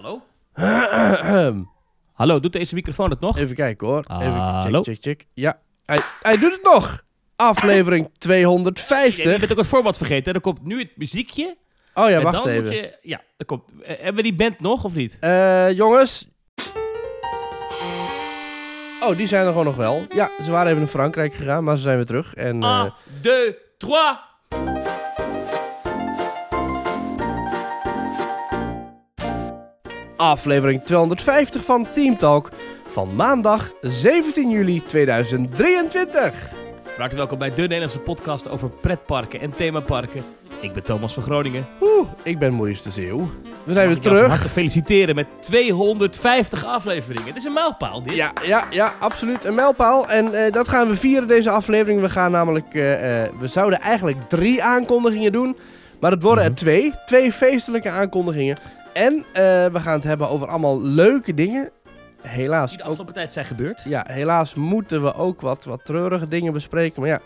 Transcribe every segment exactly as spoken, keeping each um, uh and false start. Hallo? Hallo, doet deze microfoon het nog? Even kijken hoor. Ah, Even hallo? Check, check, check. Ja, hij, hij doet het nog. Aflevering tweehonderdvijftig. Je, je bent ook het format vergeten. Er komt nu het muziekje. Oh ja, wacht en dan even. Moet je, ja, er komt. Uh, hebben we die band nog of niet? Uh, jongens. Oh, die zijn er gewoon nog wel. Ja, ze waren even naar Frankrijk gegaan, maar ze zijn weer terug. En, uh... un, deux, trois. Aflevering tweehonderdvijftig van ThemeTalk van maandag zeventien juli tweeduizend drieëntwintig. Hartelijk welkom bij de Nederlandse podcast over pretparken en themaparken. Ik ben Thomas van Groningen. Oeh, ik ben Maurice de Zeeuw. We zijn weer terug. Hartelijk feliciteren met tweehonderdvijftig afleveringen. Het is een mijlpaal, dit. Ja, ja, ja, absoluut. Een mijlpaal. En uh, dat gaan we vieren, deze aflevering. We gaan namelijk... Uh, uh, we zouden eigenlijk drie aankondigingen doen. Maar het worden mm-hmm. er twee. Twee feestelijke aankondigingen. En uh, we gaan het hebben over allemaal leuke dingen. Helaas die de afgelopen ook, tijd zijn gebeurd. Ja, helaas moeten we ook wat, wat treurige dingen bespreken. Maar ja,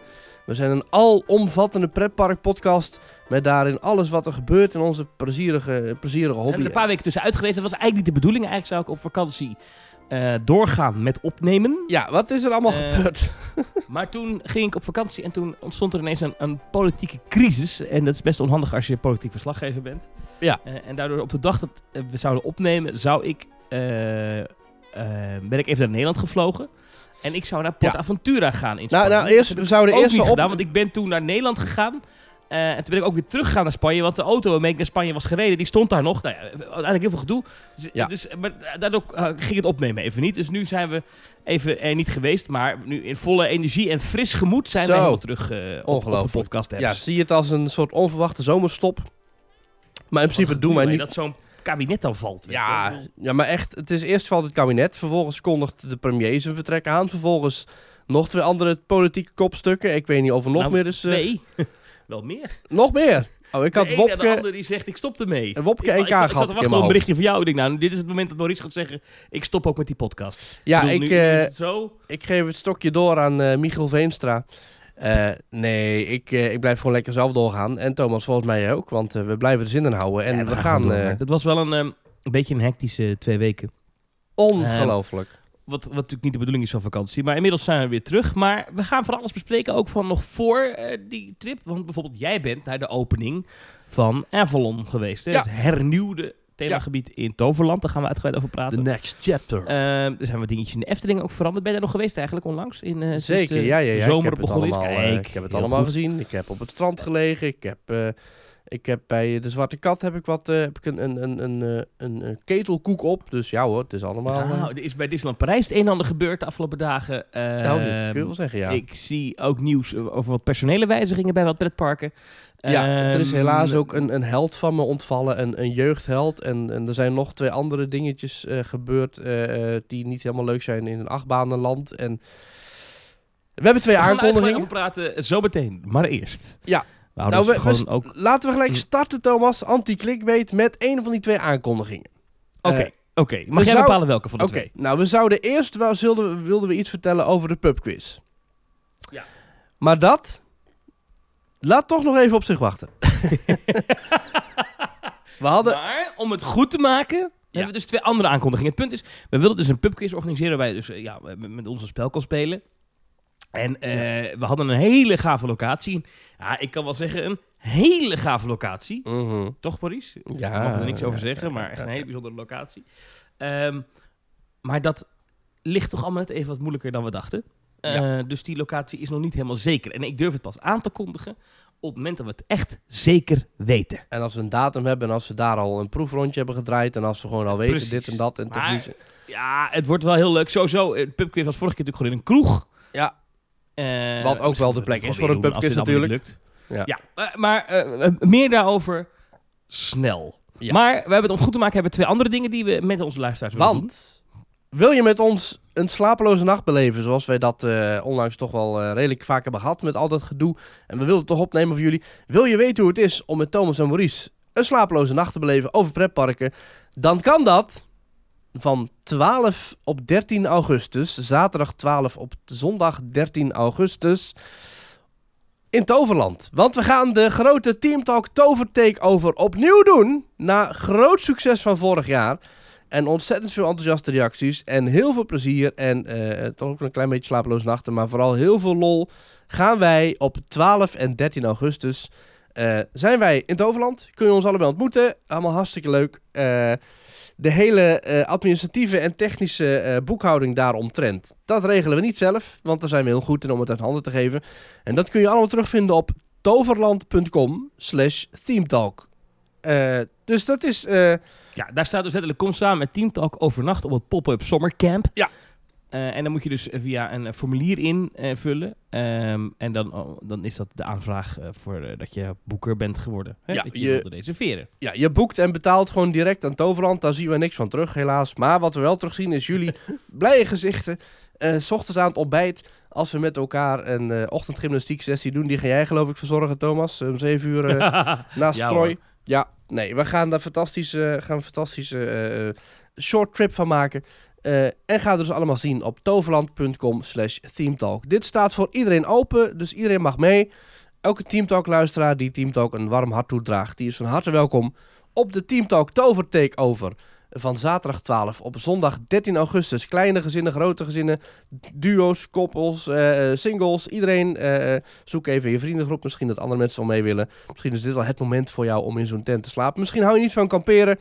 we zijn een alomvattende pretparkpodcast met daarin alles wat er gebeurt in onze plezierige, plezierige hobby. We zijn er een paar weken tussenuit geweest. Dat was eigenlijk niet de bedoeling. Eigenlijk zou ik op vakantie uh, doorgaan met opnemen. Ja, wat is er allemaal uh, gebeurd? Maar toen ging ik op vakantie en toen ontstond er ineens een, een politieke crisis. En dat is best onhandig als je politiek verslaggever bent. Ja. Uh, en daardoor op de dag dat we zouden opnemen, zou ik... Uh, Uh, ben ik even naar Nederland gevlogen. En ik zou naar Port ja. Aventura gaan in Spanje. Nou, nou eerst, we zouden ook eerst niet op... gedaan, want ik ben toen naar Nederland gegaan. Uh, en toen ben ik ook weer teruggegaan naar Spanje, want de auto waarmee ik naar Spanje was gereden, die stond daar nog. Nou ja, uiteindelijk heel veel gedoe. Dus, ja. dus, maar daardoor uh, ging het opnemen even niet. Dus nu zijn we even eh, niet geweest, maar nu in volle energie en fris gemoed zijn Zo. we helemaal terug uh, op, op de podcast. Ja, zie je het als een soort onverwachte zomerstop. Maar in principe doen wij niet... Dat zo'n kabinet dan valt. Ja, ja, maar echt, het is eerst valt het kabinet, vervolgens kondigt de premier zijn vertrek aan, vervolgens nog twee andere politieke kopstukken. Ik weet niet of er nog nou, meer is. Twee? Uh... Wel meer. Nog meer? Oh, ik had de Wopke... de ander die zegt, ik stop ermee. Wopke en K gehad. Ik zat te wachten op een berichtje van jou. Ik denk, nou, dit is het moment dat Maurice gaat zeggen, ik stop ook met die podcast. Ja, ik, bedoel, ik, uh, zo... ik geef het stokje door aan uh, Michiel Veenstra. Uh, nee, ik, uh, ik blijf gewoon lekker zelf doorgaan. En Thomas, volgens mij ook, want uh, we blijven er zin in houden. En ja, we, we gaan... gaan uh, dat was wel een, um, een beetje een hectische twee weken. Ongelooflijk. Uh, wat, wat natuurlijk niet de bedoeling is van vakantie. Maar inmiddels zijn we weer terug. Maar we gaan van alles bespreken, ook van nog voor uh, die trip. Want bijvoorbeeld jij bent naar de opening van Avalon geweest. Hè? Ja. Het hernieuwde themagebied ja. in Toverland. Daar gaan we uitgebreid over praten. The next chapter. Uh, er zijn wat dingetjes in de Efteling ook veranderd. Ben je daar nog geweest eigenlijk onlangs? In, uh, Zeker, ja, ja, ja. Zomer begonnen. Ik heb het allemaal, Kijk, ik heb het allemaal gezien. Ik heb op het strand gelegen. Ik heb, uh, ik heb bij de Zwarte Kat heb ik wat, uh, heb ik een, een, een, een, een ketelkoek op. Dus ja hoor, het is allemaal... Nou, er is bij Disneyland Parijs het een en ander gebeurd de afgelopen dagen. Uh, nou, dat kun je wel zeggen, ja. Ik zie ook nieuws over wat personele wijzigingen bij wat pretparken. Ja, er is helaas ook een, een held van me ontvallen, een, een jeugdheld. En, en er zijn nog twee andere dingetjes uh, gebeurd uh, die niet helemaal leuk zijn in een achtbanenland. En we hebben twee we aankondigingen. We praten zo meteen, maar eerst. Ja, we nou, we, we st- ook... laten we gelijk starten, Thomas, anti-clickbait, met een van die twee aankondigingen. Oké, okay, uh, okay. mag jij zou... bepalen welke van de okay, twee? Oké, nou we zouden eerst, wel, zulden, wilden we iets vertellen over de pubquiz. Ja. Maar dat... laat toch nog even op zich wachten. we hadden... Maar om het goed te maken, ja. hebben we dus twee andere aankondigingen. Het punt is, we wilden dus een pubquiz organiseren waarbij we dus, ja, met ons een spel kon spelen. En uh, ja. we hadden een hele gave locatie. Ja, ik kan wel zeggen, een hele gave locatie. Mm-hmm. Toch, Maurice? Ja. ja. Ik mag er niks over zeggen, maar echt een hele bijzondere locatie. Um, maar dat ligt toch allemaal net even wat moeilijker dan we dachten. Ja. Uh, dus die locatie is nog niet helemaal zeker. En ik durf het pas aan te kondigen op het moment dat we het echt zeker weten. En als we een datum hebben en als we daar al een proefrondje hebben gedraaid... en als we gewoon al weten Precies. dit en dat en maar, technisch... Ja, het wordt wel heel leuk. Sowieso, de pubquiz was vorige keer natuurlijk gewoon in een kroeg. Ja, uh, wat ook wel de plek is voor een pubquiz natuurlijk. Lukt. Ja, ja uh, maar uh, meer daarover snel. Ja. Maar we hebben het om goed te maken hebben twee andere dingen... die we met onze luisteraars willen Want... doen. Wil je met ons een slapeloze nacht beleven, zoals wij dat uh, onlangs toch wel uh, redelijk vaak hebben gehad met al dat gedoe. En we wilden het toch opnemen voor jullie. Wil je weten hoe het is om met Thomas en Maurice een slapeloze nacht te beleven over pretparken? Dan kan dat van twaalf op dertien augustus, zaterdag twaalf op zondag dertien augustus, in Toverland. Want we gaan de grote ThemeTalk Tovertakeover opnieuw doen, na groot succes van vorig jaar. En ontzettend veel enthousiaste reacties. En heel veel plezier. En uh, toch ook een klein beetje slapeloze nachten. Maar vooral heel veel lol. Gaan wij op twaalf en dertien augustus. Uh, zijn wij in Toverland. Kun je ons allebei ontmoeten. Allemaal hartstikke leuk. Uh, de hele uh, administratieve en technische uh, boekhouding daaromtrent. Dat regelen we niet zelf. Want daar zijn we heel goed in om het uit handen te geven. En dat kun je allemaal terugvinden op toverland.com slash ThemeTalk. Uh, dus dat is... Uh... Ja, daar staat dus letterlijk, kom samen met ThemeTalk overnacht op het pop-up summercamp. Ja. Uh, en dan moet je dus via een formulier invullen. Uh, um, en dan, oh, dan is dat de aanvraag uh, voor uh, dat je boeker bent geworden. Hè? Ja, dat je, je wilde reserveren. Ja, je boekt en betaalt gewoon direct aan Toverland. Daar zien we niks van terug, helaas. Maar wat we wel terugzien is jullie blije gezichten. Uh, 's ochtends aan het ontbijt. Als we met elkaar een uh, ochtendgymnastiek sessie doen. Die ga jij geloof ik verzorgen, Thomas. Om um, zeven uur uh, naast ja, Troy. Hoor. Ja, nee, we gaan daar fantastische, uh, gaan een fantastische uh, short trip van maken. Uh, en ga dus allemaal zien op toverland.com slash ThemeTalk. Dit staat voor iedereen open, dus iedereen mag mee. Elke ThemeTalk-luisteraar die ThemeTalk een warm hart toedraagt, die is van harte welkom op de ThemeTalk Tovertakeover van zaterdag twaalf op zondag dertien augustus. Kleine gezinnen, grote gezinnen, duo's, koppels, uh, singles, iedereen. Uh, zoek even je vriendengroep, misschien dat andere mensen al mee willen. Misschien is dit wel het moment voor jou om in zo'n tent te slapen. Misschien hou je niet van kamperen.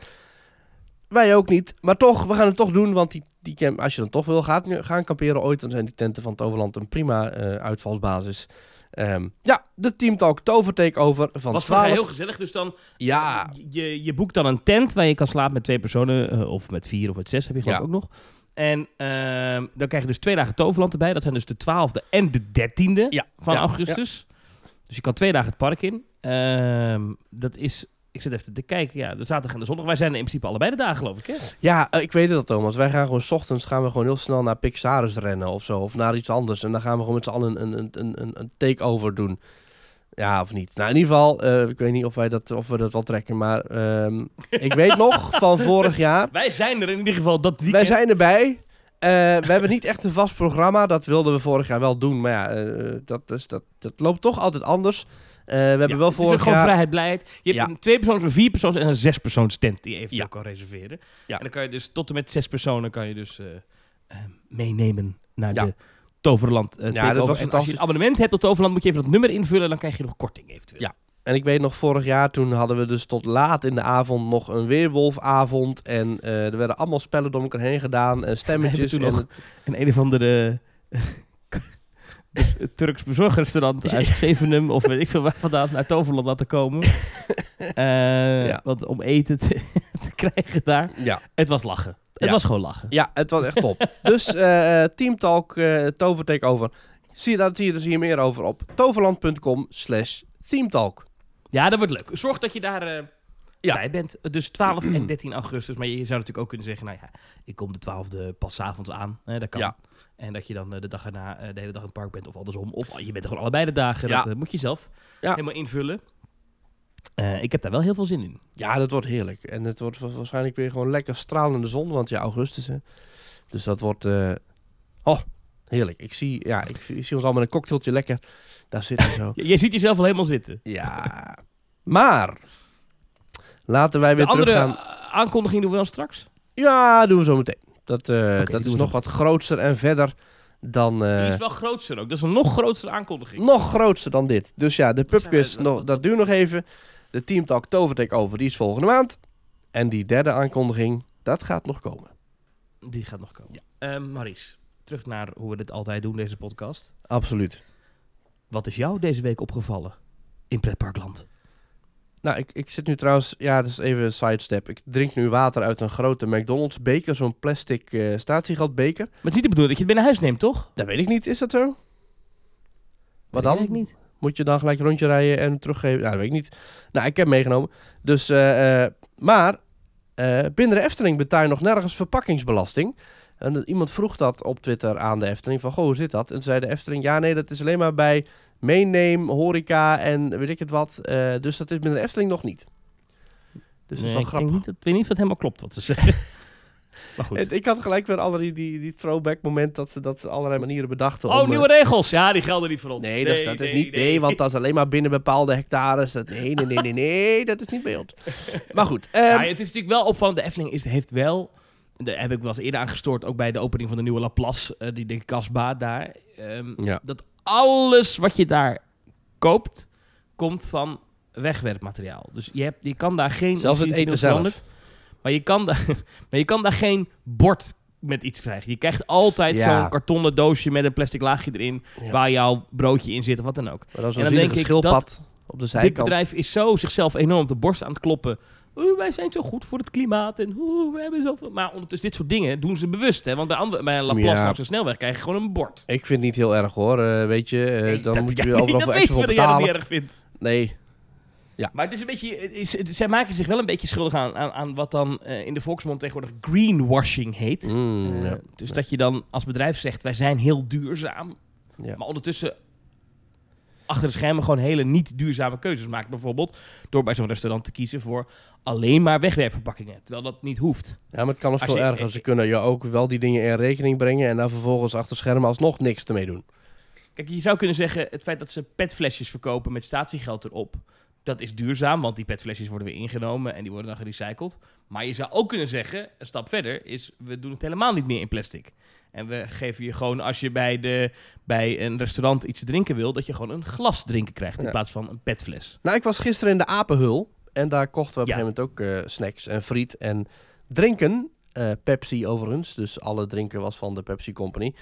Wij ook niet, maar toch, we gaan het toch doen, want die, die camp, als je dan toch wil gaat, gaan kamperen ooit, dan zijn die tenten van Toverland een prima uh, uitvalsbasis. Um, ja, de ThemeTalk Tovertakeover van was twaalf. Was heel gezellig, dus dan... Ja. Je, je boekt dan een tent waar je kan slapen met twee personen, uh, of met vier of met zes, heb je geloof ik ja. ook nog. En uh, dan krijg je dus twee dagen Toverland erbij, dat zijn dus de twaalfde en de dertiende ja. van ja. augustus. Ja. Dus je kan twee dagen het park in. Uh, dat is... Ik zit even te kijken. Ja, de zaterdag en de zondag. Wij zijn in principe allebei de dagen, geloof ik. Hè? Ja, ik weet het al, Thomas. Wij gaan gewoon 's ochtends gaan we gewoon heel snel naar Pixar's rennen of zo. Of naar iets anders. En dan gaan we gewoon met z'n allen een, een, een, een takeover doen. Ja, of niet? Nou, in ieder geval, uh, ik weet niet of, wij dat, of we dat wel trekken. Maar uh, ik weet nog van vorig jaar. Wij zijn er in ieder geval dat weekend. Wij zijn erbij. Uh, we hebben niet echt een vast programma. Dat wilden we vorig jaar wel doen. Maar ja, uh, dat, is, dat, dat loopt toch altijd anders. Uh, we ja, hebben wel vorig jaar... Het is gewoon vrijheid, blijheid. Je hebt ja. een twee persoons, een vier persoons en een zes persoons tent die je eventueel ja. kan reserveren. Ja. En dan kan je dus tot en met zes personen kan je dus uh, uh, meenemen naar ja. de Toverland. Uh, ja, dat was en als je een abonnement hebt op Toverland moet je even dat nummer invullen. Dan krijg je nog korting eventueel. Ja. En ik weet nog, vorig jaar toen hadden we dus tot laat in de avond nog een weerwolfavond. En uh, er werden allemaal spellen door elkaar heen gedaan en stemmetjes. En nog het... een een of andere Turks bezorgrestaurant uit Zevenum of weet ik veel waar vandaan naar Toverland laten komen. Uh, ja. Want om eten te, te krijgen daar. Ja. Het was lachen. Het ja. was gewoon lachen. Ja, het was echt top. Dus uh, ThemeTalk uh, Tovertakeover. Zie je, daar zie je dus hier meer over op toverland.com slash ThemeTalk. Ja, dat wordt leuk. Zorg dat je daar uh, ja. bij bent. Dus twaalf en dertien augustus. Maar je zou natuurlijk ook kunnen zeggen... nou ja, ik kom de twaalfde pas 's avonds aan. Eh, dat kan. Ja. En dat je dan uh, de dag erna uh, de hele dag in het park bent of andersom. Of je bent er gewoon allebei de dagen. Ja. Dat uh, moet je zelf ja. helemaal invullen. Uh, ik heb daar wel heel veel zin in. Ja, dat wordt heerlijk. En het wordt waarschijnlijk weer gewoon lekker stralende zon. Want ja, augustus hè. Dus dat wordt... Uh... Oh, heerlijk. Ik zie, ja, ik, ik zie ons al met een cocktailtje lekker daar zitten zo. Jij ziet jezelf al helemaal zitten. Ja, maar laten wij weer terug gaan. De andere aankondiging doen we dan straks? Ja, doen we zo meteen. Dat, uh, okay, dat is nog wat groter en verder dan... Uh, Die is wel groter ook. Dat is een nog grotere aankondiging. Nog groter dan dit. Dus ja, de pubquiz, dat, dat, dat duurt nog even. De ThemeTalk Tovertakeover, die is volgende maand. En die derde aankondiging, dat gaat nog komen. Die gaat nog komen. Ja. Uh, Maurice, terug naar hoe we dit altijd doen, deze podcast. Absoluut. Wat is jou deze week opgevallen in pretparkland? Nou, ik, ik zit nu trouwens... Ja, dat is even een sidestep. Ik drink nu water uit een grote McDonald's beker. Zo'n plastic uh, statiegeldbeker. Maar het is niet de bedoeling dat je het binnen huis neemt, toch? Dat weet ik niet. Is dat zo? Wat dan? Ik niet. Moet je dan gelijk een rondje rijden en teruggeven? Nou, dat weet ik niet. Nou, ik heb meegenomen. Dus, uh, uh, maar... Uh, binnen de Efteling betaal je nog nergens verpakkingsbelasting. En uh, iemand vroeg dat op Twitter aan de Efteling. Van, goh, hoe zit dat? En zei de Efteling... Ja, nee, dat is alleen maar bij... meeneem, horeca en weet ik het wat. Uh, dus dat is binnen de Efteling nog niet. Dus nee, dat is wel ik grappig. Niet, ik weet niet of het helemaal klopt wat ze zeggen. Maar goed. Ik had gelijk weer allerlei die, die throwback moment dat ze, dat ze allerlei manieren bedachten. Oh, om, nieuwe uh, regels! Ja, die gelden niet voor ons. Nee, nee dus dat nee, is niet. Nee, nee, want dat is alleen maar binnen bepaalde hectares. Dat, nee, nee, nee, nee, nee, dat is niet bij ons. Maar goed. Um, ja, het is natuurlijk wel opvallend. De Efteling is, heeft wel daar heb ik wel eens eerder aan gestoord, ook bij de opening van de nieuwe Laplace, uh, die dikke kasbah daar. Um, ja. Dat alles wat je daar koopt, komt van wegwerpmateriaal. Dus je, hebt, je kan daar geen... Zelfs het eten zelf. Maar je, kan da- maar je kan daar geen bord met iets krijgen. Je krijgt altijd ja. zo'n kartonnen doosje met een plastic laagje erin, ja. waar jouw broodje in zit of wat dan ook. Maar dat is en dan denk ik dat op de zijkant. Dit bedrijf is zo zichzelf enorm op de borst aan het kloppen. Oeh, wij zijn zo goed voor het klimaat en oeh, we hebben zoveel... Maar ondertussen dit soort dingen doen ze bewust, hè? Want bij, andere, bij Laplace ja. langs de snelweg krijg je gewoon een bord. Ik vind het niet heel erg, hoor. Uh, weet je, uh, nee, dan moet je weer overal voor extra voor betalen. Dat weet je dat jij dat niet erg vindt. Nee. Ja. Maar het is een beetje, is, zij maken zich wel een beetje schuldig aan, aan, aan wat dan uh, in de volksmond tegenwoordig greenwashing heet. Mm, uh, ja. Dus ja. dat je dan als bedrijf zegt, wij zijn heel duurzaam. Ja. Maar ondertussen achter de schermen gewoon hele niet duurzame keuzes maakt. Bijvoorbeeld door bij zo'n restaurant te kiezen voor alleen maar wegwerpverpakkingen. Terwijl dat niet hoeft. Ja, maar het kan nog veel erger. Ze kunnen je ook wel die dingen in rekening brengen en daar vervolgens achter schermen alsnog niks ermee doen. Kijk, je zou kunnen zeggen, het feit dat ze petflesjes verkopen met statiegeld erop, dat is duurzaam, want die petflesjes worden weer ingenomen en die worden dan gerecycled. Maar je zou ook kunnen zeggen, een stap verder, is we doen het helemaal niet meer in plastic. En we geven je gewoon, als je bij, de, bij een restaurant iets te drinken wil, dat je gewoon een glas drinken krijgt in ja. plaats van een petfles. Nou, ik was gisteren in de Apenhul en daar kochten we op ja. een gegeven moment ook uh, snacks en friet en drinken. Uh, Pepsi overigens, dus alle drinken was van de Pepsi Company.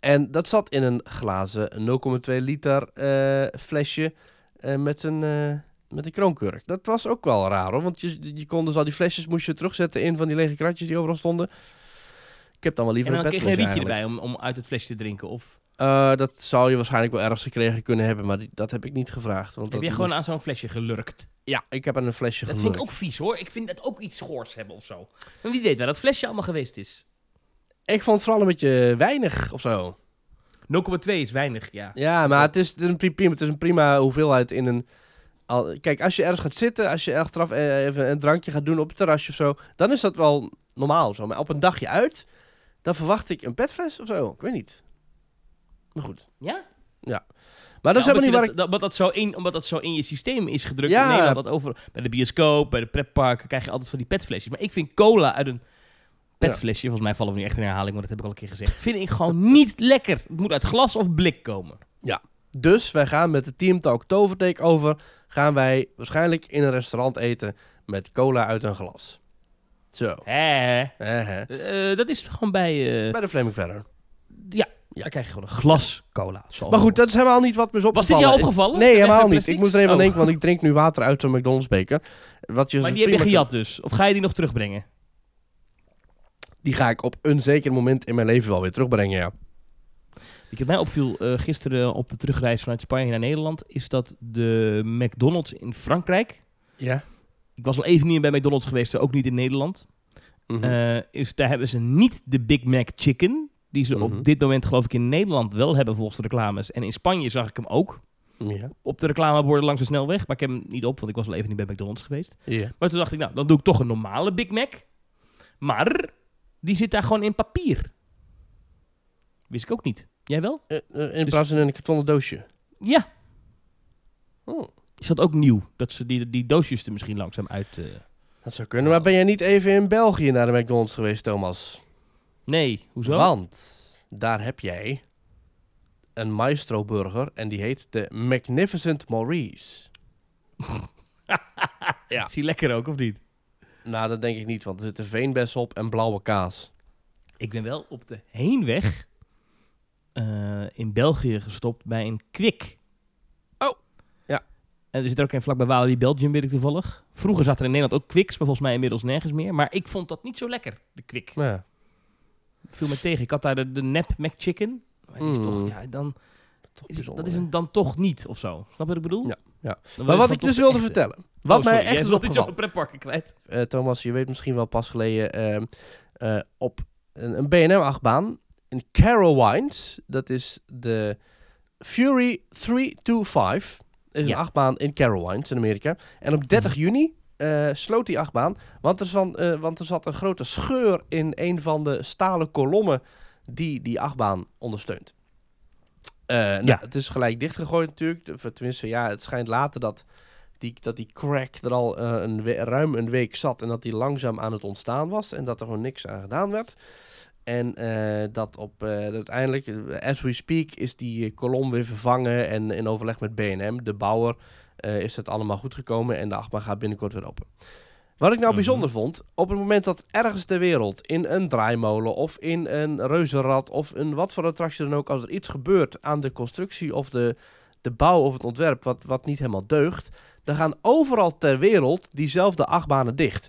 En dat zat in een glazen nul komma twee liter uh, flesje uh, met een... Uh, Met die kroonkurk. Dat was ook wel raar, hoor. Want je, je kon dus al die flesjes moest je terugzetten in van die lege kratjes die overal stonden. Ik heb dan wel liever een petfles eigenlijk. En dan kreeg je een rietje erbij om, om uit het flesje te drinken? Of? Uh, dat zou je waarschijnlijk wel ergens gekregen kunnen hebben, maar die, dat heb ik niet gevraagd. Want heb jij gewoon moest... aan zo'n flesje gelurkt? Ja, ik heb aan een flesje gelurkt. Dat vind ik ook vies, hoor. Ik vind dat ook iets schoors hebben of zo. Maar wie weet waar dat flesje allemaal geweest is? Ik vond het vooral een beetje weinig of zo. nul komma twee is weinig, ja. Ja, maar het is, het is, een, prima, het is een prima hoeveelheid in een... Kijk, als je ergens gaat zitten, als je achteraf even een drankje gaat doen op het terrasje of zo, dan is dat wel normaal of zo. Maar op een dagje uit, dan verwacht ik een petfles of zo. Ik weet niet. Maar goed. Ja? Ja. Maar dat ja, is helemaal niet waar dat, ik... dat, omdat, dat zo in, omdat dat zo in je systeem is gedrukt. Ja. In Nederland, dat over, bij de bioscoop, bij de pretparken krijg je altijd van die petflesjes. Maar ik vind cola uit een petflesje, ja. volgens mij vallen we nu echt in herhaling, maar dat heb ik al een keer gezegd, vind ik gewoon niet lekker. Het moet uit glas of blik komen. Ja. Dus wij gaan met de ThemeTalk Tovertakeover, gaan wij waarschijnlijk in een restaurant eten met cola uit een glas. Zo. Hè? Hè? Uh, dat is gewoon bij... Uh... Bij de Flaming Verder. Ja, ja, daar krijg je gewoon een glas cola. Zo. Maar goed, dat is helemaal niet wat me is opgevallen. Was dit jou opgevallen? Nee, helemaal niet. Ik moest er even aan oh. denken, want ik drink nu water uit zo'n McDonald's beker. Wat je maar die heb je gejat kan... dus? Of ga je die nog terugbrengen? Die ga ik op een zeker moment in mijn leven wel weer terugbrengen, ja. Wat mij opviel uh, gisteren op de terugreis vanuit Spanje naar Nederland, is dat de McDonald's in Frankrijk... Ja. Ik was al even niet bij McDonald's geweest, ook niet in Nederland. Mm-hmm. Uh, is, daar hebben ze niet de Big Mac Chicken, die ze mm-hmm. op dit moment geloof ik in Nederland wel hebben volgens de reclames. En in Spanje zag ik hem ook ja. op de reclameborden langs de snelweg. Maar ik heb hem niet op, want ik was al even niet bij McDonald's geweest. Yeah. Maar toen dacht ik, nou, dan doe ik toch een normale Big Mac. Maar die zit daar gewoon in papier. Wist ik ook niet. Jij wel? Uh, uh, in dus... plaats van een kartonnen doosje? Ja. Oh. Is dat ook nieuw? Dat ze die, die doosjes er misschien langzaam uit... Uh... Dat zou kunnen. Maar ben jij niet even in België naar de McDonald's geweest, Thomas? Nee. Hoezo? Want daar heb jij een maestro burger en die heet de Magnificent Maurice. ja. Is die lekker ook, of niet? Nou, dat denk ik niet, want er zitten veenbes op en blauwe kaas. Ik ben wel op de heenweg... Uh, in België gestopt bij een Kwik. Oh, ja. En er zit er ook een vlak bij Walibi Belgium, weet ik toevallig. Vroeger zat er in Nederland ook Kwiks, maar volgens mij inmiddels nergens meer. Maar ik vond dat niet zo lekker, de Kwik. Ja. Viel me tegen. Ik had daar de, de nep McChicken. Maar die is mm. toch, ja, dan... Toch is, dat is hem dan toch niet, of zo. Snap je wat ik bedoel? Ja. ja. Maar wat ik dus wilde echte. vertellen. Wat oh, mij sorry, echt is opgevallen. Iets op een pretparken kwijt. Uh, Thomas, je weet misschien wel pas geleden... Uh, uh, op een, een B en M achtbaan... In Carowinds, dat is de Fury driehonderdvijfentwintig, is ja. een achtbaan in Carowinds in Amerika. En op dertig juni uh, sloot die achtbaan, want er, zat, uh, want er zat een grote scheur in een van de stalen kolommen die die achtbaan ondersteunt. Uh, nou, ja. Het is gelijk dichtgegooid natuurlijk, tenminste ja, het schijnt later dat Die, dat die crack er al uh, een we- ruim een week zat en dat die langzaam aan het ontstaan was en dat er gewoon niks aan gedaan werd. En uh, dat op uh, uiteindelijk, uh, as we speak, is die kolom weer vervangen en in overleg met B en M, de bouwer, uh, is het allemaal goed gekomen en de achtbaan gaat binnenkort weer open. Wat ik nou mm-hmm. bijzonder vond, op het moment dat ergens ter wereld in een draaimolen of in een reuzenrad of een wat voor attractie dan ook, als er iets gebeurt aan de constructie of de, de bouw of het ontwerp wat, wat niet helemaal deugt, dan gaan overal ter wereld diezelfde achtbanen dicht.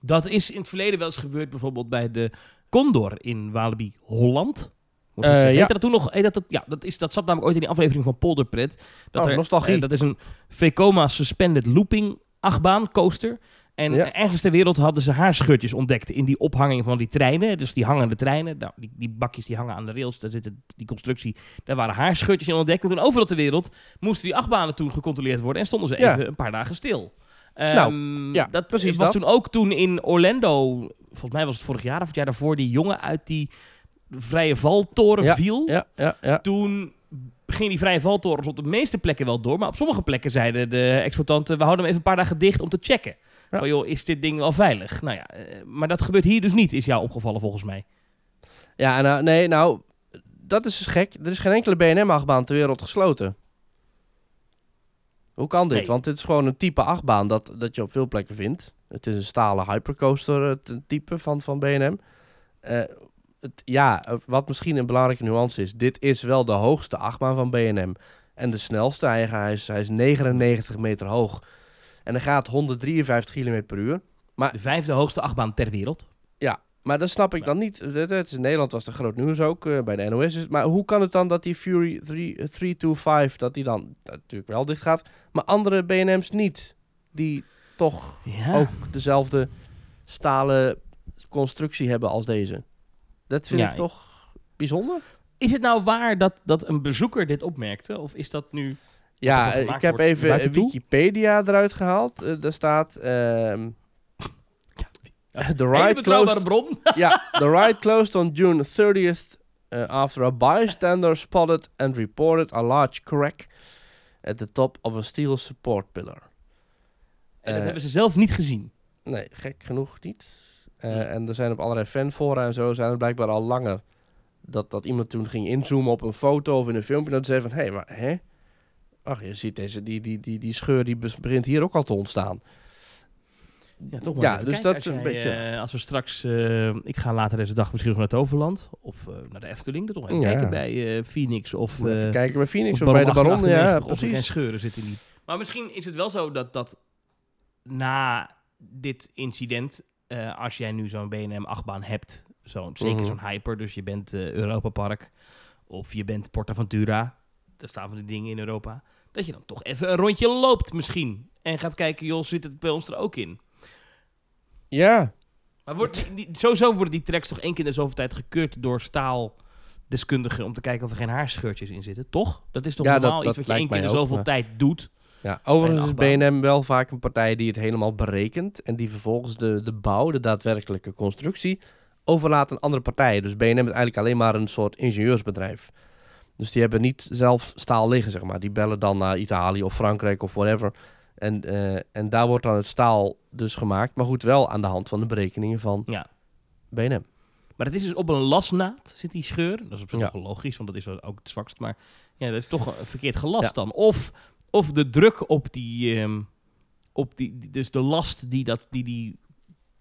Dat is in het verleden wel eens gebeurd, bijvoorbeeld bij de Condor in Walibi Holland. Moet ik uh, zeggen. Ja. Dat toen nog? Heet dat, dat, ja, dat, is, dat zat namelijk ooit in die aflevering van Polderpret. Dat, oh, nostalgie. Uh, dat is een Vekoma Suspended Looping achtbaan coaster. En ja. ergens ter wereld hadden ze haarscheurtjes ontdekt in die ophanging van die treinen. Dus die hangende treinen, nou, die, die bakjes die hangen aan de rails, daar zit het, die constructie, daar waren haarscheurtjes in ontdekt. En toen overal ter wereld moesten die achtbanen toen gecontroleerd worden en stonden ze even ja. een paar dagen stil. Um, nou, ja, dat was dat. toen ook toen in Orlando, volgens mij was het vorig jaar of het jaar daarvoor, die jongen uit die vrije valtoren ja, viel. Ja, ja, ja. Toen ging die vrije valtorens op de meeste plekken wel door, maar op sommige plekken zeiden de exploitanten, we houden hem even een paar dagen dicht om te checken. Ja. Van joh, is dit ding wel veilig? Nou ja, maar dat gebeurt hier dus niet, is jou opgevallen volgens mij. Ja, nou, nee, nou, dat is dus gek. Er is geen enkele B en M-achtbaan ter wereld gesloten. Hoe kan dit? Nee. Want dit is gewoon een type achtbaan dat, dat je op veel plekken vindt. Het is een stalen hypercoaster type van, van B en M. Uh, het, ja, wat misschien een belangrijke nuance is. Dit is wel de hoogste achtbaan van B en M. En de snelste, hij, hij, is, hij is negenennegentig meter hoog. En hij gaat honderddrieënvijftig kilometer per uur. Maar, de vijfde hoogste achtbaan ter wereld. Ja, maar dat snap ik ja. dan niet. Het is in Nederland was er groot nieuws ook, uh, bij de N O S. Is, maar hoe kan het dan dat die Fury drie, uh, driehonderdvijfentwintig, dat die dan dat natuurlijk wel dicht gaat, maar andere B en M's niet? Die toch ja. ook dezelfde stalen constructie hebben als deze. Dat vind ja, ik toch bijzonder. Is het nou waar dat, dat een bezoeker dit opmerkte? Of is dat nu... Ja, ik heb even Wikipedia eruit gehaald. Uh, daar staat... Uh, ja, the ride betrouwbare closed, bron. Ja, the ride closed on June thirtieth uh, after a bystander spotted and reported a large crack at the top of a steel support pillar. En dat uh, hebben ze zelf niet gezien. Nee, gek genoeg niet. Uh, ja. En er zijn op allerlei fanfora en zo zijn er blijkbaar al langer dat, dat iemand toen ging inzoomen op een foto of in een filmpje en dat zei van, hé, hey, maar hè? Ach, je ziet deze, die, die, die, die scheur die begint hier ook al te ontstaan. Ja, toch maar ja, dus kijken. Dat is een jij, beetje. Uh, als we straks, uh, ik ga later deze dag misschien nog naar Toverland of uh, naar de Efteling, toch even ja. kijken bij uh, Phoenix of. Uh, even kijken bij Phoenix of, of bij de Baron. Ja, precies. Of er geen scheuren zitten niet. Maar misschien is het wel zo dat dat na dit incident, uh, als jij nu zo'n B en M achtbaan hebt, zo'n zeker mm-hmm. zo'n hyper, dus je bent uh, Europa Park of je bent Port Aventura. Er staan van die dingen in Europa, dat je dan toch even een rondje loopt misschien. En gaat kijken, joh, zit het bij ons er ook in? Ja. Maar wordt, sowieso worden die tracks toch één keer in de zoveel tijd gekeurd door staaldeskundigen om te kijken of er geen haarscheurtjes in zitten, toch? Dat is toch ja, normaal dat, iets dat wat je één keer in de zoveel maar... tijd doet? Ja, overigens is B en M wel vaak een partij die het helemaal berekent en die vervolgens de, de bouw, de daadwerkelijke constructie, overlaat aan andere partijen. Dus B en M is eigenlijk alleen maar een soort ingenieursbedrijf. Dus die hebben niet zelf staal liggen, zeg maar. Die bellen dan naar Italië of Frankrijk of whatever. En, uh, en daar wordt dan het staal dus gemaakt. Maar goed, wel aan de hand van de berekeningen van ja. B en M. Maar het is dus op een lasnaad zit die scheur. Dat is op zich ja. nog logisch, want dat is ook het zwakst. Maar ja, dat is toch verkeerd gelast ja. dan. Of, of de druk op die... Um, op die dus de last die dat, die, die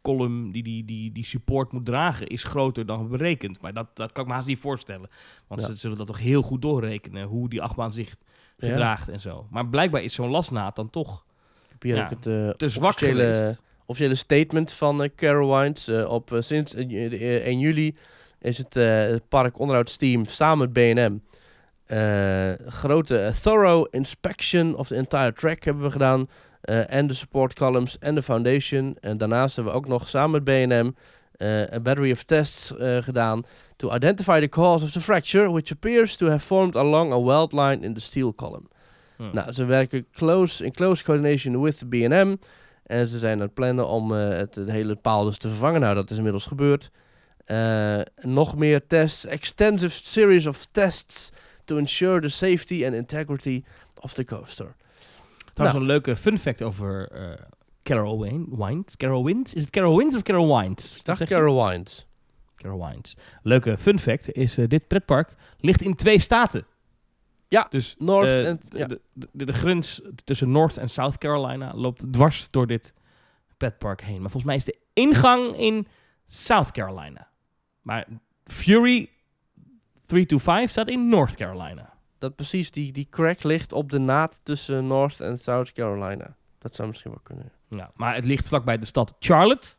column die, die, die, die support moet dragen, is groter dan berekend. Maar dat, dat kan ik me haast niet voorstellen. Want ja. ze zullen dat toch heel goed doorrekenen, hoe die achtbaan zich gedraagt ja. en zo. Maar blijkbaar is zo'n lasnaad dan toch ik heb hier ja, ook het, uh, te zwak officiële, geweest. Officiële statement van uh, Carowinds. Uh, op, uh, sinds uh, één juli is het, uh, het park onderhoudsteam samen met B en M. Uh, grote uh, thorough inspection of the entire track hebben we gedaan. En uh, de support columns en de foundation. En daarnaast hebben we ook nog samen met B en M een uh, battery of tests uh, gedaan to identify the cause of the fracture, which appears to have formed along a weld line in the steel column. Hmm. Nou, ze werken close in close coordination with B en M. En ze zijn aan het plannen om uh, het, het hele paal dus te vervangen. Nou, dat is inmiddels gebeurd. Uh, nog meer tests. Extensive series of tests to ensure the safety and integrity of the coaster. Trouwens, nou. Een leuke fun fact over uh, Carowinds. Carowinds? Is het Carowinds of Carowinds? Ik dacht Carowinds. Carowinds. Leuke fun fact is, uh, dit pretpark ligt in twee staten. Ja, dus North uh, en, ja. De, de, de, de grens tussen North en South Carolina loopt dwars door dit pretpark heen. Maar volgens mij is de ingang in South Carolina. Maar Fury driehonderdvijfenveertig staat in North Carolina. Dat precies, die, die crack ligt op de naad tussen North en South Carolina. Dat zou misschien wel kunnen. Ja, maar het ligt vlakbij de stad Charlotte.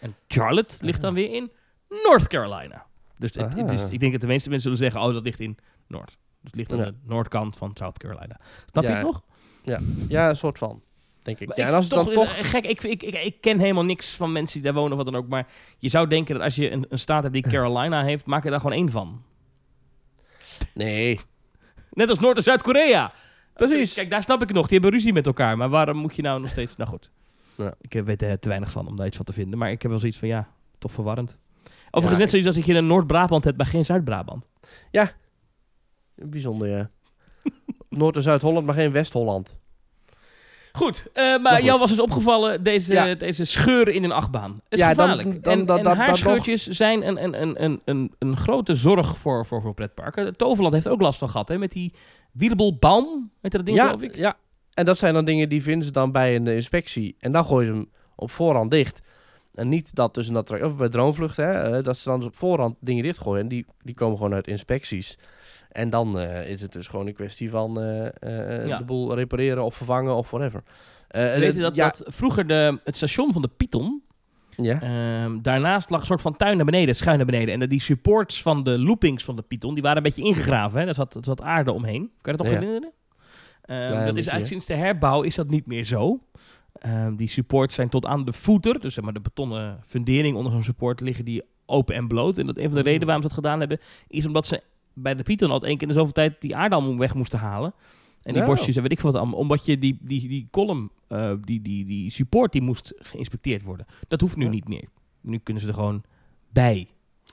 En Charlotte ligt dan weer in North Carolina. Dus het, het is, ik denk dat de meeste mensen zullen zeggen, oh, dat ligt in North. Dus het ligt aan ja. de noordkant van South Carolina. Snap ja. je het nog? Ja. ja, een soort van, denk ik. Maar ja, en als ik toch, dan toch... Gek, ik, ik, ik, ik ken helemaal niks van mensen die daar wonen of wat dan ook. Maar je zou denken dat als je een, een staat hebt die Carolina heeft, maak je daar gewoon één van. Nee. Net als Noord- en Zuid-Korea. Precies. Kijk, daar snap ik het nog. Die hebben ruzie met elkaar. Maar waarom moet je nou nog steeds... Nou goed. Ja. Ik weet er te weinig van om daar iets van te vinden. Maar ik heb wel zoiets van, ja, toch verwarrend. Overigens ja, net zoiets als dat je in Noord-Brabant hebt, maar geen Zuid-Brabant. Ja. Bijzonder, ja. Noord- en Zuid-Holland, maar geen West-Holland. Goed. Uh, maar, maar goed. Jou was dus opgevallen deze, ja. deze scheur in een achtbaan. Het is ja, gevaarlijk. Dan, dan, en dan, dan, en haarscheurtjes nog... zijn een, een, een, een, een, een grote zorg voor, voor, voor pretparken. Toverland heeft er ook last van gehad, hè? Met die wielbelbaum, weet je dat ding, ja, geloof ik? Ja, en dat zijn dan dingen die vinden ze dan bij een inspectie. En dan gooien ze hem op voorhand dicht. En niet dat tussen dat... Of bij Droomvlucht, hè, dat ze dan op voorhand dingen dichtgooien. En die, die komen gewoon uit inspecties. En dan uh, is het dus gewoon een kwestie van uh, uh, ja. de boel repareren of vervangen of whatever. Uh, Weet je dat, ja. dat vroeger de, het station van de Python... Ja. Uh, daarnaast lag een soort van tuin naar beneden, schuin naar beneden. En die supports van de loopings van de Python, die waren een beetje ingegraven. Hè? Daar zat, zat aarde omheen. Kan je dat nog ja. herinneren? Uh, dat is eigenlijk hè? Sinds de herbouw is dat niet meer zo. Uh, die supports zijn tot aan de voeter, dus zeg maar de betonnen fundering onder zo'n support, liggen die open en bloot. En dat een van de redenen waarom ze dat gedaan hebben, is omdat ze... bij de Python had één keer in zoveel tijd die aardam weg moesten halen. En die ja. borstjes en weet ik veel wat allemaal. Omdat je die, die, die column, uh, die, die, die support, die moest geïnspecteerd worden. Dat hoeft nu ja. niet meer. Nu kunnen ze er gewoon bij.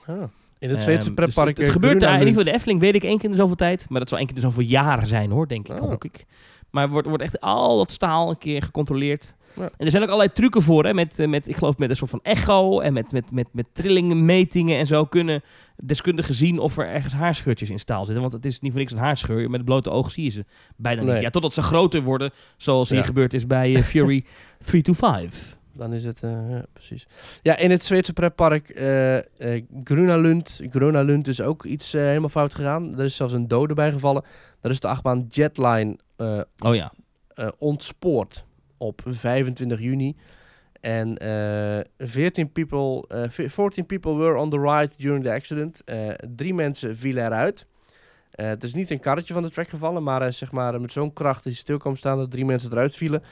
Ah. In het Zweedse um, pretpark. Dus het, het gebeurt daar. In ieder geval de Efteling weet ik één keer in zoveel tijd. Maar dat zal één keer in zoveel jaar zijn hoor, denk ik. Ah. Gok ik. Maar wordt wordt echt al dat staal een keer gecontroleerd. Ja. En er zijn ook allerlei trucken voor, hè, met, met, ik geloof met een soort van echo en met, met, met, met trillingenmetingen en zo kunnen deskundigen zien of er ergens haarscheurtjes in staal zitten. Want het is niet voor niks een haarscheur, met het blote oog zie je ze bijna nee. niet. Ja, totdat ze groter worden, zoals ja. hier gebeurd is bij uh, Fury driehonderdvijfenveertig. Dan is het, uh, ja, precies. Ja, in het Zweedse pretpark uh, uh, Gröna Lund. Gröna Lund is ook iets uh, helemaal fout gegaan. Er is zelfs een dode bijgevallen. Daar is de achtbaan Jetline uh, oh, ja. uh, ontspoord. Op vijfentwintig juni. En uh, veertien people, uh, veertien people were on the ride during the accident. Uh, drie mensen vielen eruit. Uh, het is niet een karretje van de track gevallen, maar uh, zeg maar met zo'n kracht is hij stil kwam staan dat drie mensen eruit vielen.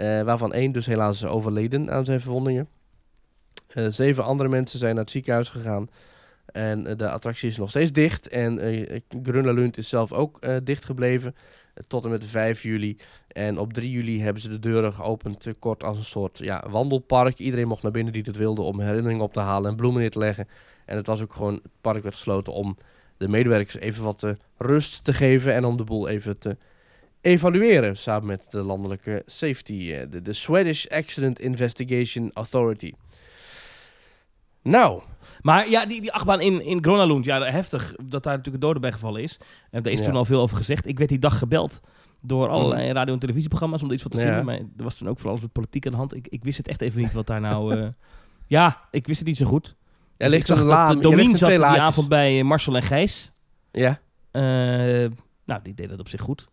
Uh, waarvan één dus helaas overleden aan zijn verwondingen. Uh, zeven andere mensen zijn naar het ziekenhuis gegaan. En uh, de attractie is nog steeds dicht. En uh, Gröna Lund is zelf ook uh, dicht gebleven. Tot en met vijf juli. En op drie juli hebben ze de deuren geopend. Kort als een soort ja, wandelpark. Iedereen mocht naar binnen die dat wilde om herinneringen op te halen en bloemen neer te leggen. En het was ook gewoon, het park werd gesloten om de medewerkers even wat uh, rust te geven. En om de boel even te evalueren. Samen met de landelijke safety. Uh, de, de Swedish Accident Investigation Authority. Nou. Maar ja, die, die achtbaan in, in Gröna Lund, ja, heftig dat daar natuurlijk een dode bij gevallen is. En daar is ja. toen al veel over gezegd. Ik werd die dag gebeld door allerlei radio- en televisieprogramma's om er iets van te vinden. Ja. Maar er was toen ook vooral met politiek aan de hand. Ik, ik wist het echt even niet wat daar nou... Uh... Ja, ik wist het niet zo goed. Dus ja, ik zag dat de Domien zat die avond bij Marcel en Gijs. Ja. Uh, nou, die deed dat op zich goed.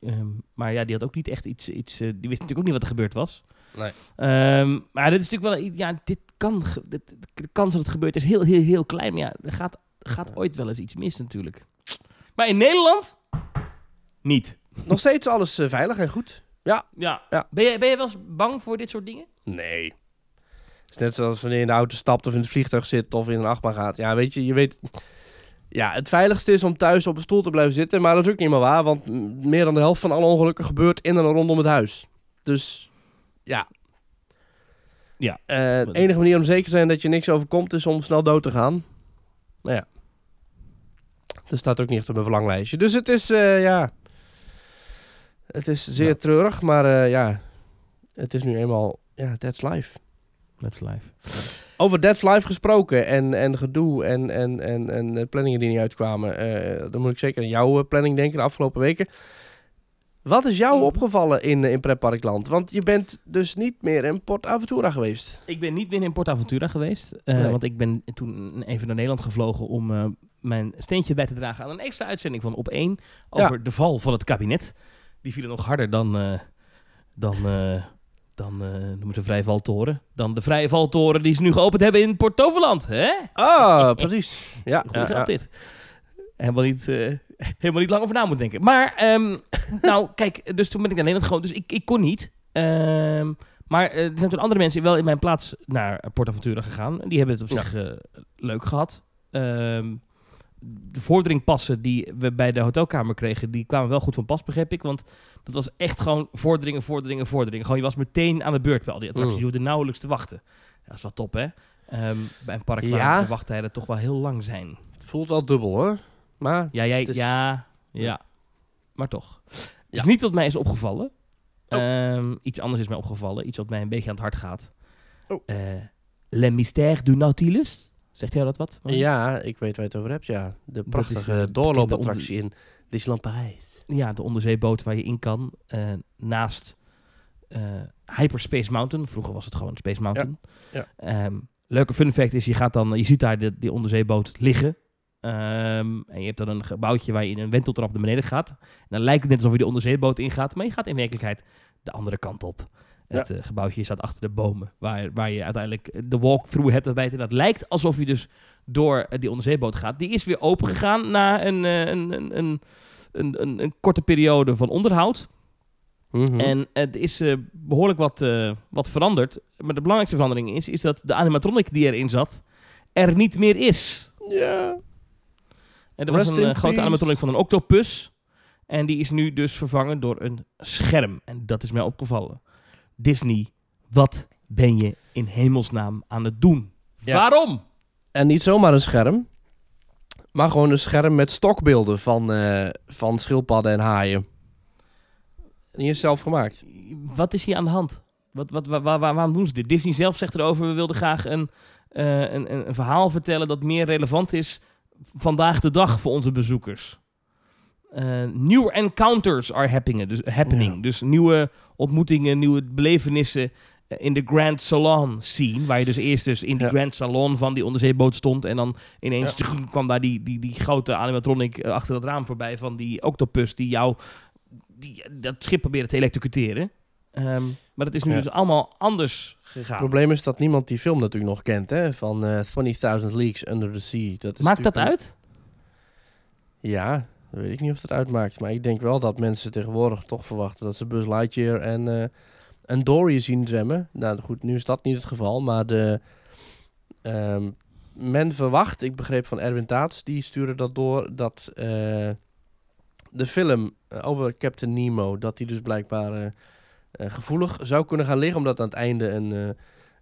Um, maar ja, die had ook niet echt iets... iets uh, die wist natuurlijk ook niet wat er gebeurd was. Nee. Um, maar dit is natuurlijk wel... Ja, dit kan... Dit, de kans dat het gebeurt is heel, heel, heel klein. Maar ja, er gaat, gaat ooit wel eens iets mis natuurlijk. Maar in Nederland... Niet. Nog steeds alles uh, veilig en goed. Ja. ja. ja. Ben jij ben je wel eens bang voor dit soort dingen? Nee. Het is net zoals wanneer je in de auto stapt of in het vliegtuig zit of in een achtbaan gaat. Ja, weet je, je weet... Ja, het veiligste is om thuis op een stoel te blijven zitten. Maar dat is ook niet meer waar, want meer dan de helft van alle ongelukken gebeurt in en rondom het huis. Dus... Ja. ja. Uh, de enige manier om zeker te zijn dat je niks overkomt is om snel dood te gaan. Nou ja. Dat staat ook niet echt op mijn verlanglijstje. Dus het is, uh, ja... Het is zeer ja. treurig, maar uh, ja, het is nu eenmaal, ja, that's life. That's life. Over That's Life gesproken en, en gedoe en, en, en, en planningen die niet uitkwamen. Uh, dan moet ik zeker aan jouw planning denken de afgelopen weken. Wat is jou opgevallen in, in pretparkland? Want je bent dus niet meer in Port Aventura geweest. Ik ben niet meer in Port Aventura geweest. Uh, nee. Want ik ben toen even naar Nederland gevlogen om uh, mijn steentje bij te dragen aan een extra uitzending van Op één. Over ja. de val van het kabinet. Die vielen nog harder dan... Uh, dan uh, Dan uh, noemen ze de Vrije Valtoren. Dan de Vrije Valtoren die ze nu geopend hebben in Port Toverland. Hè? Ah, precies. Ja, goed gedaan, ja, dit. Helemaal niet, uh, helemaal niet lang over na moet denken. Maar, um, nou, kijk, dus toen ben ik naar Nederland gewoon. Dus ik, ik kon niet. Um, maar uh, er zijn toen andere mensen wel in mijn plaats naar Port Aventura gegaan. Die hebben het op zich uh, leuk gehad. Um, de vordering-passen die we bij de hotelkamer kregen, die kwamen wel goed van pas, begreep ik. Want dat was echt gewoon vorderingen, vorderingen, vorderingen. Gewoon, je was meteen aan de beurt bij al die attracties. Mm. Je hoefde nauwelijks te wachten. Dat is wel top, hè? Um, bij een park waar ja. de wachttijden toch wel heel lang zijn. Het voelt wel dubbel, hoor. Maar ja, jij, is... ja, ja. Maar toch. Ja. Het is niet wat mij is opgevallen. Oh. Um, iets anders is mij opgevallen. Iets wat mij een beetje aan het hart gaat. Oh. Uh, Le Mystère du Nautilus. Zegt jou dat wat? Maar... Ja, ik weet waar je het over hebt, ja. De prachtige uh, doorloopattractie onder... in Disneyland Parijs. Ja, de onderzeeboot waar je in kan. Uh, naast uh, Hyperspace Mountain. Vroeger was het gewoon Space Mountain. Ja. Ja. Um, leuke fun fact is, je gaat dan, je ziet daar de, die onderzeeboot liggen. Um, en je hebt dan een gebouwtje waar je in een wenteltrap naar beneden gaat. En dan lijkt het net alsof je de onderzeeboot ingaat. Maar je gaat in werkelijkheid de andere kant op. Ja. Het uh, gebouwtje staat achter de bomen, waar, waar je uiteindelijk de walkthrough hebt. Waarbij het inderdaad lijkt alsof je dus door uh, die onderzeeboot gaat. Die is weer opengegaan na een, uh, een, een, een, een, een korte periode van onderhoud. Mm-hmm. En uh, er is uh, behoorlijk wat, uh, wat veranderd. Maar de belangrijkste verandering is, is dat de animatronic die erin zat, er niet meer is. Ja. En er was Rest een uh, grote animatronic van een octopus. En die is nu dus vervangen door een scherm. En dat is mij opgevallen. Disney, wat ben je in hemelsnaam aan het doen? Ja. Waarom? En niet zomaar een scherm, maar gewoon een scherm met stokbeelden van, uh, van schildpadden en haaien. Die is zelf gemaakt. Wat is hier aan de hand? Wat, wat, waar, waar, waarom doen ze dit? Disney zelf zegt erover, we wilden graag een, uh, een, een verhaal vertellen dat meer relevant is vandaag de dag voor onze bezoekers. Uh, new encounters are happening. Dus, happening. Ja. Dus nieuwe ontmoetingen, nieuwe belevenissen uh, in de Grand Salon scene. Waar je dus eerst dus in ja. die Grand Salon van die onderzeeboot stond. En dan ineens ja. tch, kwam daar die, die, die grote animatronic uh, achter dat raam voorbij van die octopus die jou die, dat schip probeerde te elektrocuteren. Um, maar dat is nu ja. dus allemaal anders gegaan. Het probleem is dat niemand die film natuurlijk nog kent, hè? Van uh, twintigduizend Leagues Under the Sea. Dat is Maakt dat een... uit? Ja... Dat weet ik niet of dat uitmaakt, maar ik denk wel dat mensen tegenwoordig toch verwachten dat ze Buzz Lightyear en, uh, en Dory zien zwemmen. Nou goed, nu is dat niet het geval, maar de, um, men verwacht, ik begreep van Erwin Taats, die stuurde dat door, dat uh, de film over Captain Nemo, dat die dus blijkbaar uh, uh, gevoelig zou kunnen gaan liggen, omdat aan het einde een, uh,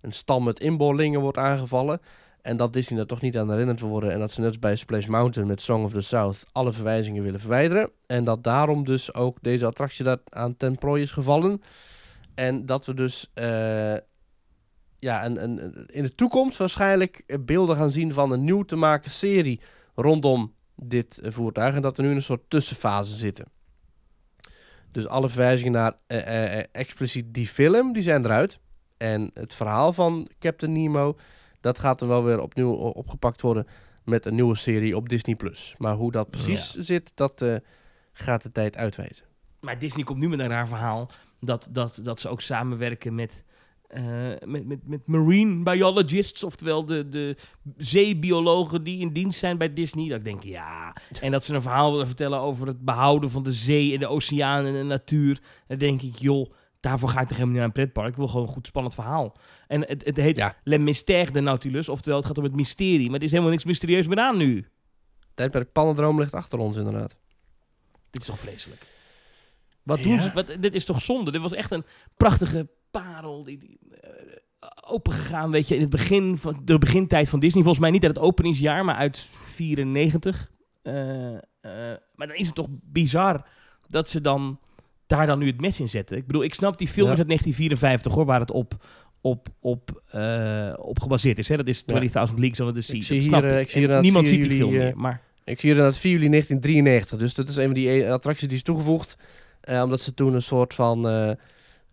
een stam met inboorlingen wordt aangevallen. En dat Disney daar toch niet aan herinnerd wil worden. En dat ze net bij Splash Mountain met Song of the South alle verwijzingen willen verwijderen. En dat daarom dus ook deze attractie daar aan ten prooi is gevallen. En dat we dus uh, ja, een, een, in de toekomst waarschijnlijk beelden gaan zien van een nieuw te maken serie rondom dit voertuig. En dat we nu in een soort tussenfase zitten. Dus alle verwijzingen naar uh, uh, uh, expliciet die film, die zijn eruit. En het verhaal van Captain Nemo... Dat gaat dan wel weer opnieuw opgepakt worden met een nieuwe serie op Disney+. Maar hoe dat precies ja. zit, dat uh, gaat de tijd uitwijzen. Maar Disney komt nu met een raar verhaal dat, dat, dat ze ook samenwerken met, uh, met, met, met marine biologists. Oftewel de, de zeebiologen die in dienst zijn bij Disney. Dat ik denk, ja. En dat ze een verhaal willen vertellen over het behouden van de zee en de oceaan en de natuur. Dan denk ik, joh. Daarvoor ga ik toch helemaal niet naar een pretpark. Ik wil gewoon een goed spannend verhaal. En het, het heet ja. Le Mystère de Nautilus. Oftewel, het gaat om het mysterie. Maar er is helemaal niks mysterieus meer aan nu. Tijdperk Pannendroom ligt achter ons inderdaad. Dit is toch vreselijk? Wat ja. doen ze? Wat, dit is toch zonde? Dit was echt een prachtige parel. Die, die, uh, opengegaan, weet je. In het begin van de begintijd van Disney. Volgens mij niet uit het openingsjaar, maar uit vierennegentig. Uh, uh, maar dan is het toch bizar dat ze dan... daar dan nu het mes in zetten. Ik bedoel, ik snap die film ja. uit negentien vierenvijftig, hoor, waar het op, op, op, uh, op gebaseerd is. Hè? Dat is twintigduizend ja. Leagues Under the Sea. Ik zie hier, uh, ik zie hier niemand ziet die film uh, meer. Maar... Ik zie inderdaad vier juli negentien drieënnegentig. Dus dat is een van die attracties die is toegevoegd. Uh, omdat ze toen een soort van... Uh,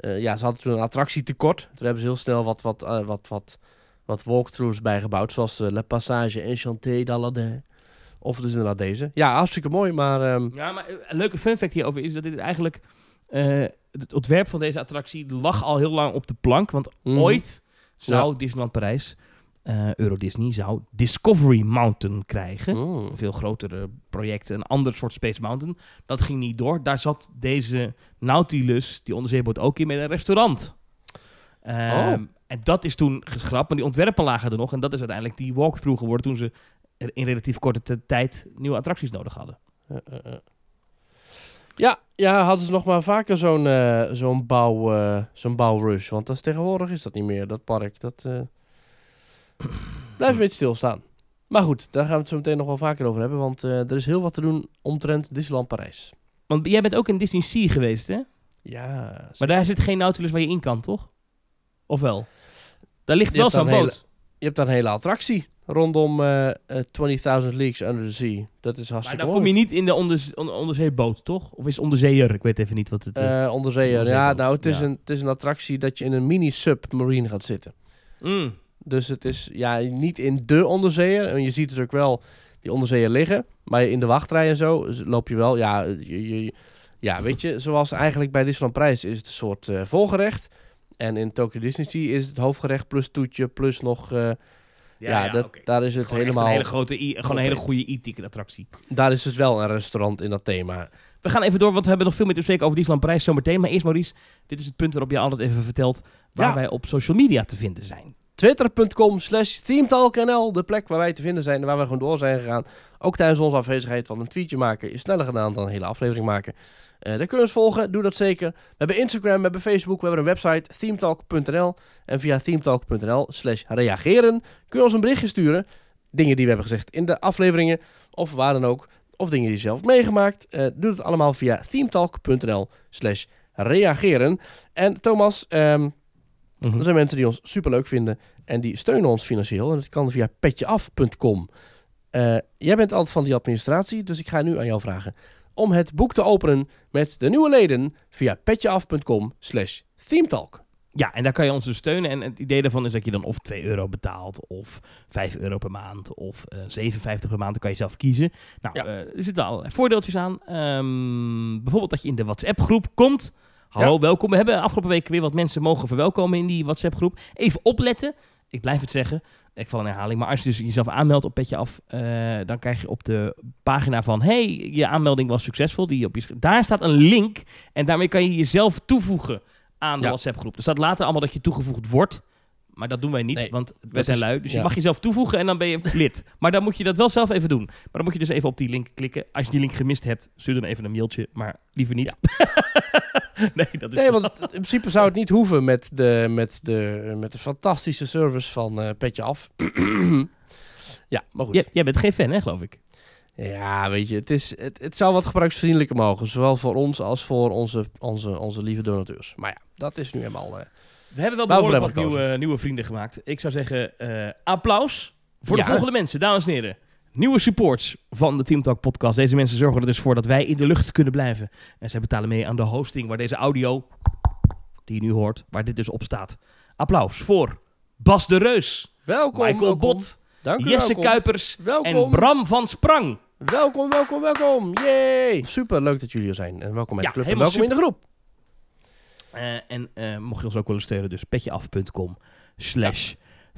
uh, ja, ze hadden toen een attractietekort. Toen hebben ze heel snel wat, wat, uh, wat, wat, wat walkthroughs bijgebouwd. Zoals uh, La Passage Enchantée d'Aladin. Of dus inderdaad deze. Ja, hartstikke mooi, maar... Um... Ja, maar een leuke fun fact hierover is dat dit eigenlijk... Uh, het ontwerp van deze attractie lag al heel lang op de plank. Want mm. ooit zou ja. Disneyland Parijs, uh, Euro Disney, zou Discovery Mountain krijgen. Mm. Een veel grotere project, een ander soort Space Mountain. Dat ging niet door. Daar zat deze Nautilus, die onderzeeboot, ook in met een restaurant. Um, oh. En dat is toen geschrapt, maar die ontwerpen lagen er nog. En dat is uiteindelijk die walkthrough geworden toen ze in relatief korte tijd nieuwe attracties nodig hadden. Uh, uh, uh. Ja, ja, hadden ze nog maar vaker zo'n, uh, zo'n, bouw, uh, zo'n bouwrush. Want dat is, tegenwoordig is dat niet meer, dat park. Dat uh, blijft een beetje stilstaan. Maar goed, daar gaan we het zo meteen nog wel vaker over hebben. Want uh, er is heel wat te doen omtrent Disneyland Parijs. Want jij bent ook in Disney Sea geweest, hè? Ja. Zeker. Maar daar zit geen Nautilus waar je in kan, toch? Of wel? Daar ligt je wel zo'n boot. Hele, je hebt daar een hele attractie. Rondom uh, uh, twintigduizend Leagues Under the Sea. Dat is hartstikke mooi. Maar dan mooi. Kom je niet in de onders- on- onderzeeboot, toch? Of is het onderzeeër? Ik weet even niet wat het... Uh, uh, onderzeeër, het ja. Nou, het is, ja. Een, het is een attractie dat je in een mini-submarine gaat zitten. Mm. Dus het is ja niet in de onderzeeër. En je ziet natuurlijk wel die onderzeeër liggen. Maar in de wachtrij en zo loop je wel... Ja, je, je, ja weet je, zoals eigenlijk bij Disneyland Parijs is het een soort uh, volgerecht. En in Tokyo Disney is het hoofdgerecht plus toetje plus nog... Uh, Ja, ja, ja dat, okay. Daar is het gewoon helemaal... Een hele grote, i- gewoon een hele goede e-ticket attractie. Daar is dus wel een restaurant in dat thema. We gaan even door, want we hebben nog veel meer te bespreken over Disneyland Parijs zometeen. Maar eerst, Maurice, dit is het punt waarop je altijd even vertelt waar ja. wij op social media te vinden zijn. Twitter.com slash ThemeTalkNL, de plek waar wij te vinden zijn en waar we gewoon door zijn gegaan. Ook tijdens onze afwezigheid, want een tweetje maken is sneller gedaan dan een hele aflevering maken. Uh, daar kun je ons volgen, doe dat zeker. We hebben Instagram, we hebben Facebook, we hebben een website, ThemeTalk punt n l. En via ThemeTalk punt n l slash reageren kun je ons een berichtje sturen. Dingen die we hebben gezegd in de afleveringen, of waar dan ook. Of dingen die je zelf meegemaakt. Uh, doe het allemaal via ThemeTalk punt n l slash reageren. En Thomas... Um, Mm-hmm. Er zijn mensen die ons superleuk vinden en die steunen ons financieel. En dat kan via petje af punt com. Uh, jij bent altijd van die administratie, dus ik ga nu aan jou vragen om het boek te openen met de nieuwe leden via petjeaf.com slash themetalk. Ja, en daar kan je ons dus steunen. En het idee daarvan is dat je dan of twee euro betaalt, of vijf euro per maand, of uh, zevenenvijftig per maand. Dan kan je zelf kiezen. Nou, ja. uh, er zitten allerlei voordeeltjes aan. Um, bijvoorbeeld dat je in de WhatsApp-groep komt... Hallo, ja. welkom. We hebben afgelopen week weer wat mensen mogen verwelkomen in die WhatsApp-groep. Even opletten. Ik blijf het zeggen. Ik val in herhaling. Maar als je dus jezelf aanmeldt op Petje Af... Uh, dan krijg je op de pagina van... hey, je aanmelding was succesvol. Die op je sch- Daar staat een link. En daarmee kan je jezelf toevoegen aan de ja. WhatsApp-groep. Dus dat later allemaal dat je toegevoegd wordt. Maar dat doen wij niet, nee, want we zijn lui. Dus ja. je mag jezelf toevoegen en dan ben je lid. Maar dan moet je dat wel zelf even doen. Maar dan moet je dus even op die link klikken. Als je die link gemist hebt, stuur dan even een mailtje. Maar liever niet. Ja. nee, dat is nee want in principe zou het niet hoeven met de, met de, met de fantastische service van uh, Petje Af. ja, maar goed. J- jij bent geen fan, hè, geloof ik? Ja, weet je, het, is, het, het zou wat gebruiksvriendelijker mogen. Zowel voor ons als voor onze, onze, onze lieve donateurs. Maar ja, dat is nu helemaal... Uh, We hebben wel behoorlijk wat nieuwe, nieuwe vrienden gemaakt. Ik zou zeggen, uh, applaus voor ja. de volgende mensen. Dames en heren, nieuwe supports van de ThemeTalk podcast. Deze mensen zorgen er dus voor dat wij in de lucht kunnen blijven. En zij betalen mee aan de hosting waar deze audio, die je nu hoort, waar dit dus op staat. Applaus voor Bas de Reus, welkom, Michael welkom. Bot, Dank u, Jesse welkom. Kuipers welkom. En Bram van Sprang. Welkom, welkom, welkom. Yay. Super leuk dat jullie er zijn. En welkom bij ja, de club en welkom super. In de groep. Uh, en uh, mocht je ons ook willen steunen, dus petjeaf.com slash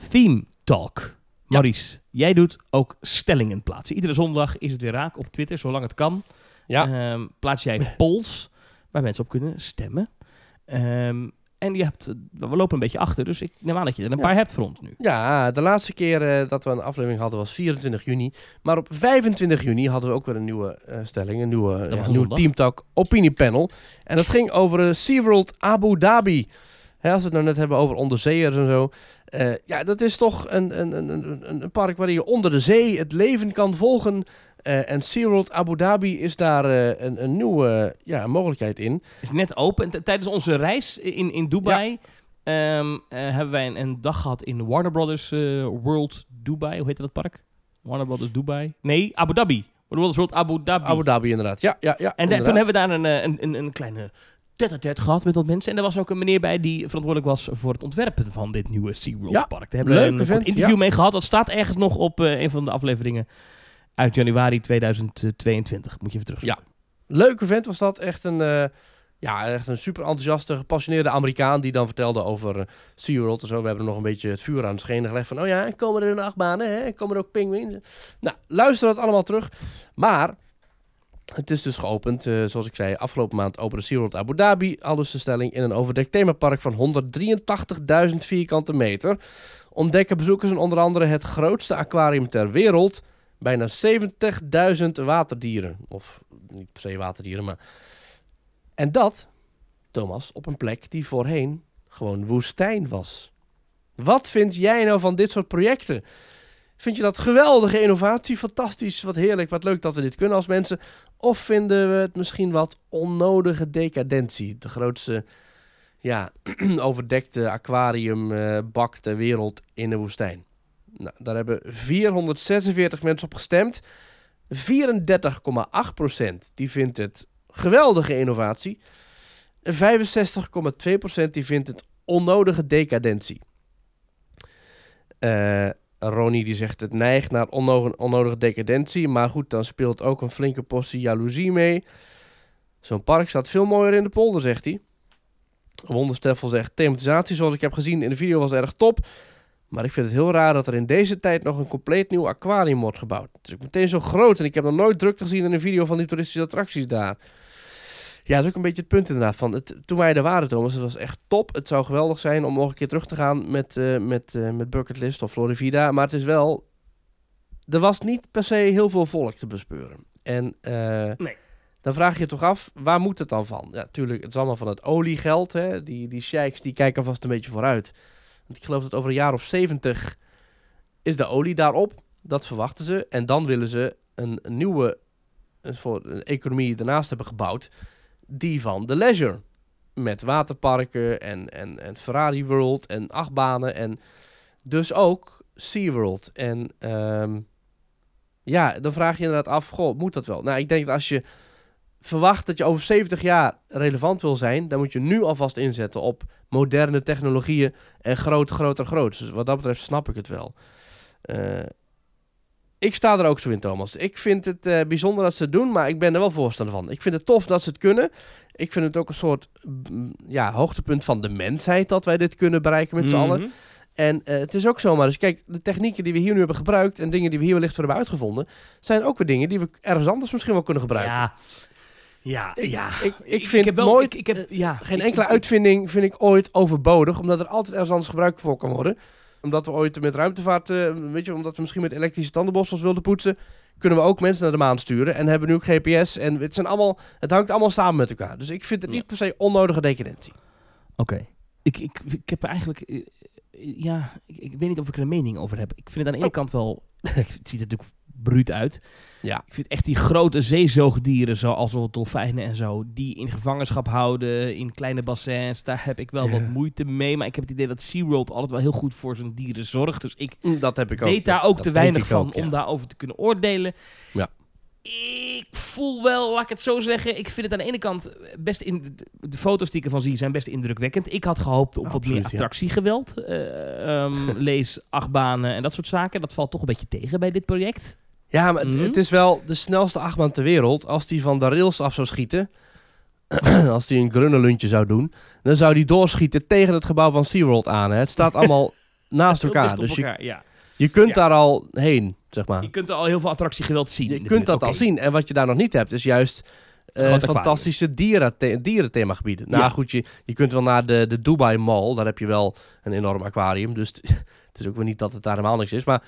themetalk. Maurice, ja. jij doet ook stellingen plaatsen. Iedere zondag is het weer raak op Twitter, zolang het kan. Ja. Um, plaats jij polls waar mensen op kunnen stemmen. Um, en je hebt, we lopen een beetje achter, dus ik neem aan dat je er een ja. paar hebt voor ons nu. Ja, de laatste keer uh, dat we een aflevering hadden was vierentwintig juni. Maar op vijfentwintig juni hadden we ook weer een nieuwe uh, stelling, een nieuwe, ja, nieuwe ThemeTalk opiniepanel. En dat ging over uh, SeaWorld Abu Dhabi. Hè, als we het nou net hebben over onderzeeërs en zo. Uh, ja, dat is toch een, een, een, een, een park waarin je onder de zee het leven kan volgen. Uh, en SeaWorld Abu Dhabi is daar uh, een, een nieuwe uh, ja, mogelijkheid in. Is net open. T- tijdens onze reis in, in Dubai ja. um, uh, hebben wij een, een dag gehad in Warner Brothers uh, World Dubai. Hoe heette dat park? Warner Brothers Dubai? Nee, Abu Dhabi. Warner Brothers World Abu Dhabi. Abu Dhabi, inderdaad. Ja, ja, ja, en inderdaad. Toen hebben we daar een, een, een, een kleine tête-à-tête gehad met wat mensen. En er was ook een meneer bij die verantwoordelijk was voor het ontwerpen van dit nieuwe SeaWorld ja, park. Daar hebben we een event, interview ja. mee gehad. Dat staat ergens nog op uh, een van de afleveringen. Uit januari tweeduizend tweeëntwintig, moet je even terugzoeken. Ja, leuke vent was dat. Echt een, uh, ja, echt een super enthousiaste, gepassioneerde Amerikaan die dan vertelde over uh, SeaWorld en zo. We hebben nog een beetje het vuur aan het schenen gelegd van, oh ja, komen er een achtbanen, hè? Komen er ook pinguïns? Nou, luister dat allemaal terug. Maar het is dus geopend, uh, zoals ik zei, afgelopen maand opende SeaWorld Abu Dhabi, aldus de stelling, in een overdekt themapark van honderddrieëntachtigduizend vierkante meter. Ontdekken bezoekers en onder andere het grootste aquarium ter wereld. Bijna zeventigduizend waterdieren. Of niet per se waterdieren, maar... En dat, Thomas, op een plek die voorheen gewoon woestijn was. Wat vind jij nou van dit soort projecten? Vind je dat geweldige innovatie? Fantastisch, wat heerlijk, wat leuk dat we dit kunnen als mensen. Of vinden we het misschien wat onnodige decadentie? De grootste, ja, overdekte aquariumbak ter wereld in de woestijn. Nou, daar hebben vierhonderdzesenveertig mensen op gestemd. vierendertig komma acht procent die vindt het geweldige innovatie. En vijfenzestig komma twee procent die vindt het onnodige decadentie. Uh, Ronnie die zegt het neigt naar onno- onnodige decadentie. Maar goed, dan speelt ook een flinke portie jaloezie mee. Zo'n park staat veel mooier in de polder, zegt hij. Wondersteffel zegt thematisatie zoals ik heb gezien in de video was erg top. Maar ik vind het heel raar dat er in deze tijd nog een compleet nieuw aquarium wordt gebouwd. Het is ook meteen zo groot en ik heb nog nooit drukte gezien in een video van die toeristische attracties daar. Ja, dat is ook een beetje het punt inderdaad. Van het, toen wij er waren, Thomas, het was echt top. Het zou geweldig zijn om nog een keer terug te gaan met, uh, met, uh, met Bucketlist of Florivida. Maar het is wel... Er was niet per se heel veel volk te bespeuren. En uh, nee. Dan vraag je je toch af, waar moet het dan van? Ja, tuurlijk, het is allemaal van het oliegeld. Hè? Die, die sheiks die kijken vast een beetje vooruit. Want ik geloof dat over een jaar of zeventig is de olie daarop. Dat verwachten ze. En dan willen ze een, een nieuwe een, voor, een economie daarnaast hebben gebouwd. Die van de leisure. Met waterparken en, en, en Ferrari World en achtbanen. En dus ook SeaWorld. En um, ja, dan vraag je inderdaad af, goh, moet dat wel? Nou, ik denk dat als je verwacht dat je over zeventig jaar relevant wil zijn, dan moet je nu alvast inzetten op moderne technologieën en groot, groter, groot. Dus wat dat betreft snap ik het wel. Uh, ik sta er ook zo in, Thomas. Ik vind het uh, bijzonder dat ze het doen, maar ik ben er wel voorstander van. Ik vind het tof dat ze het kunnen. Ik vind het ook een soort ja, hoogtepunt van de mensheid dat wij dit kunnen bereiken met mm-hmm. z'n allen. En uh, het is ook zomaar. Dus kijk, de technieken die we hier nu hebben gebruikt en dingen die we hier wellicht voor hebben uitgevonden, zijn ook weer dingen die we ergens anders misschien wel kunnen gebruiken. Ja. Ja, ik, ja. Ik, ik vind ik heb wel, nooit, ik, ik heb, ja. uh, geen enkele ik, uitvinding vind ik ooit overbodig, omdat er altijd ergens anders gebruik voor kan worden. Omdat we ooit met ruimtevaart, uh, weet je, omdat we misschien met elektrische tandenborstels wilden poetsen, kunnen we ook mensen naar de maan sturen en hebben nu ook G P S. En het, zijn allemaal, het hangt allemaal samen met elkaar. Dus ik vind het niet ja. per se onnodige decadentie. Oké. Okay. Ik, ik, ik heb eigenlijk, uh, ja, ik, ik weet niet of ik er een mening over heb. Ik vind het aan de ene oh. kant wel, ik zie het natuurlijk bruut uit. Ja. Ik vind echt die grote zeezoogdieren, zoals dolfijnen en zo, die in gevangenschap houden, in kleine bassins, daar heb ik wel ja. wat moeite mee. Maar ik heb het idee dat SeaWorld altijd wel heel goed voor zijn dieren zorgt. Dus ik, dat heb ik weet ook. daar ook dat te weinig van ook, ja. om daarover te kunnen oordelen. Ja. Ik voel wel, laat ik het zo zeggen, ik vind het aan de ene kant best in de foto's die ik ervan zie zijn best indrukwekkend. Ik had gehoopt op wat meer attractiegeweld. Uh, um, lees achtbanen en dat soort zaken. Dat valt toch een beetje tegen bij dit project. Ja, maar het, mm. het is wel de snelste achtbaan ter wereld. Als die van de rails af zou schieten, als die een Gröna Lundje zou doen, dan zou die doorschieten tegen het gebouw van SeaWorld aan. Hè. Het staat allemaal naast elkaar. Dus je, elkaar, ja. je kunt ja. daar al heen, zeg maar. Je kunt er al heel veel attractiegeweld zien. Je kunt dat okay. al zien. En wat je daar nog niet hebt, is juist uh, fantastische dierenthe- dierenthemagebieden. Nou ja. goed, je, je kunt wel naar de, de Dubai Mall. Daar heb je wel een enorm aquarium. Dus t- het is ook weer niet dat het daar helemaal niks is, maar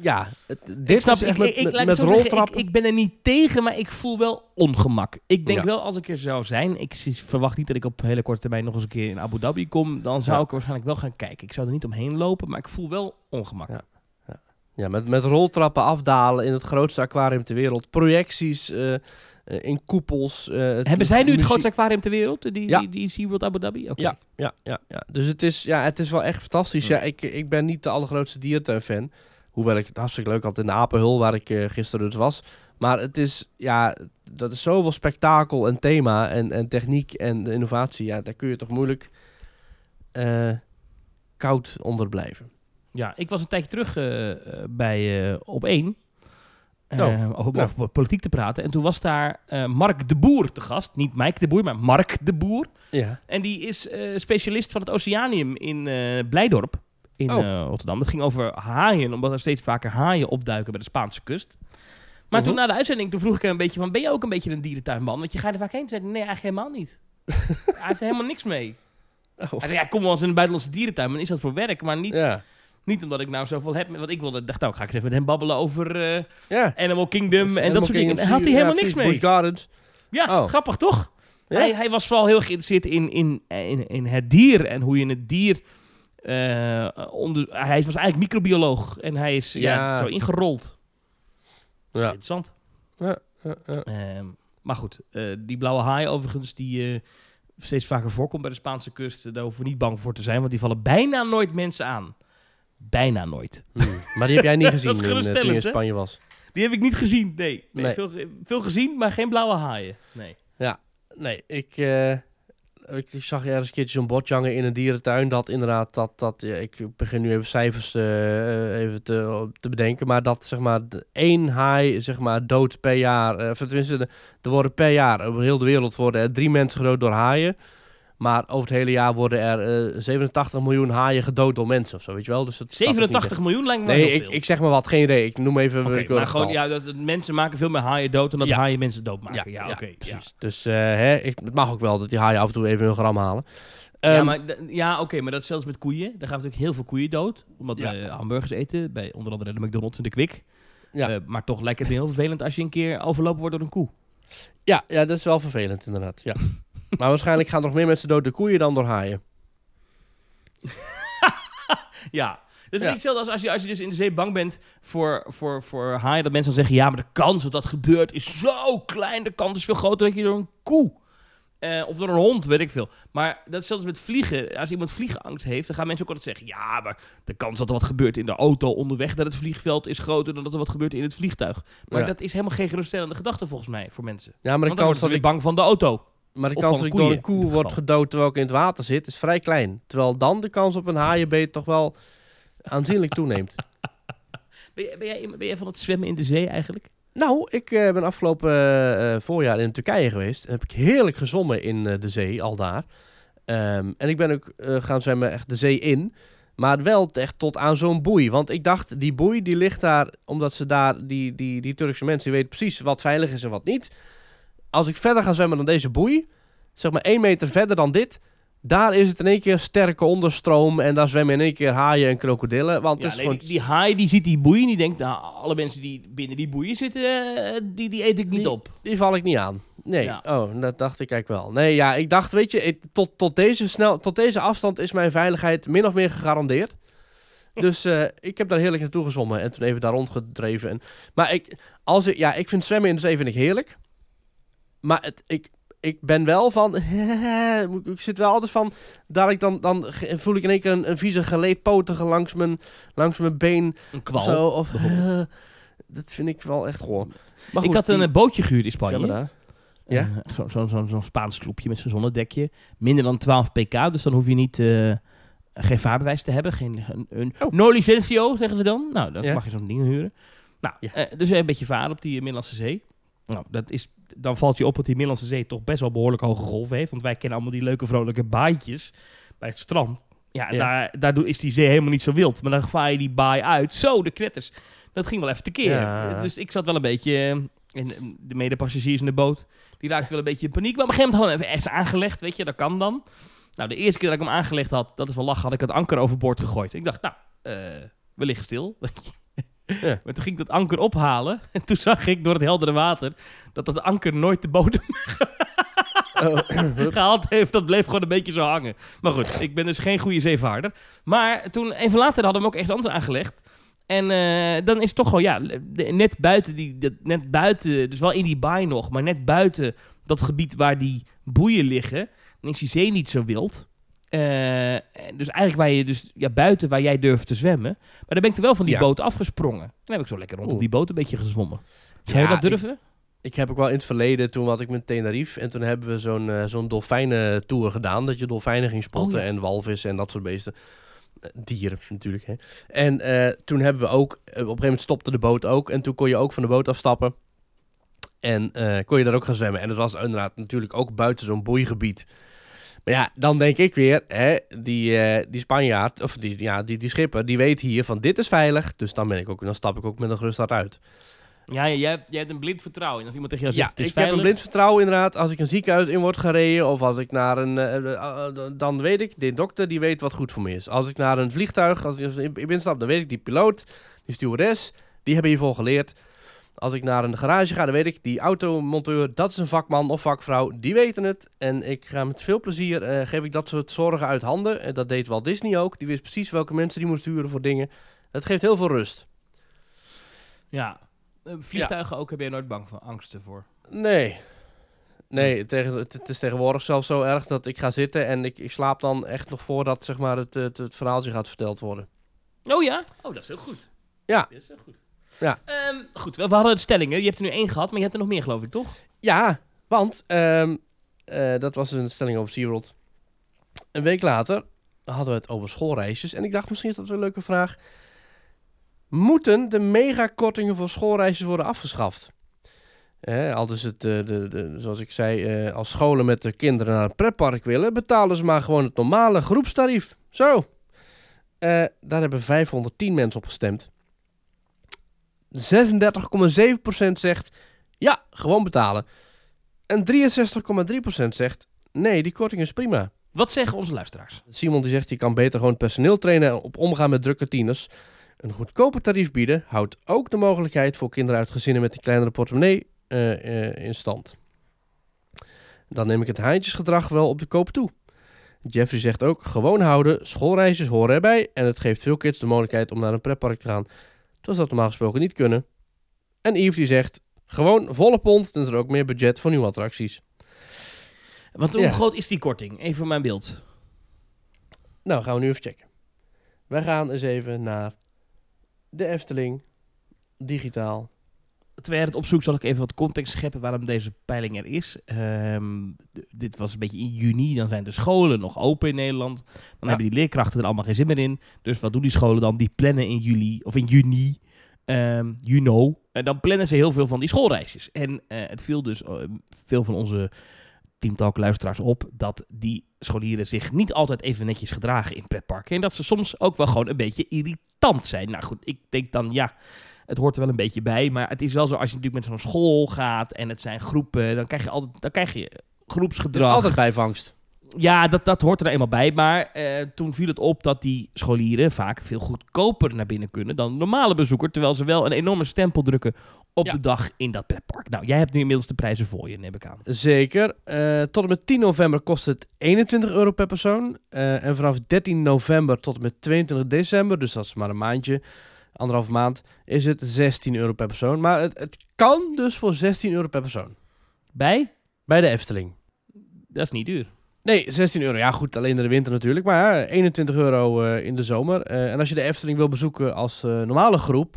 ja, het, dit ik snap, is echt ik, ik, met, ik, met roltrappen. Ik, ik ben er niet tegen, maar ik voel wel ongemak. Ik denk ja. wel, als ik er zou zijn, ik verwacht niet dat ik op hele korte termijn nog eens een keer in Abu Dhabi kom, dan zou ja. ik er waarschijnlijk wel gaan kijken. Ik zou er niet omheen lopen, maar ik voel wel ongemak. Ja. Ja. Ja, met, met roltrappen afdalen in het grootste aquarium ter wereld. Projecties uh, uh, in koepels. Uh, Hebben zij nu muzie- het grootste aquarium ter wereld? Die, ja. die, die SeaWorld Abu Dhabi? Okay. Ja, ja, ja, ja. Dus het is, ja, het is wel echt fantastisch. Ja. Ja, ik, ik ben niet de allergrootste dierentuin-fan. Hoewel ik het hartstikke leuk had in de Apenhul, waar ik uh, gisteren dus was. Maar het is, ja, dat is zoveel spektakel en thema en, en techniek en innovatie. Ja, daar kun je toch moeilijk uh, koud onder blijven. Ja, ik was een tijdje terug uh, bij uh, Op één uh, no. over, no. over politiek te praten. En toen was daar uh, Mark de Boer te gast. Niet Mike de Boer, maar Mark de Boer. Ja. En die is uh, specialist van het Oceanium in uh, Blijdorp in oh. uh, Rotterdam. Het ging over haaien, omdat er steeds vaker haaien opduiken bij de Spaanse kust. Maar uh-huh. toen na de uitzending, toen vroeg ik hem een beetje van... ben je ook een beetje een dierentuinman? Want je gaat er vaak heen. Toen zei hij, nee, eigenlijk helemaal niet. Hij heeft er helemaal niks mee. Oh. Hij zei, ja, kom wel eens in een buitenlandse dierentuin. Maar is dat voor werk, maar niet... Ja. Niet omdat ik nou zoveel heb, want ik wilde, dacht nou, ga ik eens even met hem babbelen over uh, yeah. Animal Kingdom en Animal dat soort dingen. Daar had hij helemaal ja, niks mee. Gardens. Ja, oh. grappig toch? Yeah. Hij, hij was vooral heel geïnteresseerd in, in, in, in het dier en hoe je het dier... Uh, onder, hij was eigenlijk microbioloog en hij is ja. Ja, zo ingerold. Dat is ja. interessant. Ja, ja, ja. Uh, maar goed, uh, die blauwe haai overigens, die uh, steeds vaker voorkomt bij de Spaanse kust, daar hoeven we niet bang voor te zijn, want die vallen bijna nooit mensen aan. Bijna nooit. Hmm. Maar die heb jij niet gezien toen je in Spanje was? Die heb ik niet gezien, nee. nee, nee. Veel, veel gezien, maar geen blauwe haaien. Nee. Ja, nee. Ik, uh, ik, ik zag ergens een keertje zo'n bordje hangen in een dierentuin. Dat inderdaad, dat, dat ja, ik begin nu even cijfers uh, even te, te bedenken. Maar dat zeg maar één haai zeg maar, dood per jaar. Uh, of tenminste, er worden per jaar over heel de wereld worden er drie mensen gedood door haaien. Maar over het hele jaar worden er uh, zevenentachtig miljoen haaien gedood door mensen of zo, weet je wel? Dus dat zevenentachtig miljoen lijkt me wel nee, heel ik, veel. Ik zeg maar wat, geen idee. Ik noem even... Okay, maar gewoon, ja, dat, dat mensen maken veel meer haaien dood en dat ja. haaien mensen doodmaken. Ja, ja, ja oké. Okay, precies. Ja. Dus uh, hè, ik, het mag ook wel dat die haaien af en toe even hun gram halen. Um, ja, maar, d- ja oké, okay, maar dat is zelfs met koeien. Daar gaan natuurlijk heel veel koeien dood, omdat ja. we uh, hamburgers eten, bij onder andere de McDonald's en de Kwik. Ja. Uh, maar toch lijkt het heel vervelend als je een keer overlopen wordt door een koe. Ja, ja dat is wel vervelend inderdaad, ja. Maar waarschijnlijk gaan er nog meer mensen dood door koeien dan door haaien. ja. Dat is ja. hetzelfde als, als, je, als je dus in de zee bang bent voor, voor, voor haaien. Dat mensen dan zeggen, ja, maar de kans dat dat gebeurt is zo klein. De kans is veel groter dat je door een koe eh, of door een hond, weet ik veel. Maar dat is hetzelfde met vliegen. Als iemand vliegenangst heeft, dan gaan mensen ook altijd zeggen... ja, maar de kans dat er wat gebeurt in de auto onderweg naar het vliegveld... is groter dan dat er wat gebeurt in het vliegtuig. Maar ja. dat is helemaal geen geruststellende gedachte volgens mij voor mensen. Ja, maar de Want dan kans dat ik bang van de auto. Maar de kans dat ik door een koe word gedood terwijl ik in het water zit, is vrij klein. Terwijl dan de kans op een haaienbeet toch wel aanzienlijk toeneemt. ben, jij, ben, jij, ben jij van het zwemmen in de zee eigenlijk? Nou, ik uh, ben afgelopen uh, voorjaar in Turkije geweest. En heb ik heerlijk gezwommen in uh, de zee, al daar. Um, en ik ben ook uh, gaan zwemmen echt de zee in. Maar wel echt tot aan zo'n boei. Want ik dacht, die boei die ligt daar, omdat ze daar, die, die, die Turkse mensen, die weten precies wat veilig is en wat niet. Als ik verder ga zwemmen dan deze boei, zeg maar één meter verder dan dit, daar is het in één keer sterke onderstroom en daar zwemmen in één keer haaien en krokodillen. Want ja, het is nee, gewoon... Die haai die ziet die boei en die denkt, nou, alle mensen die binnen die boeien zitten, uh, die, die eet ik niet die, op. Die val ik niet aan. Nee, ja. oh, dat dacht ik eigenlijk wel. Nee, ja, ik dacht, weet je, ik, tot, tot, deze snel, tot deze afstand is mijn veiligheid min of meer gegarandeerd. Dus uh, ik heb daar heerlijk naartoe gezwommen en toen even daar rondgedreven. En... Maar ik, als ik, ja, ik vind zwemmen in de zee vind ik heerlijk. Maar het, ik, ik ben wel van... ik zit wel altijd van... dat ik dan, dan voel ik in één keer een, een vieze geleedpotige langs mijn, langs mijn been. Een kwal. Zo, of, uh, dat vind ik wel echt goor. Maar goed, ik had een die... bootje gehuurd in Spanje. Ja? ja? Uh, zo, zo, zo, zo'n Spaans sloepje met zo'n zonnedekje. Minder dan twaalf pk. Dus dan hoef je niet... Uh, geen vaarbewijs te hebben. Geen, een, een oh. No licentio, zeggen ze dan. Nou, dan ja. mag je zo'n ding huren. Nou, ja. uh, dus een beetje varen op die uh, Middellandse Zee. Nou, dat is... Dan valt je op dat die Middellandse Zee toch best wel behoorlijk hoge golven heeft. Want wij kennen allemaal die leuke, vrolijke baantjes bij het strand. Ja, ja. Daar, daardoor is die zee helemaal niet zo wild. Maar dan vaar je die baai uit. Zo, de knetters. Dat ging wel even tekeer. Ja. Dus ik zat wel een beetje... En de medepassagiers in de boot, die raakten wel een beetje in paniek. Maar op een gegeven moment hadden we hem even aangelegd. Weet je, dat kan dan. Nou, de eerste keer dat ik hem aangelegd had, dat is wel lachen, had ik het anker overboord gegooid. Ik dacht, nou, uh, we liggen stil, weet je. Ja. Maar toen ging ik dat anker ophalen. En toen zag ik door het heldere water dat dat anker nooit de bodem oh. gehaald heeft. Dat bleef gewoon een beetje zo hangen. Maar goed, ik ben dus geen goede zeevaarder. Maar toen, even later, hadden we hem ook echt anders aangelegd. En uh, dan is het toch gewoon, ja, net buiten, die, net buiten, dus wel in die baai nog, maar net buiten dat gebied waar die boeien liggen, dan is die zee niet zo wild. Uh, dus eigenlijk waar je dus, ja, buiten waar jij durft te zwemmen. Maar dan ben ik er wel van die ja. boot afgesprongen. En dan heb ik zo lekker rond op die boot een beetje gezwommen. Zou je ja, dat durven? Ik, ik heb ook wel in het verleden, toen had ik met Tenerife. En toen hebben we zo'n, uh, zo'n dolfijnen-tour gedaan. Dat je dolfijnen ging spotten oh, ja. en walvis en dat soort beesten. Dieren natuurlijk. Hè. En uh, toen hebben we ook, uh, op een gegeven moment stopte de boot ook. En toen kon je ook van de boot afstappen. En uh, kon je daar ook gaan zwemmen. En dat was inderdaad natuurlijk ook buiten zo'n boeigebied. Maar ja, dan denk ik weer, hè, die, uh, die Spanjaard, of die, ja, die, die schipper, die weet hier van dit is veilig. Dus dan ben ik ook, dan stap ik ook met een gerust hart uit. Ja, jij hebt, jij hebt een blind vertrouwen. Als iemand tegen jou zegt, ja, het is ik veilig. Heb een blind vertrouwen inderdaad. Als ik een ziekenhuis in word gereden of als ik naar een... Uh, uh, uh, uh, dan weet ik, de dokter die weet wat goed voor me is. Als ik naar een vliegtuig, als ik in, in instap, dan weet ik die piloot, die stewardess, die hebben hiervoor geleerd. Als ik naar een garage ga, dan weet ik, die automonteur, dat is een vakman of vakvrouw, die weten het. En ik ga met veel plezier, uh, geef ik dat soort zorgen uit handen. En dat deed Walt Disney ook. Die wist precies welke mensen die moest huren voor dingen. Dat geeft heel veel rust. Ja, vliegtuigen ja. ook, heb jij nooit bang van, angsten voor? Nee. Nee, tegen, het, het is tegenwoordig zelfs zo erg dat ik ga zitten en ik, ik slaap dan echt nog voordat zeg maar, het, het, het verhaaltje gaat verteld worden. Oh ja? Oh, dat is heel goed. Ja. Dat is heel goed. Ja. Um, goed, we, we hadden stellingen. Je hebt er nu één gehad, maar je hebt er nog meer, geloof ik, toch? Ja, want um, uh, dat was een stelling over SeaWorld. Een week later hadden we het over schoolreisjes. En ik dacht, misschien is dat wel een leuke vraag. Moeten de megakortingen voor schoolreisjes worden afgeschaft? Eh, al dus het, uh, de, de, zoals ik zei, uh, als scholen met de kinderen naar een pretpark willen, betalen ze maar gewoon het normale groepstarief. Zo. Uh, daar hebben vijfhonderdtien mensen op gestemd. zesendertig komma zeven procent zegt ja, gewoon betalen. En drieënzestig komma drie procent zegt nee, die korting is prima. Wat zeggen onze luisteraars? Simon die zegt, je kan beter gewoon personeel trainen en op omgaan met drukke tieners. Een goedkoper tarief bieden houdt ook de mogelijkheid voor kinderen uit gezinnen met een kleinere portemonnee uh, uh, in stand. Dan neem ik het haantjesgedrag wel op de koop toe. Jeffrey zegt ook, gewoon houden, schoolreisjes horen erbij en het geeft veel kids de mogelijkheid om naar een pretpark te gaan. Terwijl ze dat normaal gesproken niet kunnen. En Yves die zegt, gewoon volle pond, dan is er ook meer budget voor nieuwe attracties. Want hoe ja. groot is die korting? Even voor mijn beeld. Nou, gaan we nu even checken. Wij gaan eens even naar de Efteling, digitaal. Terwijl het opzoek zal ik even wat context scheppen waarom deze peiling er is. Um, d- dit was een beetje in juni, dan zijn de scholen nog open in Nederland. Dan ja. hebben die leerkrachten er allemaal geen zin meer in. Dus wat doen die scholen dan? Die plannen in juli, of in juni, um, you know. En dan plannen ze heel veel van die schoolreisjes. En uh, het viel dus uh, veel van onze ThemeTalk-luisteraars op dat die scholieren zich niet altijd even netjes gedragen in pretparken. En dat ze soms ook wel gewoon een beetje irritant zijn. Nou goed, ik denk dan ja... Het hoort er wel een beetje bij, maar het is wel zo als je natuurlijk met zo'n school gaat en het zijn groepen, dan krijg je altijd, dan krijg je groepsgedrag. Je altijd bijvangst. Ja, dat, dat hoort er eenmaal bij, maar eh, toen viel het op dat die scholieren vaak veel goedkoper naar binnen kunnen dan normale bezoeker, terwijl ze wel een enorme stempel drukken op ja. de dag in dat pretpark. Nou, jij hebt nu inmiddels de prijzen voor je, neem ik aan. Zeker. Uh, tot en met tien november kost het eenentwintig euro per persoon uh, en vanaf dertien november tot en met tweeëntwintig december, dus dat is maar een maandje, anderhalf maand, is het zestien euro per persoon. Maar het, het kan dus voor zestien euro per persoon. Bij? Bij de Efteling. Dat is niet duur. Nee, zestien euro. Ja goed, alleen in de winter natuurlijk. Maar ja, eenentwintig euro uh, in de zomer. Uh, en als je de Efteling wil bezoeken als uh, normale groep,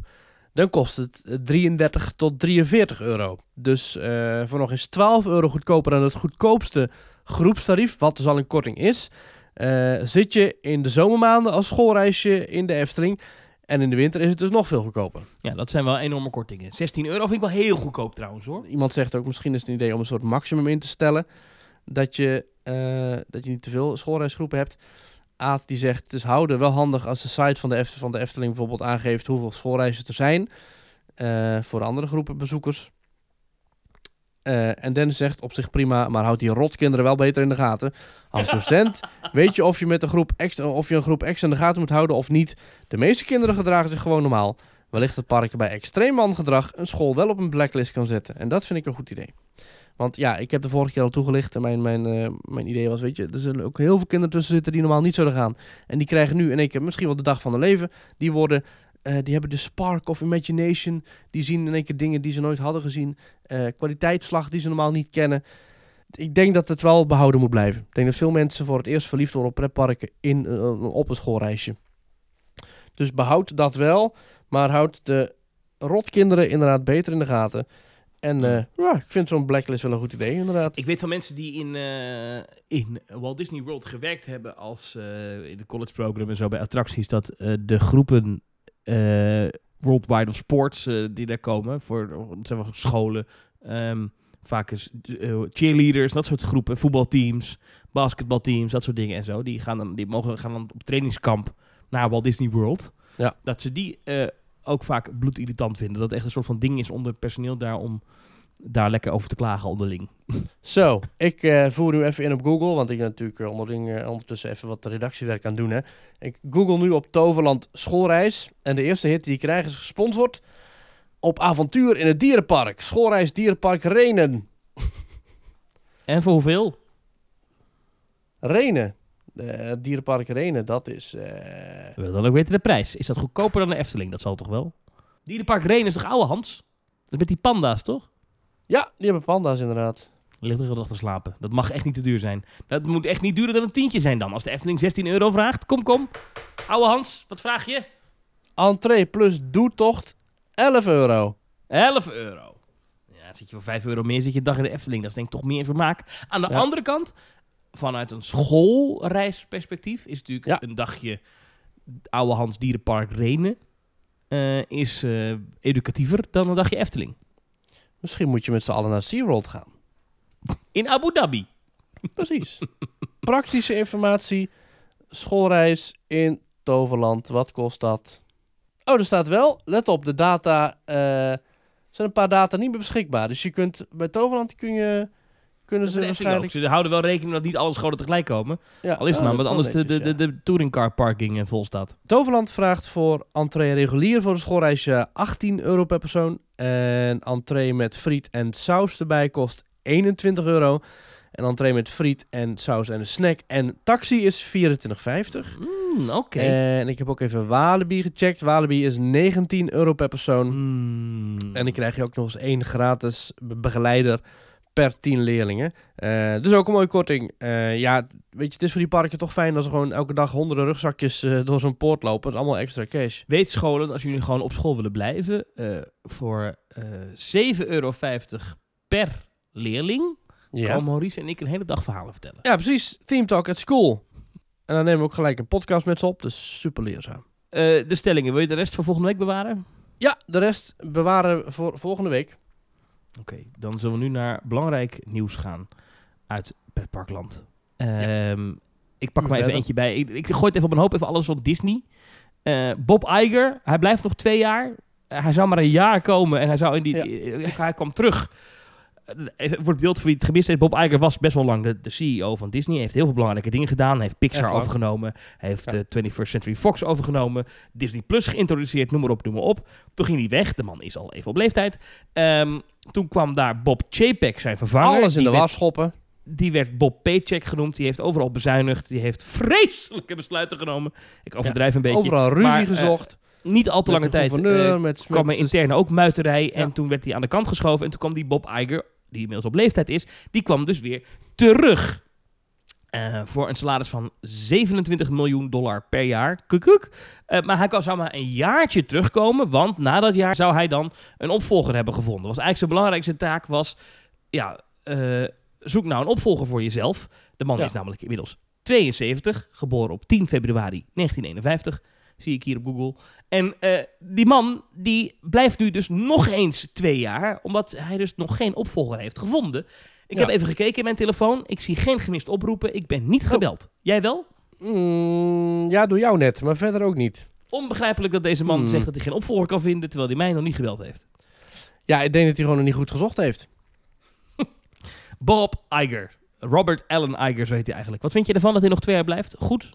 dan kost het drieëndertig tot drieënveertig euro. Dus uh, voor nog eens twaalf euro goedkoper dan het goedkoopste groepstarief, wat dus al een korting is. Uh, zit je in de zomermaanden als schoolreisje in de Efteling. En in de winter is het dus nog veel goedkoper. Ja, dat zijn wel enorme kortingen. zestien euro vind ik wel heel goedkoop trouwens hoor. Iemand zegt ook, misschien is het een idee om een soort maximum in te stellen. Dat je, uh, dat je niet te veel schoolreisgroepen hebt. Aad die zegt, het is houden wel handig als de site van de, Eft- van de Efteling bijvoorbeeld aangeeft hoeveel schoolreizen er zijn. Uh, voor andere groepen bezoekers. Uh, en Dennis zegt, op zich prima, maar houd die rotkinderen wel beter in de gaten. Als docent weet je of je, met een groep ex, of je een groep ex in de gaten moet houden of niet. De meeste kinderen gedragen zich gewoon normaal. Wellicht dat parken bij extreem wangedrag een school wel op een blacklist kan zetten. En dat vind ik een goed idee. Want ja, ik heb de vorige keer al toegelicht en mijn, mijn, uh, mijn idee was, weet je, er zullen ook heel veel kinderen tussen zitten die normaal niet zouden gaan. En die krijgen nu in één keer misschien wel de dag van hun leven. Die worden Uh, die hebben de spark of imagination. Die zien in één keer dingen die ze nooit hadden gezien. Uh, kwaliteitsslag die ze normaal niet kennen. Ik denk dat het wel behouden moet blijven. Ik denk dat veel mensen voor het eerst verliefd worden op pretparken in, uh, op een schoolreisje. Dus behoud dat wel. Maar houd de rotkinderen inderdaad beter in de gaten. En uh, ja, ik vind zo'n blacklist wel een goed idee, inderdaad. Ik weet van mensen die in, uh, in Walt Disney World gewerkt hebben als uh, in de college program en zo bij attracties, dat uh, de groepen uh, worldwide of sports uh, die daar komen, voor zeg maar, scholen, um, vaak is uh, cheerleaders, dat soort groepen, voetbalteams, basketbalteams, dat soort dingen en zo, die gaan dan, die mogen gaan dan op trainingskamp naar Walt Disney World. Ja. Dat ze die uh, ook vaak bloedirritant vinden. Dat het echt een soort van ding is onder personeel daar om daar lekker over te klagen onderling. Zo, so, ik uh, voer nu even in op Google, want ik ben natuurlijk uh, onderling uh, ondertussen even wat redactiewerk aan het doen. Hè. Ik google nu op Toverland schoolreis en de eerste hit die ik krijg is gesponsord op avontuur in het dierenpark. Schoolreis dierenpark Renen. En voor hoeveel? Renen. Uh, dierenpark Renen, dat is... Uh... We willen dan ook weten de prijs. Is dat goedkoper dan de Efteling? Dat zal toch wel? Dierenpark Renen is toch oude Hans? Dat is met die panda's, toch? Ja, die hebben panda's inderdaad. Ligt er gedacht te slapen. Dat mag echt niet te duur zijn. Dat moet echt niet duurder dan een tientje zijn dan. Als de Efteling zestien euro vraagt, kom, kom. Oude Hans, wat vraag je? Entree plus doetocht, elf euro. elf euro. Ja, dan zit je voor vijf euro meer, zit je een dag in de Efteling. Dat is denk ik toch meer vermaak. Aan de ja. andere kant... Vanuit een schoolreisperspectief is natuurlijk ja. een dagje oude Hans Dierenpark Renen uh, is uh, educatiever dan een dagje Efteling. Misschien moet je met z'n allen naar SeaWorld gaan. In Abu Dhabi. Precies. Praktische informatie. Schoolreis in Toverland. Wat kost dat? Oh, er staat wel. Let op, de data. Er uh, zijn een paar data niet meer beschikbaar. Dus je kunt bij Toverland kun je... Kunnen ze, waarschijnlijk... ze houden wel rekening dat niet alle scholen tegelijk komen. Ja, al is het maar, want anders netjes, de, de, ja. de, de touringcar parking vol staat. Toverland vraagt voor entree regulier voor een schoolreisje achttien euro per persoon. En entree met friet en saus erbij kost eenentwintig euro. En entree met friet en saus en een snack en taxi is vierentwintig vijftig. Mm, Oké. Okay. En ik heb ook even Walibi gecheckt. Walibi is negentien euro per persoon. Mm. En dan krijg je ook nog eens één gratis be- begeleider... per tien leerlingen. Uh, dus ook een mooie korting. Uh, ja, weet je, het is voor die parken toch fijn... dat ze gewoon elke dag honderden rugzakjes uh, door zo'n poort lopen. Dat is allemaal extra cash. Weet scholen, als jullie gewoon op school willen blijven... Uh, voor uh, zeven euro vijftig per leerling... Ja. Kan Maurice en ik een hele dag verhalen vertellen. Ja, precies. ThemeTalk at school. En dan nemen we ook gelijk een podcast met ze op. Dus super leerzaam. Uh, de stellingen, wil je de rest voor volgende week bewaren? Ja, de rest bewaren we voor volgende week. Oké, okay, dan zullen we nu naar belangrijk nieuws gaan uit pretparkland. Ja. Um, ik pak maar even eentje bij. Ik, ik gooi het even op een hoop, even alles van Disney. Uh, Bob Iger, hij blijft nog twee jaar. Uh, hij zou maar een jaar komen en hij, zou in die, ja. uh, hij kwam terug. Uh, voor het beeld voor wie het gemist heeft, Bob Iger was best wel lang de, de C E O van Disney. Hij heeft heel veel belangrijke dingen gedaan. Hij heeft Pixar overgenomen. Hij heeft ja. uh, twinty-first Century Fox overgenomen. Disney Plus geïntroduceerd, noem maar op, noem maar op. Toen ging hij weg. De man is al even op leeftijd. Um, Toen kwam daar Bob Chapek, zijn vervanger. Alles in de was schoppen. Die werd Bob Paycheck genoemd. Die heeft overal bezuinigd. Die heeft vreselijke besluiten genomen. Ik overdrijf ja, een beetje. Overal ruzie maar, gezocht. Uh, niet al te lange tijd uh, met, kwam er interne ook muiterij. Ja. En toen werd hij aan de kant geschoven. En toen kwam die Bob Iger, die inmiddels op leeftijd is... die kwam dus weer terug. Uh, voor een salaris van zevenentwintig miljoen dollar per jaar. Kuk, kuk. Uh, maar hij zou maar een jaartje terugkomen. Want na dat jaar zou hij dan een opvolger hebben gevonden. Was eigenlijk zijn belangrijkste taak was... Ja, uh, zoek nou een opvolger voor jezelf. De man ja. is namelijk inmiddels tweeënzeventig. Geboren op tien februari negentien eenenvijftig. Zie ik hier op Google. En uh, die man die blijft nu dus nog eens twee jaar. Omdat hij dus nog geen opvolger heeft gevonden... Ik ja. heb even gekeken in mijn telefoon. Ik zie geen gemist oproepen. Ik ben niet gebeld. Jij wel? Mm, ja, door jou net. Maar verder ook niet. Onbegrijpelijk dat deze man mm. zegt dat hij geen opvolger kan vinden... terwijl hij mij nog niet gebeld heeft. Ja, ik denk dat hij gewoon nog niet goed gezocht heeft. Bob Iger. Robert Allen Iger, zo heet hij eigenlijk. Wat vind je ervan dat hij nog twee jaar blijft? Goed?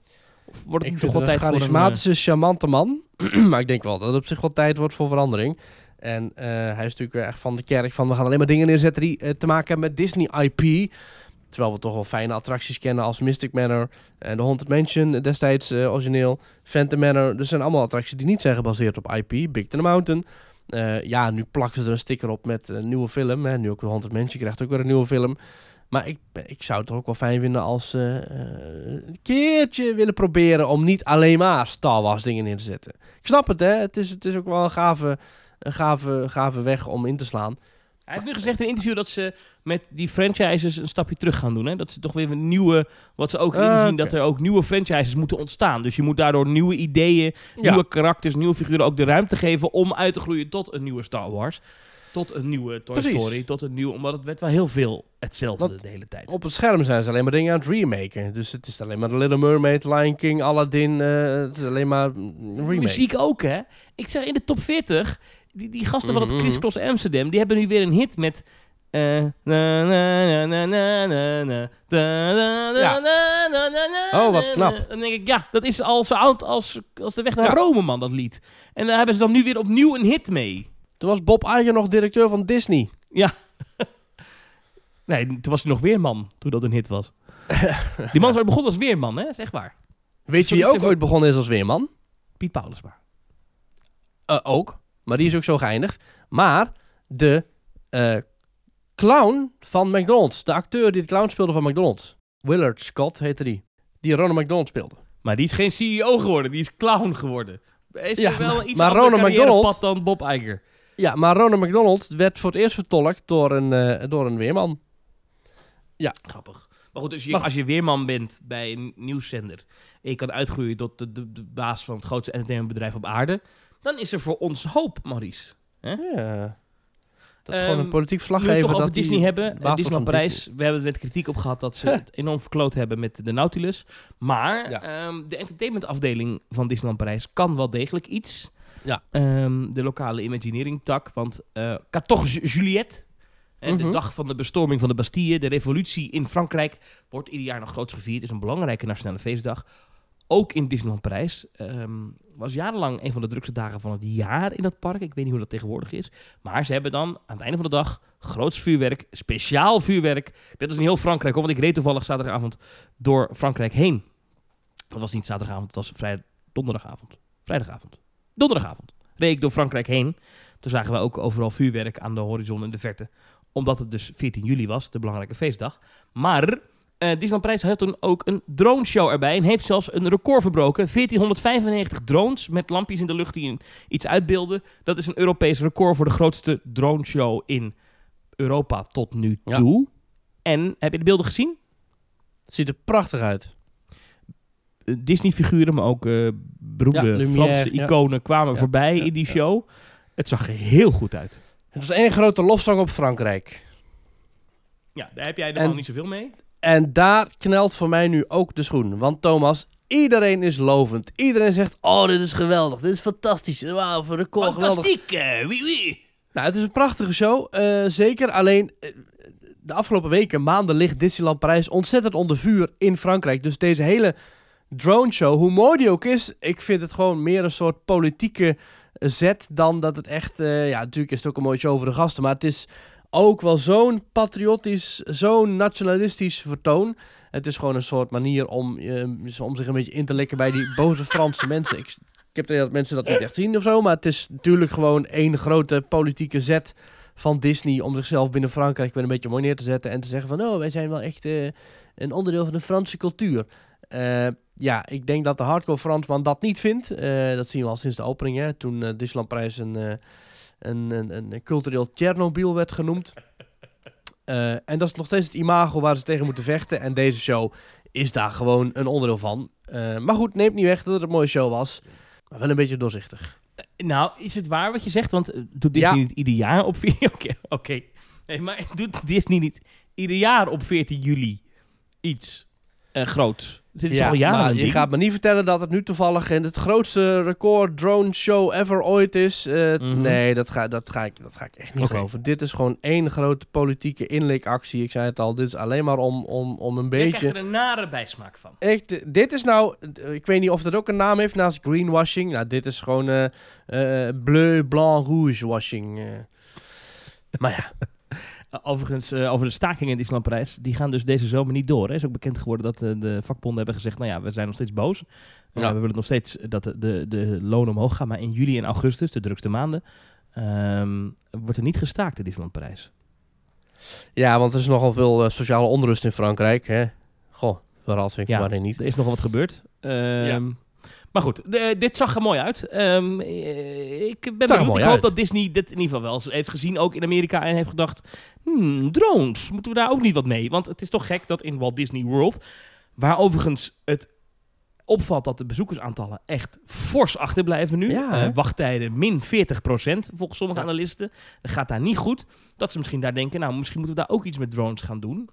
Of wordt het ik vind het een charismatische, een, charmante man. Maar ik denk wel dat het op zich wel tijd wordt voor verandering... En uh, hij is natuurlijk echt van de kerk van... we gaan alleen maar dingen neerzetten die uh, te maken hebben met Disney I P. Terwijl we toch wel fijne attracties kennen als Mystic Manor en de Haunted Mansion destijds uh, origineel. Phantom Manor. Dus zijn allemaal attracties die niet zijn gebaseerd op I P. Big Thunder Mountain. Uh, ja, nu plakken ze er een sticker op met een nieuwe film. Hè. Nu ook de Haunted Mansion krijgt ook weer een nieuwe film. Maar ik, ik zou het toch ook wel fijn vinden als ze uh, een keertje willen proberen om niet alleen maar Star Wars dingen neer te zetten. Ik snap het, hè. Het is, het is ook wel een gave, een gave, gave weg om in te slaan. Hij heeft nu gezegd in een interview dat ze met die franchises een stapje terug gaan doen. Hè? Dat ze toch weer een nieuwe, wat ze ook uh, inzien, okay. dat er ook nieuwe franchises moeten ontstaan. Dus je moet daardoor nieuwe ideeën, ja. nieuwe karakters, nieuwe figuren ook de ruimte geven om uit te groeien tot een nieuwe Star Wars. Tot een nieuwe Toy Precies. Story, tot een nieuw... Omdat het werd wel heel veel hetzelfde Want de hele tijd. Op het scherm zijn ze alleen maar dingen aan het remaken. Dus het is alleen maar The Little Mermaid, Lion King, Aladdin. Uh, het is alleen maar remake. Muziek ook, hè? Ik zeg in de top veertig... Die, die gasten van het Criss Cross Amsterdam, die hebben nu weer een hit met... Uh, na, na, na, na, na, na, ja. Oh, wat knap. Dan denk ik, ja, dat is al zo oud als, als de weg naar ja. Rome, man, dat lied. En daar hebben ze dan nu weer opnieuw een hit mee. Toen was Bob Iger nog directeur van Disney. Ja. Nee, toen was hij nog weerman, toen dat een hit was. Die man is ooit begonnen als weerman, hè? Dat is echt waar. Weet je wie ook ooit begonnen is als weerman? Piet Paulusma. Uh, ook. Maar die is ook zo geinig. Maar de uh, clown van McDonald's. De acteur die de clown speelde van McDonald's. Willard Scott heette die. Die Ronald McDonald speelde. Maar die is geen C E O geworden. Die is clown geworden. Is ja, er wel maar, iets maar Ronald McDonald dan Bob Iger. Ja, maar Ronald McDonald werd voor het eerst vertolkt door een, uh, door een weerman. Ja. Grappig. Maar goed, als je, als je weerman bent bij een nieuwszender... en je kan uitgroeien tot de, de, de baas van het grootste entertainmentbedrijf op aarde... Dan is er voor ons hoop, Maurice. He? Ja. Dat is um, gewoon een politiek slaggever. We het toch over dat Disney hebben. Uh, Disneyland Parijs. Disney. We hebben er net kritiek op gehad dat ze het enorm verkloot hebben met de Nautilus. Maar ja. um, de entertainmentafdeling van Disneyland Parijs kan wel degelijk iets. Ja. Um, de lokale imagineering tak. Want uh, quatorze Juliet, mm-hmm. de dag van de bestorming van de Bastille, de revolutie in Frankrijk, wordt ieder jaar nog groots gevierd. Is een belangrijke nationale feestdag. Ook in Disneyland Parijs. Um, was jarenlang een van de drukste dagen van het jaar in dat park. Ik weet niet hoe dat tegenwoordig is. Maar ze hebben dan aan het einde van de dag... groots vuurwerk, speciaal vuurwerk. Dat is in heel Frankrijk, hoor, want ik reed toevallig zaterdagavond door Frankrijk heen. Dat was niet zaterdagavond, dat was vrij donderdagavond. Vrijdagavond. Donderdagavond. Reed ik door Frankrijk heen. Toen zagen we ook overal vuurwerk aan de horizon in de verte. Omdat het dus veertien juli was, de belangrijke feestdag. Maar... Uh, Disneyland Parijs had toen ook een droneshow erbij en heeft zelfs een record verbroken. veertienhonderdvijfennegentig drones met lampjes in de lucht die iets uitbeelden. Dat is een Europees record voor de grootste droneshow in Europa tot nu toe. Ja. En heb je de beelden gezien? Het ziet er prachtig uit. Uh, Disney-figuren, maar ook uh, beroemde ja, Lumière, Franse iconen ja. kwamen ja, voorbij ja, in die ja. show. Het zag er heel goed uit. Het was één grote lofzang op Frankrijk. Ja, daar heb jij helemaal en... niet zoveel mee. En daar knelt voor mij nu ook de schoen. Want Thomas, iedereen is lovend. Iedereen zegt, oh, dit is geweldig. Dit is fantastisch. Wauw, voor de record geweldig. Fantastiek, wie wie. Nou, het is een prachtige show. Uh, zeker, alleen uh, de afgelopen weken, maanden ligt Disneyland Parijs ontzettend onder vuur in Frankrijk. Dus deze hele drone show, hoe mooi die ook is, ik vind het gewoon meer een soort politieke zet dan dat het echt... Uh, ja, natuurlijk is het ook een mooie show voor de gasten, maar het is... ook wel zo'n patriotisch, zo'n nationalistisch vertoon. Het is gewoon een soort manier om, uh, om zich een beetje in te likken bij die boze Franse mensen. Ik, ik heb de idee dat mensen dat niet echt zien of zo. Maar het is natuurlijk gewoon één grote politieke zet van Disney... om zichzelf binnen Frankrijk weer een beetje mooi neer te zetten... en te zeggen van, oh, wij zijn wel echt uh, een onderdeel van de Franse cultuur. Uh, ja, ik denk dat de hardcore Fransman dat niet vindt. Uh, dat zien we al sinds de opening, hè, toen uh, Disneyland Parijs een... Uh, Een, een, een cultureel Tsjernobyl werd genoemd. Uh, en dat is nog steeds het imago waar ze tegen moeten vechten. En deze show is daar gewoon een onderdeel van. Uh, maar goed, neemt niet weg dat het een mooie show was. Maar wel een beetje doorzichtig. Uh, nou, is het waar wat je zegt? Want uh, doet Disney ja. niet ieder jaar op veertien... Oké, okay, okay. Nee, maar doet Disney niet ieder jaar op veertien juli iets uh, groots? Dit is ja, al jaren maar je ding. Gaat me niet vertellen dat het nu toevallig het grootste record drone show ever ooit is. Uh, mm-hmm. Nee, dat ga, dat, ga ik, dat ga ik echt niet okay. geloven. Dit is gewoon één grote politieke inlikactie. Ik zei het al, dit is alleen maar om, om, om een beetje... Je krijgt er een nare bijsmaak van. Echt, dit is nou, ik weet niet of dat ook een naam heeft naast greenwashing. Nou, dit is gewoon uh, uh, bleu, blanc, rouge washing. Uh. Maar ja... Uh, overigens, uh, over de stakingen in Disneyland Parijs, die gaan dus deze zomer niet door. Het is ook bekend geworden dat uh, de vakbonden hebben gezegd, nou ja, we zijn nog steeds boos. Uh, ja. We willen nog steeds dat de, de, de loon omhoog gaat. Maar in juli en augustus, de drukste maanden, um, wordt er niet gestaakt in Disneyland Parijs. Ja, want er is nogal veel uh, sociale onrust in Frankrijk. Hè? Goh, verrassing, ja, maar niet. Er is nogal wat gebeurd. Um, ja. Maar goed, de, dit zag er mooi uit. Um, ik ben benieuwd. Ik hoop uit. dat Disney dit in ieder geval wel heeft gezien, ook in Amerika, en heeft gedacht, hmm, drones, moeten we daar ook niet wat mee? Want het is toch gek dat in Walt Disney World, waar overigens het opvalt dat de bezoekersaantallen echt fors achterblijven nu. Ja, uh, wachttijden min veertig procent volgens sommige ja. analisten. Dat gaat daar niet goed. Dat ze misschien daar denken, nou, misschien moeten we daar ook iets met drones gaan doen.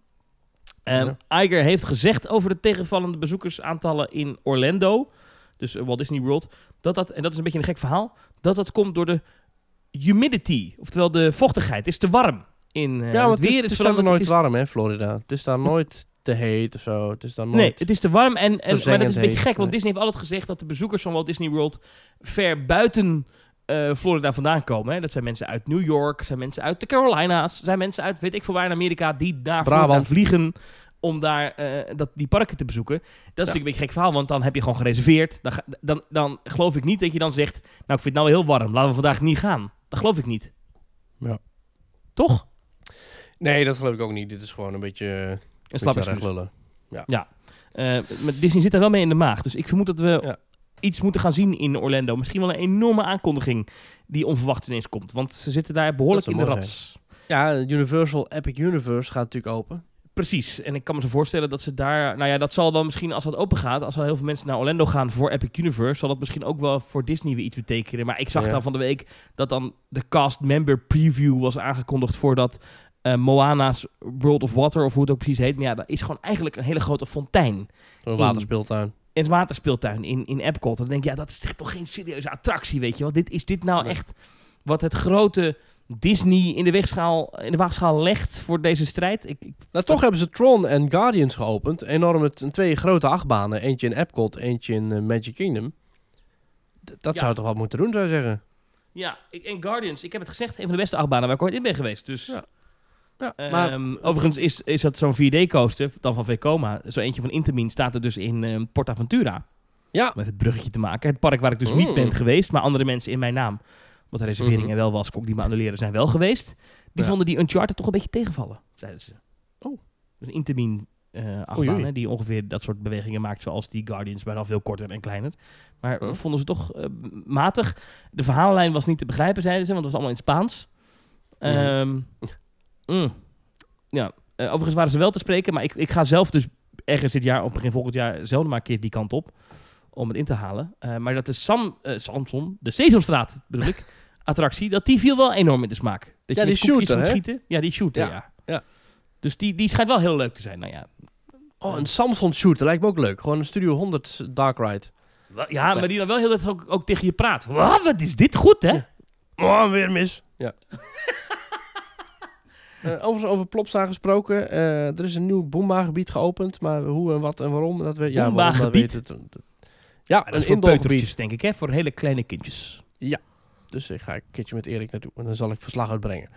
Um, ja. Iger heeft gezegd over de tegenvallende bezoekersaantallen in Orlando, dus Walt Disney World, dat dat, en dat is een beetje een gek verhaal, dat dat komt door de humidity, oftewel de vochtigheid. Het is te warm. In, uh, ja, maar het, het weer is, is veranderd. Het is nooit warm, hè, Florida. Het is daar nooit te heet of zo. Het is daar nooit... Nee, het is te warm. En, en, maar dat is een beetje gek, heet, want nee. Disney heeft altijd gezegd dat de bezoekers van Walt Disney World ver buiten uh, Florida vandaan komen. Hè. Dat zijn mensen uit New York, zijn mensen uit de Carolina's, zijn mensen uit, weet ik veel waar in Amerika, die daar vandaan vliegen om daar uh, dat, die parken te bezoeken. Dat is ja. natuurlijk een beetje een gek verhaal, want dan heb je gewoon gereserveerd. Dan, dan, dan geloof ik niet dat je dan zegt, nou, ik vind het nou heel warm, laten we vandaag niet gaan. Dat geloof ik niet. Ja. Toch? Nee, dat geloof ik ook niet. Dit is gewoon een beetje een slappe lullen. Ja. ja. Uh, met Disney zit er wel mee in de maag. Dus ik vermoed dat we ja. iets moeten gaan zien in Orlando. Misschien wel een enorme aankondiging die onverwacht ineens komt. Want ze zitten daar behoorlijk in de rats. Ja, Universal Epic Universe gaat natuurlijk open. Precies, en ik kan me zo voorstellen dat ze daar... Nou ja, dat zal dan misschien, als dat open gaat, als al heel veel mensen naar Orlando gaan voor Epic Universe, zal dat misschien ook wel voor Disney weer iets betekenen. Maar ik zag ja. dan van de week dat dan de cast member preview was aangekondigd voordat uh, Moana's World of Water, of hoe het ook precies heet. Maar ja, dat is gewoon eigenlijk een hele grote fontein. Een waterspeeltuin. Een waterspeeltuin in, in Epcot. En dan denk ik, ja, dat is toch geen serieuze attractie, weet je wel. Dit, is dit nou nee. echt wat het grote Disney in de weegschaal, in de waagschaal legt voor deze strijd? Ik, ik, nou, toch hebben ze Tron en Guardians geopend. Enorm met twee grote achtbanen. Eentje in Epcot, eentje in uh, Magic Kingdom. D- dat ja. zou toch wat moeten doen, zou je zeggen? Ja, ik, en Guardians, ik heb het gezegd, een van de beste achtbanen waar ik ooit in ben geweest. Dus. Ja. Ja, uh, maar, um, overigens is, is dat zo'n vier D-coaster, dan van Vekoma. Zo eentje van Intermin staat er dus in uh, Port Aventura. Ja. Om even het bruggetje te maken. Het park waar ik dus mm. niet ben geweest, maar andere mensen in mijn naam, want de reserveringen mm-hmm. wel was, kon ik die me annuleren, zijn wel geweest. Die ja. vonden die Uncharted toch een beetje tegenvallen, zeiden ze. Oh. Dus een intermin uh, achtbaan, die ongeveer dat soort bewegingen maakt, zoals die Guardians, maar dan veel korter en kleiner. Maar oh. vonden ze toch uh, matig. De verhaallijn was niet te begrijpen, zeiden ze, want het was allemaal in Spaans. Nee. Um, mm, ja. Uh, overigens waren ze wel te spreken, maar ik, ik ga zelf dus ergens dit jaar, of begin volgend jaar, zelden maar een keer die kant op, om het in te halen. Uh, maar dat is Sam, uh, Samson, de Sesamstraat, bedoel ik, attractie, dat die viel wel enorm in de smaak. Dat ja, je die shooter, schieten. Ja, die shooter, ja. ja. ja. Dus die, die schijnt wel heel leuk te zijn. Nou ja. Oh, een Samson shooter lijkt me ook leuk. Gewoon een Studio honderd Dark Ride. Ja, maar die dan wel heel erg ook, ook tegen je praat. Wow, wat is dit goed, hè? Ja. Oh, weer mis. Ja. uh, overigens over Plopsa gesproken. Uh, er is een nieuw Boomba-gebied geopend, maar hoe en wat en waarom, dat we... Ja, Boomba-gebied? Dat weet het. Ja, ja, een indoorgebied, denk ik, hè? Voor hele kleine kindjes. Ja. Dus ik ga een keertje met Erik naartoe en dan zal ik verslag uitbrengen.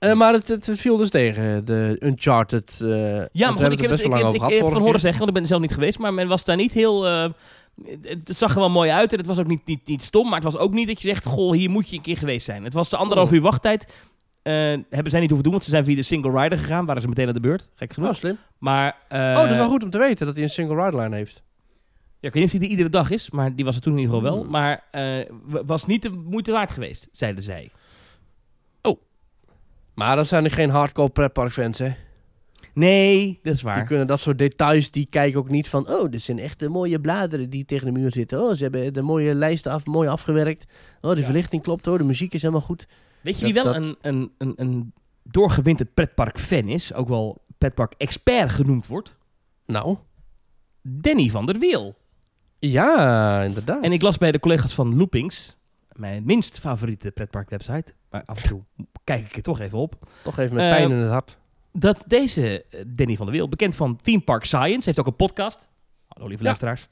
Uh, maar het, het viel dus tegen, de Uncharted. Uh, ja, maar goed, ik heb het, ik, ik, ik heb van horen zeggen, want ik ben er zelf niet geweest, maar men was daar niet heel... Uh, het, het zag er wel mooi uit en het was ook niet, niet, niet stom, maar het was ook niet dat je zegt, goh, hier moet je een keer geweest zijn. Het was de anderhalf oh. uur wachttijd. Uh, hebben zij niet hoeven doen, want ze zijn via de single rider gegaan, waren ze meteen aan de beurt. Gek genoeg. Oh, slim. Maar, uh, oh, dat is wel goed om te weten dat hij een single rider line heeft. Ja, ik weet niet of die iedere dag is, maar die was er toen in ieder geval wel. Maar uh, was niet de moeite waard geweest, zeiden zij. Oh. Maar dan zijn er geen hardcore pretparkfans, hè? Nee, dat is waar. Die kunnen dat soort details, die kijken ook niet van, oh, dit zijn echt mooie bladeren die tegen de muur zitten. Oh, ze hebben de mooie lijsten af, mooi afgewerkt. Oh, de ja. verlichting klopt hoor, de muziek is helemaal goed. Weet je wie wel dat... een, een, een, een doorgewinterd pretparkfan is, ook wel pretpark-expert genoemd wordt? Nou? Danny van der Wiel. Ja, inderdaad. En ik las bij de collega's van Loopings, mijn minst favoriete pretparkwebsite, maar af en toe kijk ik er toch even op. Toch even met pijn uh, in het hart. Dat deze Danny van der Wiel, bekend van Theme Park Science, heeft ook een podcast. Hallo lieve ja. luisteraars.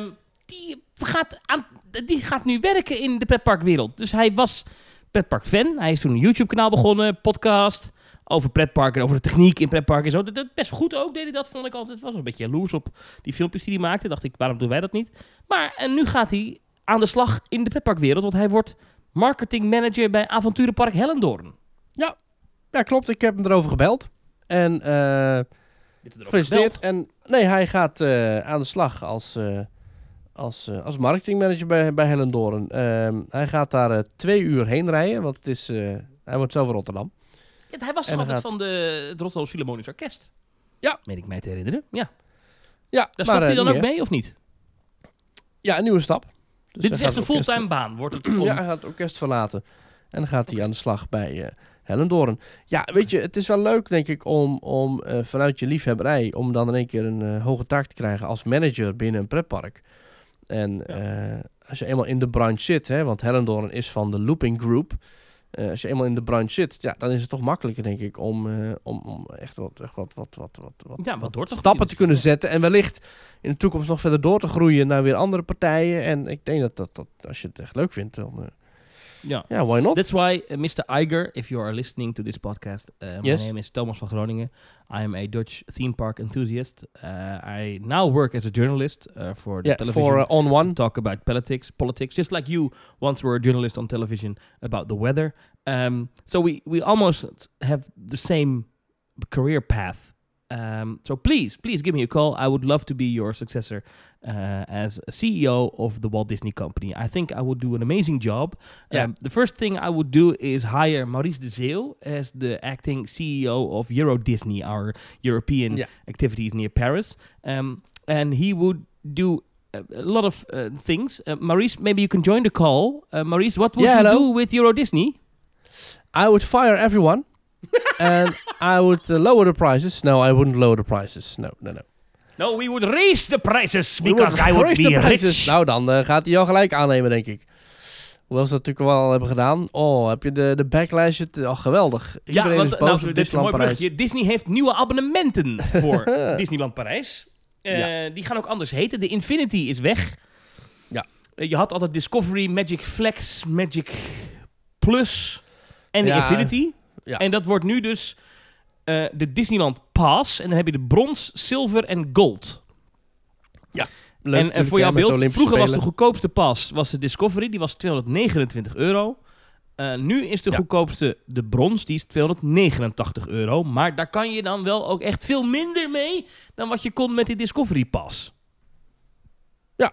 Um, die, gaat aan, die gaat nu werken in de pretparkwereld. Dus hij was pretparkfan. Hij is toen een YouTube kanaal begonnen, podcast. over pretparken, over de techniek in pretparken en zo. Dat, dat best goed ook deden dat, vond ik altijd. Het was een beetje jaloers op die filmpjes die hij maakte. Dacht ik, waarom doen wij dat niet? Maar en nu gaat hij aan de slag in de pretparkwereld, want hij wordt marketingmanager bij avonturenpark Hellendoorn. Ja, ja, klopt. Ik heb hem erover gebeld. En uh, gefeliciteerd. En nee, hij gaat uh, aan de slag als, uh, als, uh, als marketingmanager bij, bij Hellendoorn. Uh, hij gaat daar uh, twee uur heen rijden, want het is, uh, hij wordt zelf in Rotterdam. Ja, hij was toch altijd gaat... van de, het Rotterdam Philharmonisch Orkest? Ja. Meen ik mij te herinneren. Ja. Ja, daar stapt hij dan uh, ook mee, of niet? Ja, een nieuwe stap. Dus dit is echt een fulltime orkest... baan, wordt het om... Ja, hij gaat het orkest verlaten. En dan gaat hij okay. aan de slag bij... Uh, Hellendoorn. Ja, weet je, het is wel leuk, denk ik, om, om uh, vanuit je liefhebberij... om dan in één keer een uh, hoge taak te krijgen als manager binnen een pretpark. En ja. uh, als je eenmaal in de branche zit, hè, want Hellendoorn is van de Looping Group... Uh, als je eenmaal in de branche zit, ja, dan is het toch makkelijker, denk ik... om, uh, om, om echt wat, echt wat, wat, wat, wat, wat, ja, wat, wat stappen te kunnen zetten... en wellicht in de toekomst nog verder door te groeien naar weer andere partijen. En ik denk dat, dat, dat als je het echt leuk vindt... dan. Uh, Ja, yeah, why not? That's why, uh, Mister Iger, if you are listening to this podcast, uh, yes. My name is Thomas van Groningen. I am a Dutch theme park enthusiast. Uh, I now work as a journalist uh, for the yeah, television. For uh, On One. Talk about politics, politics, just like you once were a journalist on television about the weather. Um, so we, we almost have the same career path. Um, so please, please give me a call. I would love to be your successor uh, as a C E O of the Walt Disney Company. I think I would do an amazing job. Yeah. Um, the first thing I would do is hire Maurice de Zeeuw as the acting C E O of Euro Disney, our European yeah. activities near Paris. Um, and he would do a, a lot of uh, things. Uh, Maurice, maybe you can join the call. Uh, Maurice, what would yeah, you hello. do with Euro Disney? I would fire everyone. And I would uh, lower the prices. No, I wouldn't lower the prices. No, no, no. No, we would raise the prices because would I would be rich. Nou, dan uh, gaat hij jou gelijk aannemen, denk ik. Hoewel ze dat natuurlijk wel hebben gedaan. Oh, heb je de, de backlash? Oh, geweldig. Ja, iedereen want is boos nou, op dit is een mooi bruggetje. Disney heeft nieuwe abonnementen voor Disneyland Parijs. Uh, ja. Die gaan ook anders heten. De Infinity is weg. Ja. Uh, je had altijd Discovery, Magic Flex, Magic Plus en de ja. Infinity. Ja. En dat wordt nu dus uh, de Disneyland Pass. En dan heb je de brons, zilver en gold. Ja, leuk. En, en voor jouw beeld, vroeger Spelen. was de goedkoopste pass was de Discovery. Die was tweehonderdnegenentwintig euro. Uh, nu is de ja. goedkoopste de brons. Die is tweehonderdnegenentachtig euro. Maar daar kan je dan wel ook echt veel minder mee... dan wat je kon met die Discovery Pass. Ja.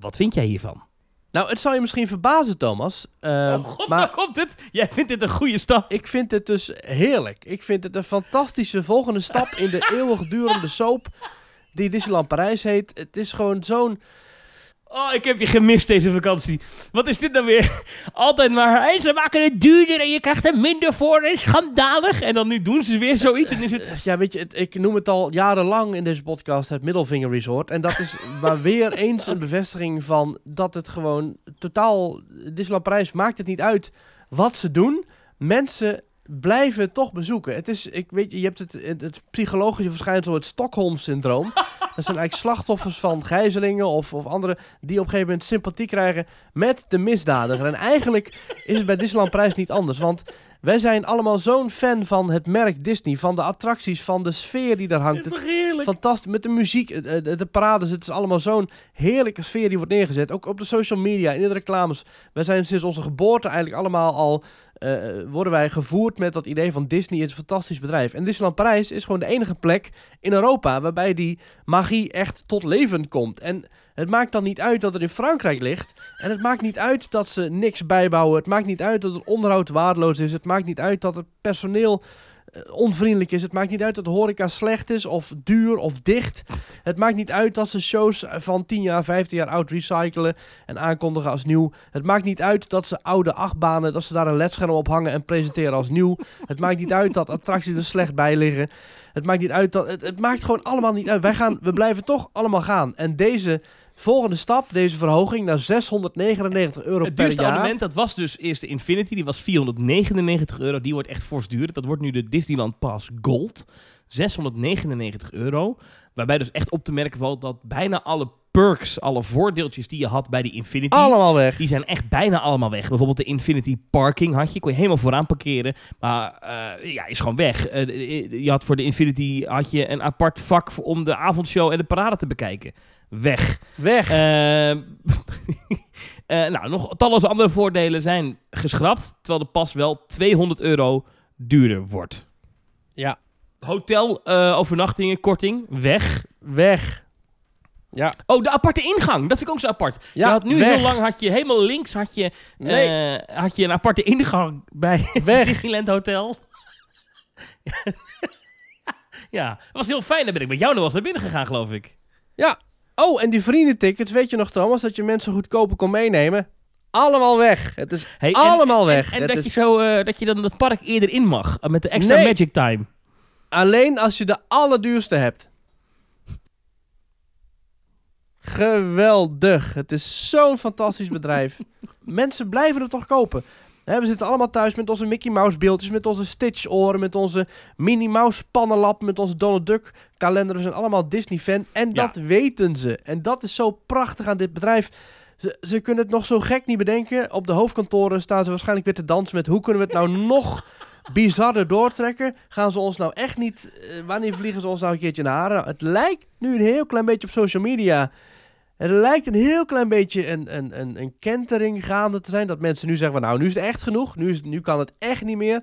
Wat vind jij hiervan? Nou, het zal je misschien verbazen, Thomas. Uh, oh god, maar waar komt het? Jij vindt dit een goede stap. Ik vind het dus heerlijk. Ik vind het een fantastische volgende stap in de eeuwigdurende soap die Disneyland Parijs heet. Het is gewoon zo'n... Oh, ik heb je gemist deze vakantie. Wat is dit nou weer? Altijd maar, hey, ze maken het duurder en je krijgt er minder voor. En schandalig. En dan nu doen ze weer zoiets en is het... Ja, weet je, het, ik noem het al jarenlang in deze podcast het Middelvinger Resort. En dat is maar weer eens een bevestiging van dat het gewoon totaal... Disneyland Parijs maakt het niet uit wat ze doen. Mensen blijven toch bezoeken. Het is, ik weet je, je hebt het, het psychologische verschijnsel, het Stockholm-syndroom. Dat zijn eigenlijk slachtoffers van gijzelingen of, of anderen die op een gegeven moment sympathie krijgen met de misdadiger. En eigenlijk is het bij Disneyland Parijs niet anders. Want wij zijn allemaal zo'n fan van het merk Disney, van de attracties, van de sfeer die daar hangt. Het is toch heerlijk? Fantastisch, met de muziek, de, de parades. Het is allemaal zo'n heerlijke sfeer die wordt neergezet. Ook op de social media, in de reclames. Wij zijn sinds onze geboorte eigenlijk allemaal al... Uh, worden wij gevoerd met dat idee van Disney is een fantastisch bedrijf. En Disneyland Parijs is gewoon de enige plek in Europa waarbij die magie echt tot leven komt. En het maakt dan niet uit dat het in Frankrijk ligt. En het maakt niet uit dat ze niks bijbouwen. Het maakt niet uit dat het onderhoud waardeloos is. Het maakt niet uit dat het personeel uh, onvriendelijk is. Het maakt niet uit dat de horeca slecht is of duur of dicht. Het maakt niet uit dat ze shows van tien jaar, vijftien jaar oud recyclen en aankondigen als nieuw. Het maakt niet uit dat ze oude achtbanen, dat ze daar een ledscherm op hangen en presenteren als nieuw. Het maakt niet uit dat attracties er slecht bij liggen. Het maakt niet uit dat... Het, het maakt gewoon allemaal niet uit. Wij gaan, we blijven toch allemaal gaan. En deze Volgende stap, deze verhoging naar zeshonderdnegenennegentig euro per jaar. Het duurste abonnement, dat was dus eerst de Infinity, die was vierhonderdnegenennegentig euro. Die wordt echt fors duurder. Dat wordt nu de Disneyland Pass Gold, zeshonderdnegenennegentig euro. Waarbij dus echt op te merken valt dat bijna alle perks, alle voordeeltjes die je had bij die Infinity, allemaal weg. Die zijn echt bijna allemaal weg. Bijvoorbeeld de Infinity Parking had je, kon je helemaal vooraan parkeren, maar uh, ja, is gewoon weg. Uh, je had voor de Infinity had je een apart vak om de avondshow en de parade te bekijken. Weg. Weg. Uh, uh, nou, nog talloze andere voordelen zijn geschrapt, terwijl de pas wel tweehonderd euro duurder wordt. Ja. Hotel, uh, overnachtingen, korting, weg. Weg. Ja. Oh, de aparte ingang. Dat vind ik ook zo apart. Ja, je had nu weg. Heel lang had je helemaal links had je, nee. uh, had je een aparte ingang bij weg. Disneyland Hotel. Ja, dat was heel fijn. Dan ben ik met jou nog eens naar binnen gegaan, geloof ik. Ja. Oh, en die vriendentickets, weet je nog, Thomas, dat je mensen goedkoper kon meenemen? Allemaal weg. Het is hey, allemaal en, weg. En, en het dat, is... je zo, uh, dat je dan dat park eerder in mag, uh, met de extra nee. Magic Time. Alleen als je de allerduurste hebt. Geweldig. Het is zo'n fantastisch bedrijf. Mensen blijven het toch kopen. He, we zitten allemaal thuis met onze Mickey Mouse beeldjes, met onze Stitch oren, met onze Minnie Mouse pannenlap, met onze Donald Duck kalender. We zijn allemaal Disney fan en ja. dat weten ze. En dat is zo prachtig aan dit bedrijf. Ze, ze kunnen het nog zo gek niet bedenken. Op de hoofdkantoren staan ze waarschijnlijk weer te dansen met hoe kunnen we het nou nog bizarder doortrekken. Gaan ze ons nou echt niet... Uh, wanneer vliegen ze ons nou een keertje in de haren? Nou, het lijkt nu een heel klein beetje op social media. Het lijkt een heel klein beetje een, een, een, een kentering gaande te zijn. Dat mensen nu zeggen van nou, nu is het echt genoeg. Nu, is, nu kan het echt niet meer.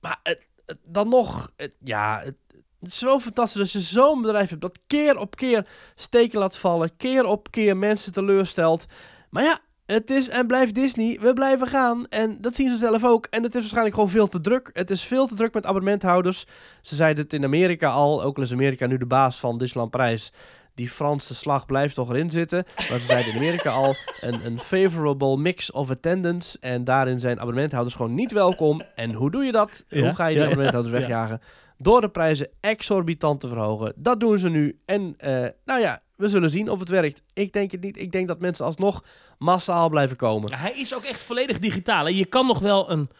Maar het, het, dan nog... Het, ja, het, het is zo fantastisch dat je zo'n bedrijf hebt dat keer op keer steken laat vallen. Keer op keer mensen teleurstelt. Maar ja, het is en blijft Disney. We blijven gaan. En dat zien ze zelf ook. En het is waarschijnlijk gewoon veel te druk. Het is veel te druk met abonnementhouders. Ze zeiden het in Amerika al. Ook al is Amerika nu de baas van Disneyland Parijs. Die Franse slag blijft toch erin zitten. Maar ze zeiden in Amerika al een, een favorable mix of attendance. En daarin zijn abonnementhouders gewoon niet welkom. En hoe doe je dat? Ja, hoe ga je die ja, abonnementhouders ja. wegjagen? Door de prijzen exorbitant te verhogen. Dat doen ze nu. En uh, nou ja, we zullen zien of het werkt. Ik denk het niet. Ik denk dat mensen alsnog massaal blijven komen. Ja, hij is ook echt volledig digitaal. Hè? Je kan nog wel een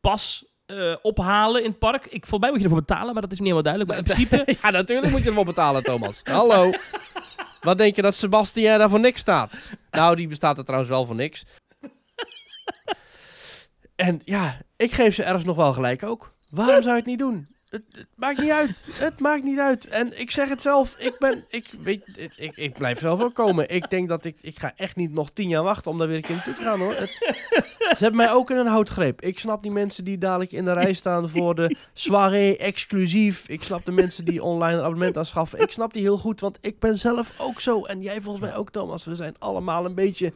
pas... Uh, ophalen in het park. Ik, volgens mij moet je ervoor betalen, maar dat is niet helemaal duidelijk. Maar in principe... ja, natuurlijk moet je ervoor betalen, Thomas. Hallo. Wat denk je dat Sebastian daar voor niks staat? Nou, die bestaat er trouwens wel voor niks. En ja, ik geef ze ergens nog wel gelijk ook. Waarom zou je het niet doen? Het, het maakt niet uit. Het maakt niet uit. En ik zeg het zelf. Ik ben... Ik, weet, ik, ik, ik blijf zelf wel komen. Ik denk dat ik... Ik ga echt niet nog tien jaar wachten om daar weer een keer naartoe te gaan, hoor. Het, ze hebben mij ook in een houtgreep. Ik snap die mensen die dadelijk in de rij staan voor de soirée exclusief. Ik snap de mensen die online een abonnement aanschaffen. Ik snap die heel goed, want ik ben zelf ook zo. En jij volgens mij ook, Thomas. We zijn allemaal een beetje...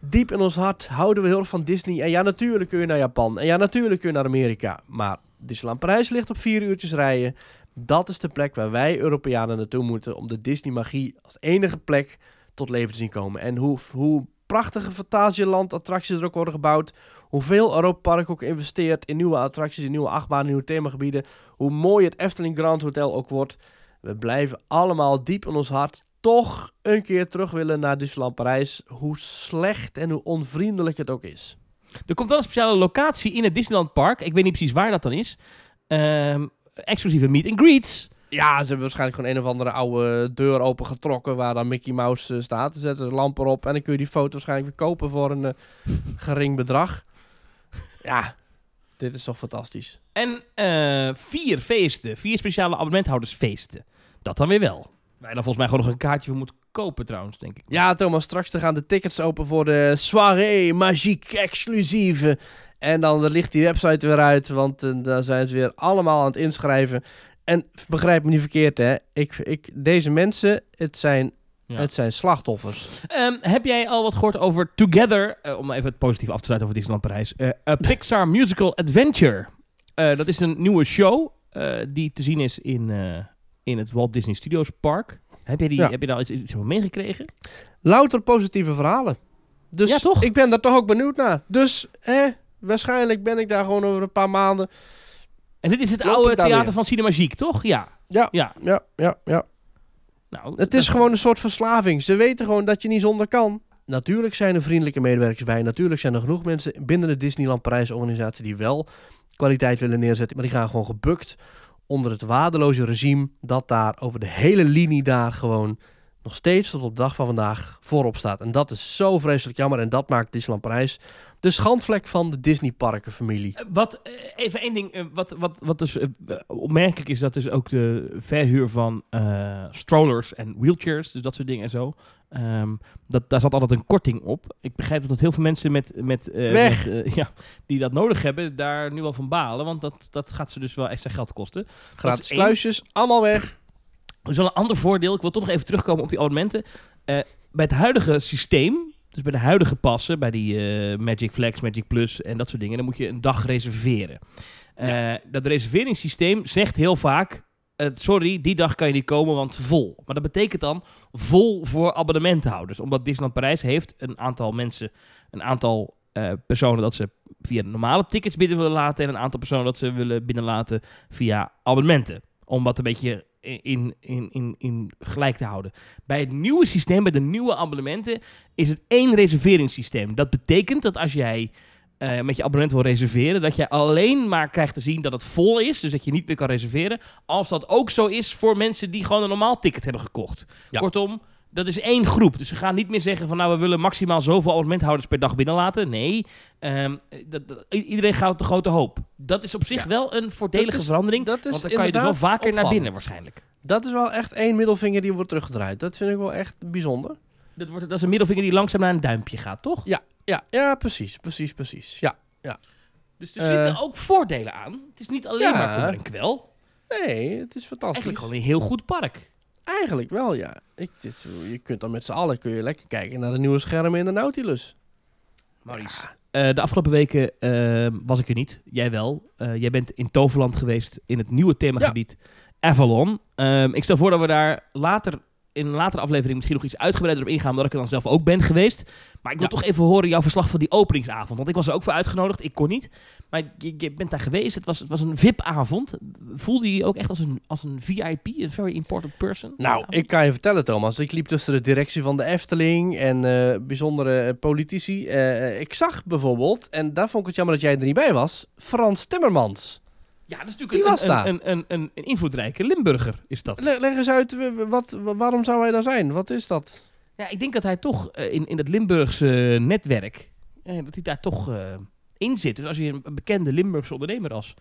Diep in ons hart houden we heel erg van Disney. En ja, natuurlijk kun je naar Japan. En ja, natuurlijk kun je naar Amerika. Maar... Disneyland Parijs ligt op vier uurtjes rijden. Dat is de plek waar wij Europeanen naartoe moeten om de Disney-magie als enige plek tot leven te zien komen. En hoe, hoe prachtige Fantasieland-attracties er ook worden gebouwd, hoeveel Europa Park ook investeert in nieuwe attracties, in nieuwe achtbanen, nieuwe themagebieden, hoe mooi het Efteling Grand Hotel ook wordt. We blijven allemaal diep in ons hart toch een keer terug willen naar Disneyland Parijs, hoe slecht en hoe onvriendelijk het ook is. Er komt wel een speciale locatie in het Disneyland Park. Ik weet niet precies waar dat dan is. Um, exclusieve meet and greets. Ja, ze hebben waarschijnlijk gewoon een of andere oude deur opengetrokken waar dan Mickey Mouse uh, staat. Ze zetten de lamp erop en dan kun je die foto waarschijnlijk weer kopen voor een uh, gering bedrag. Ja, dit is toch fantastisch. En uh, vier feesten, vier speciale abonnementhoudersfeesten. Dat dan weer wel. Waar je dan volgens mij gewoon nog een kaartje voor moet kopen trouwens, denk ik. Ja, Thomas, straks gaan de tickets open voor de soirée magique exclusieve. En dan ligt die website weer uit, want uh, daar zijn ze weer allemaal aan het inschrijven. En begrijp me niet verkeerd, hè. Ik, ik, deze mensen, het zijn, ja. het zijn slachtoffers. Um, heb jij al wat gehoord over Together, uh, om even het positief af te sluiten over Disneyland Parijs, uh, A Pixar Musical Adventure. Uh, dat is een nieuwe show uh, die te zien is in, uh, in het Walt Disney Studios Park. Heb je, die, ja. heb je daar iets, iets van meegekregen? Louter positieve verhalen. Dus ja, toch? Ik ben daar toch ook benieuwd naar. Dus hè, waarschijnlijk ben ik daar gewoon over een paar maanden. En dit is het oude theater weer van Cinemagique, toch? Ja. Ja, ja, ja, ja. ja. Nou, het is dat... gewoon een soort verslaving. Ze weten gewoon dat je niet zonder kan. Natuurlijk zijn er vriendelijke medewerkers bij. Natuurlijk zijn er genoeg mensen binnen de Disneyland Parijs organisatie die wel kwaliteit willen neerzetten. Maar die gaan gewoon gebukt onder het waardeloze regime dat daar over de hele linie daar gewoon nog steeds tot op de dag van vandaag voorop staat. En dat is zo vreselijk jammer. En dat maakt Disneyland Parijs de schandvlek van de Disney-parkenfamilie. Wat, even één ding, wat, wat, wat dus opmerkelijk is, dat is ook de verhuur van uh, strollers en wheelchairs, dus dat soort dingen en zo. Um, dat, daar zat altijd een korting op. Ik begrijp dat heel veel mensen met, met, uh, met uh, ja, die dat nodig hebben, daar nu al van balen, want dat, dat gaat ze dus wel extra geld kosten. Gratis kluisjes, allemaal weg. Dat is wel een ander voordeel. Ik wil toch nog even terugkomen op die abonnementen. Uh, bij het huidige systeem, dus bij de huidige passen, bij die uh, Magic Flex, Magic Plus en dat soort dingen, dan moet je een dag reserveren. Uh, ja. Dat reserveringssysteem zegt heel vaak, uh, sorry, die dag kan je niet komen, want vol. Maar dat betekent dan vol voor abonnementhouders. Omdat Disneyland Parijs heeft een aantal mensen, een aantal uh, personen dat ze via normale tickets binnen willen laten en een aantal personen dat ze willen binnenlaten via abonnementen. Om dat een beetje in, in, in, in gelijk te houden. Bij het nieuwe systeem, bij de nieuwe abonnementen, is het één reserveringssysteem. Dat betekent dat als jij uh, met je abonnement wil reserveren, dat je alleen maar krijgt te zien dat het vol is, dus dat je niet meer kan reserveren, als dat ook zo is voor mensen die gewoon een normaal ticket hebben gekocht. Ja. Kortom, dat is één groep. Dus ze gaan niet meer zeggen van nou, we willen maximaal zoveel abonnementhouders per dag binnenlaten. Nee, um, dat, dat, iedereen gaat op de grote hoop. Dat is op zich ja. wel een voordelige dat is, verandering. Dat is want dan kan je dus wel vaker opvallend. Naar binnen waarschijnlijk. Dat is wel echt één middelvinger die wordt teruggedraaid. Dat vind ik wel echt bijzonder. Dat, wordt, dat is een middelvinger die langzaam naar een duimpje gaat, toch? Ja, ja, ja precies, precies, precies. Ja, ja. Dus er uh, zitten ook voordelen aan. Het is niet alleen ja. maar kommer en kwel. Nee, het is fantastisch. Eigenlijk gewoon een heel goed park. Eigenlijk wel, ja. Ik, dit, je kunt dan met z'n allen kun je lekker kijken naar de nieuwe schermen in de Nautilus. Maurice, ja. uh, de afgelopen weken uh, was ik er niet. Jij wel. Uh, jij bent in Toverland geweest in het nieuwe themagebied ja. Avalon. Uh, ik stel voor dat we daar later in een latere aflevering misschien nog iets uitgebreider op ingaan, omdat ik er dan zelf ook ben geweest. Maar ik wil ja. toch even horen jouw verslag van die openingsavond. Want ik was er ook voor uitgenodigd. Ik kon niet. Maar je, je bent daar geweest. Het was, het was een V I P-avond. Voelde je je ook echt als een, als een V I P? Een very important person? Nou, ik kan je vertellen, Thomas. Ik liep tussen de directie van de Efteling en uh, bijzondere politici. Uh, ik zag bijvoorbeeld, en daar vond ik het jammer dat jij er niet bij was, Frans Timmermans. Ja, dat is natuurlijk een, een, een, een, een invloedrijke Limburger, is dat. Le- leg eens uit, wat, waarom zou hij daar zijn? Wat is dat? Ja, ik denk dat hij toch uh, in, in dat Limburgse netwerk, uh, dat hij daar toch uh, in zit. Dus als je een bekende Limburgse ondernemer als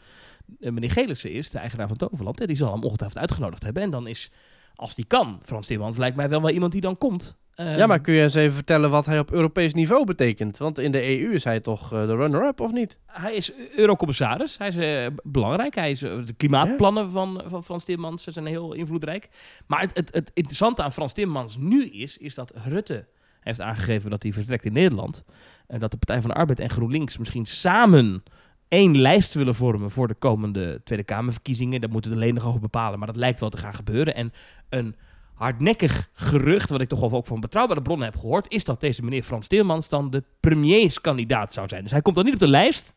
uh, meneer Gelissen is, de eigenaar van Toverland, uh, die zal hem ongetwijfeld uitgenodigd hebben. En dan is, als die kan, Frans Timmermans lijkt mij wel wel iemand die dan komt. Uh, ja, maar kun je eens even vertellen wat hij op Europees niveau betekent? Want in de E U is hij toch uh, de runner-up, of niet? Hij is eurocommissaris. Hij is uh, belangrijk. Hij is, uh, de klimaatplannen ja. van, van Frans Timmermans zijn heel invloedrijk. Maar het, het, het interessante aan Frans Timmermans nu is, is dat Rutte heeft aangegeven dat hij vertrekt in Nederland. En dat de Partij van de Arbeid en GroenLinks misschien samen één lijst willen vormen voor de komende Tweede Kamerverkiezingen. Dat moeten de leden nog over bepalen, maar dat lijkt wel te gaan gebeuren. En een hardnekkig gerucht, wat ik toch ook van betrouwbare bronnen heb gehoord, is dat deze meneer Frans Timmermans dan de premierskandidaat zou zijn. Dus hij komt dan niet op de lijst.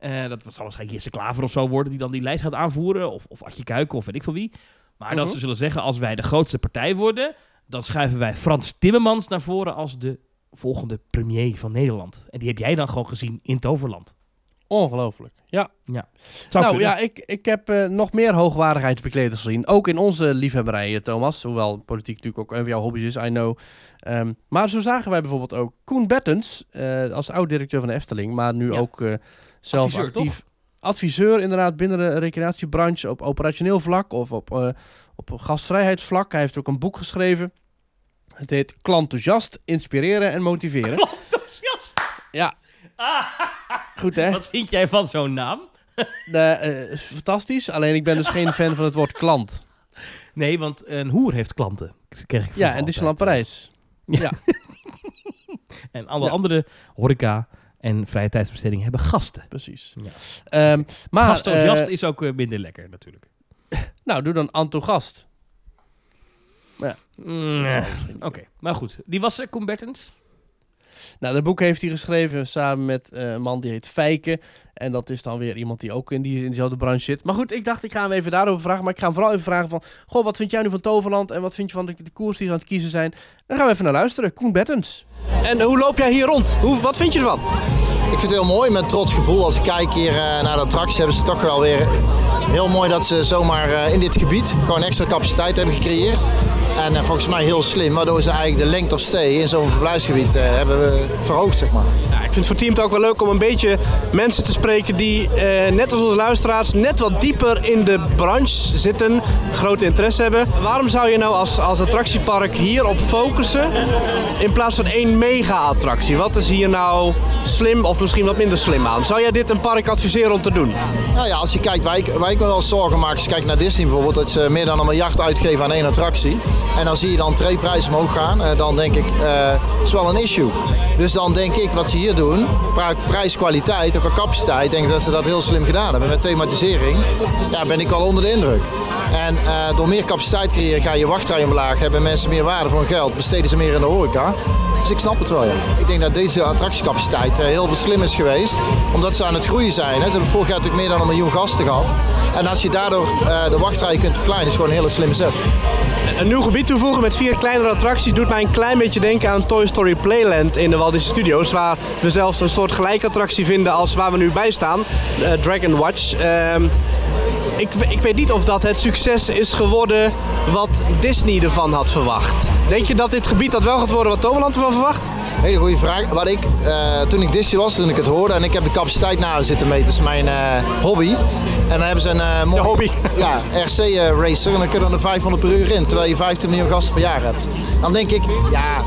Uh, dat zal waarschijnlijk Jesse Klaver of zo worden die dan die lijst gaat aanvoeren. Of, of Adje Kuiken of weet ik van wie. Maar uh-huh. dat ze zullen zeggen, als wij de grootste partij worden, dan schuiven wij Frans Timmermans naar voren als de volgende premier van Nederland. En die heb jij dan gewoon gezien in Toverland. Ongelooflijk, ja. ja. Zou nou kunnen. ja, ik, ik heb uh, nog meer hoogwaardigheidsbekleders gezien. Ook in onze liefhebberijen, Thomas. Hoewel politiek natuurlijk ook een van jouw hobby's is, I know. Um, maar zo zagen wij bijvoorbeeld ook Koen Bettens, uh, als oud-directeur van de Efteling, maar nu ja. ook uh, zelf adviseur, actief. Toch? Adviseur inderdaad binnen de recreatiebranche op operationeel vlak of op, uh, op gastvrijheidsvlak. Hij heeft ook een boek geschreven. Het heet Klantoesiast, Inspireren en Motiveren. Klantoesiast! Ja. Ah. Goed, hè? Wat vind jij van zo'n naam? Uh, uh, fantastisch, alleen ik ben dus geen fan van het woord klant. Nee, want een hoer heeft klanten. Kreeg ik ja, en Disneyland Parijs. Ja. ja. En alle ja. andere horeca en vrije tijdsbestedingen hebben gasten. Precies. Ja. Um, maar gastoenthousiast uh, is ook minder lekker natuurlijk. Nou, doe dan enthousiast. Maar ja. Mm, Oké, okay. maar goed. Die was uh, Koen Bertens. Nou, dat boek heeft hij geschreven samen met uh, een man die heet Fijke. En dat is dan weer iemand die ook in, die, in diezelfde branche zit. Maar goed, ik dacht, ik ga hem even daarover vragen. Maar ik ga hem vooral even vragen van... Goh, wat vind jij nu van Toverland? En wat vind je van de, de koers die ze aan het kiezen zijn? Daar gaan we even naar luisteren. Koen Bertens. En hoe loop jij hier rond? Hoe, wat vind je ervan? Ik vind het heel mooi, met een trots gevoel. Als ik kijk hier uh, naar de attractie, hebben ze toch wel weer... Heel mooi dat ze zomaar uh, in dit gebied gewoon extra capaciteit hebben gecreëerd. En uh, volgens mij heel slim, waardoor ze eigenlijk de length of stay in zo'n verblijfsgebied uh, hebben verhoogd, zeg maar. Ja, ik vind het voor ThemeTalk wel leuk om een beetje mensen te spreken die, uh, net als onze luisteraars, net wat dieper in de branche zitten, grote interesse hebben. Waarom zou je nou als, als attractiepark hierop focussen in plaats van één mega-attractie? Wat is hier nou slim of misschien wat minder slim aan? Zou jij dit een park adviseren om te doen? Nou ja, als je kijkt, wij, wij ik me wel zorgen maak als je kijkt naar Disney bijvoorbeeld, dat ze meer dan een miljard uitgeven aan één attractie. En dan zie je dan twee prijzen omhoog gaan, dan denk ik, uh, is wel een issue. Dus dan denk ik, wat ze hier doen, prijs, kwaliteit, ook al capaciteit, denk ik dat ze dat heel slim gedaan hebben. Met thematisering, ja, ben ik wel onder de indruk. En uh, door meer capaciteit creëren ga je wachtrij omlaag, hebben mensen meer waarde voor hun geld, besteden ze meer in de horeca. Dus ik snap het wel, ja. Ik denk dat deze attractiecapaciteit uh, heel slim is geweest, omdat ze aan het groeien zijn. Hè. Ze hebben vorig jaar natuurlijk meer dan een miljoen gasten gehad. En als je daardoor uh, de wachtrij kunt verkleinen, is gewoon een hele slimme zet. Een nieuw gebied toevoegen met vier kleinere attracties doet mij een klein beetje denken aan Toy Story Playland in de Walt Disney Studios. Waar we zelfs een soort gelijke attractie vinden als waar we nu bij staan, uh, Dragon Watch. Uh, ik, ik weet niet of dat het succes is geworden wat Disney ervan had verwacht. Denk je dat dit gebied dat wel gaat worden wat Toverland ervan verwacht? Hele goede vraag. Wat ik, uh, toen ik Disney was, toen ik het hoorde en ik heb de capaciteit na zitten meten, dat is mijn uh, hobby. En dan hebben ze een uh, mooie, hobby. Ja, R C-racer uh, en dan kunnen er vijfhonderd per uur in, terwijl je vijftien miljoen gasten per jaar hebt. Dan denk ik, ja,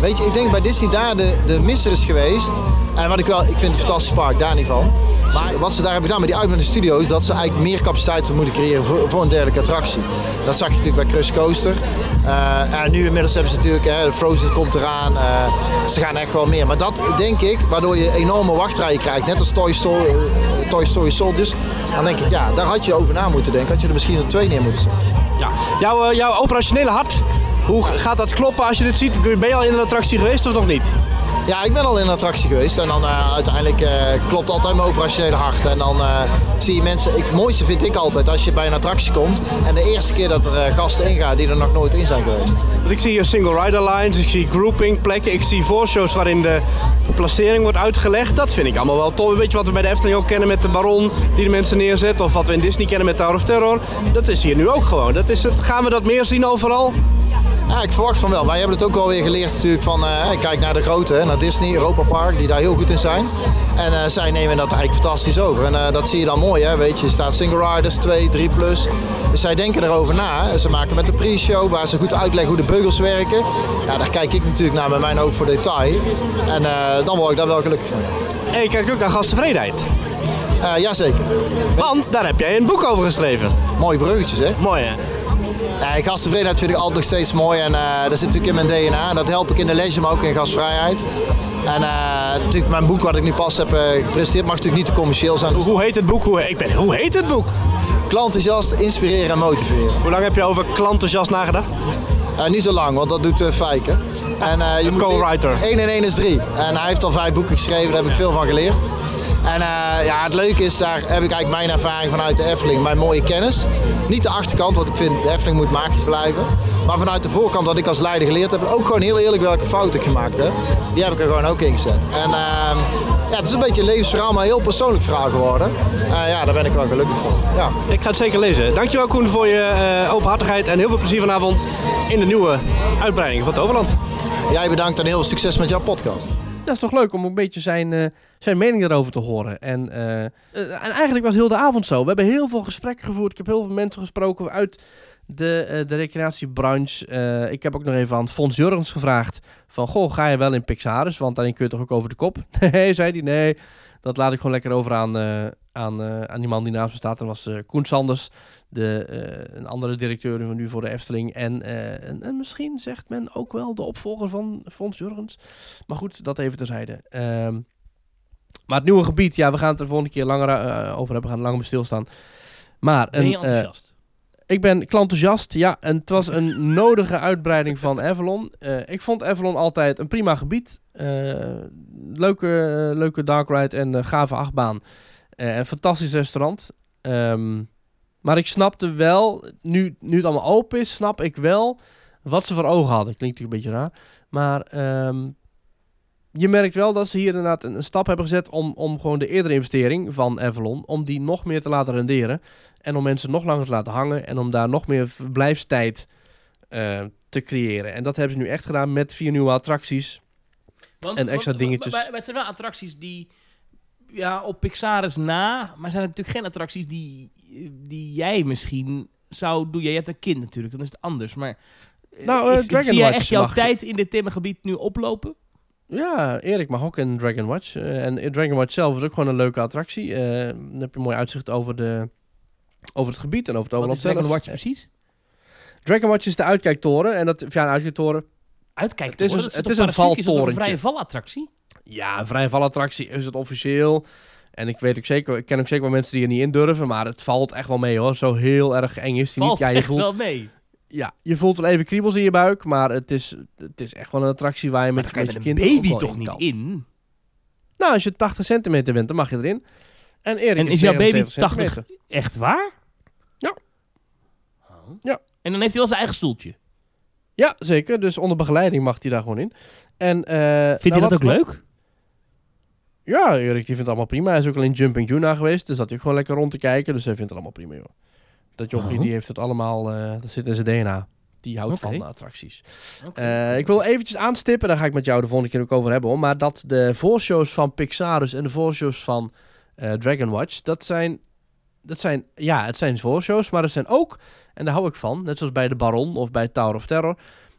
weet je, ik denk bij Disney daar de, de misser is geweest. En wat ik wel, ik vind het een fantastisch park, daar niet van. Maar wat ze daar hebben gedaan met die uitbreiding studio's, dat ze eigenlijk meer capaciteit moeten creëren voor, voor een dergelijke attractie. Dat zag je natuurlijk bij Crush Coaster. Uh, en nu inmiddels hebben ze natuurlijk, hè, Frozen komt eraan. Uh, ze gaan echt wel meer. Maar dat denk ik, waardoor je enorme wachtrijen krijgt. Net als Toy Story, uh, Toy Story Soldiers. Dan denk ik, ja, daar had je over na moeten denken. Had je er misschien er twee neer moeten zetten. Ja. Jouw, uh, jouw operationele hart, hoe gaat dat kloppen als je dit ziet? Ben je al in een attractie geweest of nog niet? Ja, ik ben al in een attractie geweest en dan uh, uiteindelijk uh, klopt altijd mijn operationele hart. En dan uh, zie je mensen, ik, het mooiste vind ik altijd als je bij een attractie komt en de eerste keer dat er uh, gasten ingaan die er nog nooit in zijn geweest. Ik zie hier single rider lines, ik zie grouping plekken, ik zie voorshows waarin de placering wordt uitgelegd. Dat vind ik allemaal wel tof. Een beetje wat we bij de Efteling ook kennen met de Baron die de mensen neerzet of wat we in Disney kennen met Tower of Terror. Dat is hier nu ook gewoon. Dat is het. Gaan we dat meer zien overal? Ja, ik verwacht van wel. Wij hebben het ook wel weer geleerd natuurlijk van, uh, kijk naar de grote, naar Disney, Europa Park, die daar heel goed in zijn. En uh, zij nemen dat eigenlijk fantastisch over. En uh, dat zie je dan mooi, hè, weet je. Er staat single riders, twee, drie plus. Dus zij denken erover na. Ze maken met de pre-show, waar ze goed uitleggen hoe de beugels werken. Ja, daar kijk ik natuurlijk naar met mijn oog voor detail. En uh, dan word ik daar wel gelukkig van. En je kijkt ook naar gasttevredenheid. Uh, jazeker. Want daar heb jij een boek over geschreven. Mooie bruggetjes, hè? Mooi, hè? Ja, gasttevredenheid vind ik altijd nog steeds mooi en uh, dat zit natuurlijk in mijn D N A. Dat help ik in de leisure, maar ook in gastvrijheid. En uh, natuurlijk mijn boek wat ik nu pas heb uh, gepresenteerd mag natuurlijk niet te commercieel zijn. Hoe, hoe heet het boek? Hoe, ik ben, hoe heet het boek? Klantenthousiast, inspireren en motiveren. Hoe lang heb je over klantenthousiast nagedacht? Uh, niet zo lang, want dat doet uh, Fijke. En uh, je co-writer. één en één is drie. En hij heeft al vijf boeken geschreven, daar heb ik veel van geleerd. En uh, ja, het leuke is, daar heb ik eigenlijk mijn ervaring vanuit de Efteling, mijn mooie kennis. Niet de achterkant, want ik vind de Efteling moet magisch blijven. Maar vanuit de voorkant, wat ik als leider geleerd heb, ook gewoon heel eerlijk welke fouten ik gemaakt heb. Die heb ik er gewoon ook in gezet. En uh, ja, het is een beetje een levensverhaal, maar een heel persoonlijk verhaal geworden. Uh, ja, daar ben ik wel gelukkig voor. Ja. Ik ga het zeker lezen. Dankjewel Koen voor je uh, openhartigheid en heel veel plezier vanavond in de nieuwe uitbreiding van Toverland. Jij bedankt en heel veel succes met jouw podcast. Dat is toch leuk om een beetje zijn, uh, zijn mening daarover te horen. En, uh, uh, en eigenlijk was heel de avond zo. We hebben heel veel gesprekken gevoerd. Ik heb heel veel mensen gesproken uit de, uh, de recreatiebranche. Uh, ik heb ook nog even aan Fons Jurgens gevraagd. Van, goh, ga je wel in Pixaris? Want daarin kun je toch ook over de kop? Nee, zei hij. Nee, dat laat ik gewoon lekker over aan, uh, aan, uh, aan die man die naast me staat. Dat was uh, Koen Sanders, de, uh, een andere directeur van nu voor de Efteling. En, uh, en, en misschien zegt men ook wel de opvolger van Fons Jurgens. Maar goed, dat even terzijde. Um, maar het nieuwe gebied, ja, we gaan het er volgende keer langer uh, over hebben. We gaan er lang bij stilstaan. Maar, ben je enthousiast? Uh, Ik ben klantenthousiast, ja, en het was een nodige uitbreiding van Avalon. Uh, ik vond Avalon altijd een prima gebied. Uh, leuke, uh, leuke dark ride en uh, gave achtbaan. Uh, een fantastisch restaurant. Um, maar ik snapte wel, nu, nu het allemaal open is, snap ik wel wat ze voor ogen hadden. Klinkt natuurlijk een beetje raar. Maar um, je merkt wel dat ze hier inderdaad een, een stap hebben gezet om, om gewoon de eerdere investering van Avalon, om die nog meer te laten renderen. En om mensen nog langer te laten hangen. En om daar nog meer verblijfstijd uh, te creëren. En dat hebben ze nu echt gedaan met vier nieuwe attracties. Want, en extra want, dingetjes. Maar, maar het zijn wel attracties die, ja, op Pixar is na. Maar zijn natuurlijk geen attracties die, die jij misschien zou doen. Jij hebt een kind natuurlijk, dan is het anders. Maar nou, uh, is, Dragon zie jij echt jouw tijd in dit themagebied nu oplopen? Ja, Erik mag ook in Dragon Watch. Uh, en Dragon Watch zelf is ook gewoon een leuke attractie. Uh, dan heb je een mooi uitzicht over de... over het gebied en over het overland zelf. Dragon Watch precies? Dragon Watch is de uitkijktoren. En dat, ja, een uitkijktoren. Uitkijktoren? Het is een, het is een valtorentje. Is het een vrije valattractie? Ja, een vrije valattractie is het officieel. En ik weet ook zeker, ik ken ook zeker wel mensen die er niet in durven. Maar het valt echt wel mee hoor. Zo heel erg eng is die niet. Ja, je voelt echt wel mee. Ja, je voelt wel even kriebels in je buik. Maar het is, het is echt wel een attractie waar je met je kind... een baby toch niet in? Nou, als je tachtig centimeter bent, dan mag je erin. En Erik en is, is jouw baby tachtig? Echt waar? Ja. Oh. Ja. En dan heeft hij wel zijn eigen stoeltje. Ja, zeker. Dus onder begeleiding mag hij daar gewoon in. En, uh, vindt nou, hij dat ook leuk? leuk? Ja, Erik die vindt het allemaal prima. Hij is ook al in Jumping Juna geweest. Dus zat hij gewoon lekker rond te kijken. Dus hij vindt het allemaal prima, joh. Dat jochie, oh. die heeft het allemaal... Uh, dat zit in zijn D N A. Die houdt okay. van attracties. Okay. Uh, ik wil eventjes aanstippen. Daar ga ik met jou de volgende keer ook over hebben. Hoor. Maar dat de voorshows van Pixarus en de voorshows van... Uh, Dragon Watch, dat zijn, dat zijn, ja, het zijn voorshows, maar het zijn ook, en daar hou ik van, net zoals bij de Baron of bij Tower of Terror,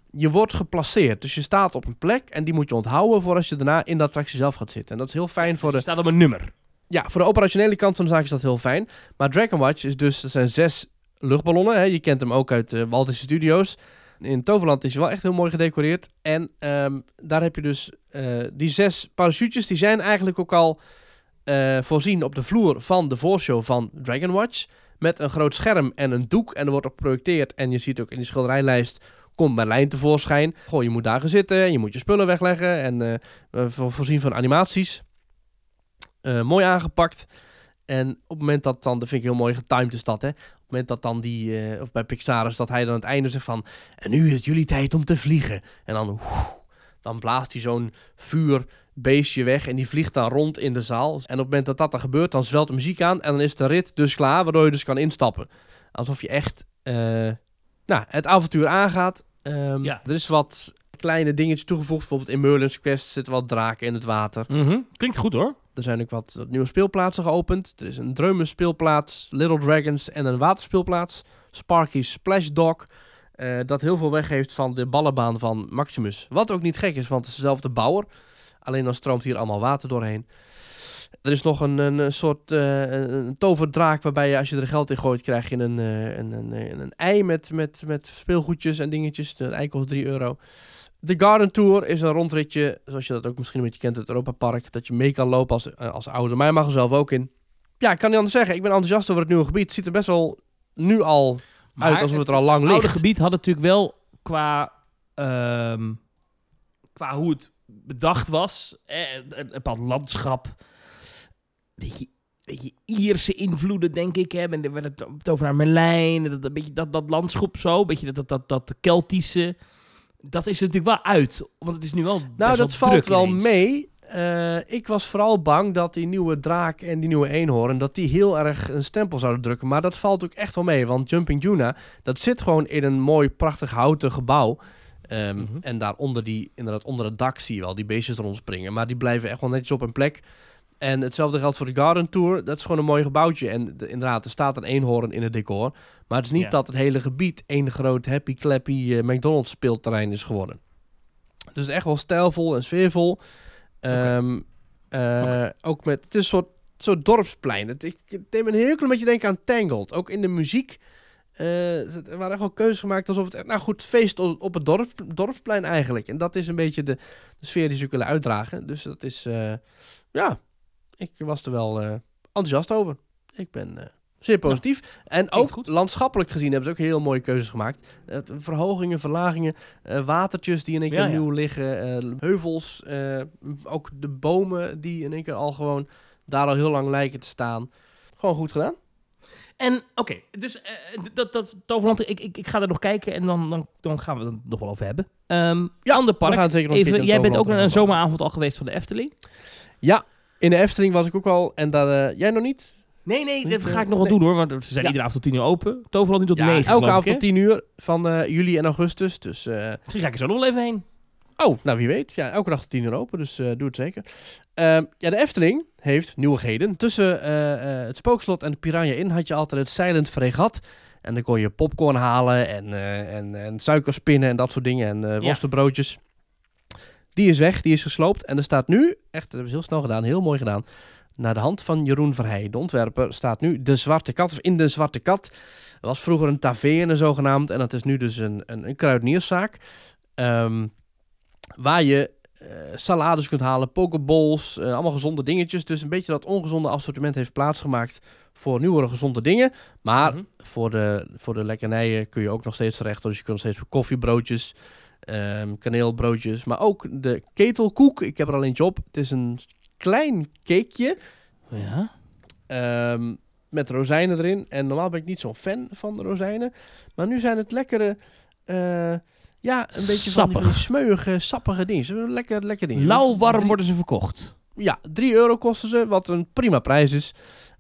je wordt geplaceerd, dus je staat op een plek en die moet je onthouden voor als je daarna in de attractie zelf gaat zitten. En dat is heel fijn voor dus je de... je staat op een nummer. Ja, voor de operationele kant van de zaak is dat heel fijn, maar Dragon Watch is dus, er zijn zes luchtballonnen, hè? Je kent hem ook uit uh, Walt Disney Studios. In Toverland is je wel echt heel mooi gedecoreerd en um, daar heb je dus uh, die zes parachutes, die zijn eigenlijk ook al Uh, voorzien op de vloer van de voorshow van Dragon Watch. Met een groot scherm en een doek. En er wordt op geprojecteerd. En je ziet ook in die schilderijlijst komt Merlijn tevoorschijn. Goh, je moet daar gaan zitten. Je moet je spullen wegleggen. En uh, voorzien van animaties. Uh, mooi aangepakt. En op het moment dat dan... Dat vind ik heel mooi getimed is dat, hè. Op het moment dat dan die... Uh, of bij Pixarus dat hij dan aan het einde zegt van... En nu is het jullie tijd om te vliegen. En dan... Woe, dan blaast hij zo'n vuur... beestje weg en die vliegt dan rond in de zaal. En op het moment dat dat dan gebeurt, dan zwelt de muziek aan en dan is de rit dus klaar, waardoor je dus kan instappen. Alsof je echt uh, nou, het avontuur aangaat. Um, ja. Er is wat kleine dingetjes toegevoegd. Bijvoorbeeld in Merlin's Quest zitten wat draken in het water. Mm-hmm. Klinkt goed hoor. Er zijn ook wat, wat nieuwe speelplaatsen geopend. Er is een Dreumes speelplaats, Little Dragons en een waterspeelplaats. Sparky's Splash Dog. Uh, dat heel veel weggeeft van de ballenbaan van Maximus. Wat ook niet gek is, want het is dezelfde bouwer. Alleen dan stroomt hier allemaal water doorheen. Er is nog een, een soort uh, een toverdraak waarbij je als je er geld in gooit... krijg je een, uh, een, een, een ei met, met, met speelgoedjes en dingetjes. De ei kost drie euro. De Garden Tour is een rondritje, zoals je dat ook misschien een beetje kent... het Europa Park, dat je mee kan lopen als, uh, als ouder. Maar je mag er zelf ook in. Ja, ik kan niet anders zeggen. Ik ben enthousiast over het nieuwe gebied. Het ziet er best wel nu al maar uit alsof het, het er al lang het ligt. Het oude gebied had natuurlijk wel qua, uh, qua hoe het... bedacht was, een bepaald landschap, beetje, beetje Ierse invloeden denk ik, hè, en we het over naar Merlijn, dat dat beetje dat dat landschap zo, beetje dat dat dat dat Keltische, dat is er natuurlijk wel uit, want het is nu wel best nou dat wel valt wel ineens. Mee. Uh, ik was vooral bang dat die nieuwe draak en die nieuwe eenhoorn... dat die heel erg een stempel zouden drukken. Maar dat valt ook echt wel mee, want Jumping Juna... dat zit gewoon in een mooi, prachtig houten gebouw. Um, mm-hmm. En daaronder die, inderdaad, onder het dak zie je wel die beestjes rondspringen. Maar die blijven echt wel netjes op hun plek. En hetzelfde geldt voor de Garden Tour. Dat is gewoon een mooi gebouwtje. En de, inderdaad, er staat een eenhoorn in het decor. Maar het is niet yeah. dat het hele gebied één groot happy clappy uh, McDonald's speelterrein is geworden. Dus echt wel stijlvol en sfeervol. Um, okay. Uh, okay. Ook met, het is een soort, soort dorpsplein. Het, ik deed me een heel klein beetje denken aan Tangled. Ook in de muziek. Uh, er waren echt wel keuzes gemaakt alsof het... Nou goed, feest op het dorp, dorpsplein eigenlijk. En dat is een beetje de, de sfeer die ze kunnen uitdragen. Dus dat is... Uh, ja, ik was er wel uh, enthousiast over. Ik ben uh, Zeer positief. Ja. En ook goed. Landschappelijk gezien hebben ze ook heel mooie keuzes gemaakt. Uh, verhogingen, verlagingen, uh, watertjes die in één keer ja, nieuw ja. liggen, uh, heuvels, uh, ook de bomen die in één keer al gewoon daar al heel lang lijken te staan. Gewoon goed gedaan. En oké, okay, dus uh, dat, dat Toverland, ik, ik, ik ga daar nog kijken en dan, dan, dan gaan we het nog wel over hebben. Um, ja, ander park. We gaan zeker nog even, even, jij bent ook naar een zomeravond al geweest van de Efteling. Ja, in de Efteling was ik ook al en daar, uh, jij nog niet? Nee, nee, dat ga ik nog wel nee. doen hoor, want ze zijn ja. iedere avond tot tien uur open. Toverland nu tot ja, negen, elke avond tot tien uur van uh, juli en augustus, dus... Uh... Misschien ga ik er zo nog wel even heen. Oh, nou wie weet. Ja, elke dag tot tien uur open, dus uh, doe het zeker. Uh, ja, de Efteling heeft nieuwigheden. Tussen uh, uh, het Spookslot en de Piranha in had je altijd het Silent Fregat. En dan kon je popcorn halen en, uh, en, en suikerspinnen en dat soort dingen. En uh, worstenbroodjes. Ja. Die is weg, die is gesloopt. En er staat nu, echt, dat hebben ze heel snel gedaan, heel mooi gedaan... Naar de hand van Jeroen Verheij, de ontwerper, staat nu de Zwarte Kat. Of in de Zwarte Kat. Dat was vroeger een taverne zogenaamd. En dat is nu dus een, een, een kruidenierszaak. Um, waar je uh, salades kunt halen, pokeballs, uh, allemaal gezonde dingetjes. Dus een beetje dat ongezonde assortiment heeft plaatsgemaakt voor nieuwere gezonde dingen. Maar mm-hmm. voor, de, voor de lekkernijen kun je ook nog steeds terecht. Dus je kunt nog steeds koffiebroodjes... Um, kaneelbroodjes, maar ook de ketelkoek. Ik heb er al eentje op. Het is een klein cakeje ja. um, met rozijnen erin. En normaal ben ik niet zo'n fan van de rozijnen. Maar nu zijn het lekkere, uh, ja, een beetje van die, van die smeuige, sappige dingen. Lekker, lekker dingen. Lauw warm worden ze verkocht. Ja, drie euro kosten ze, wat een prima prijs is.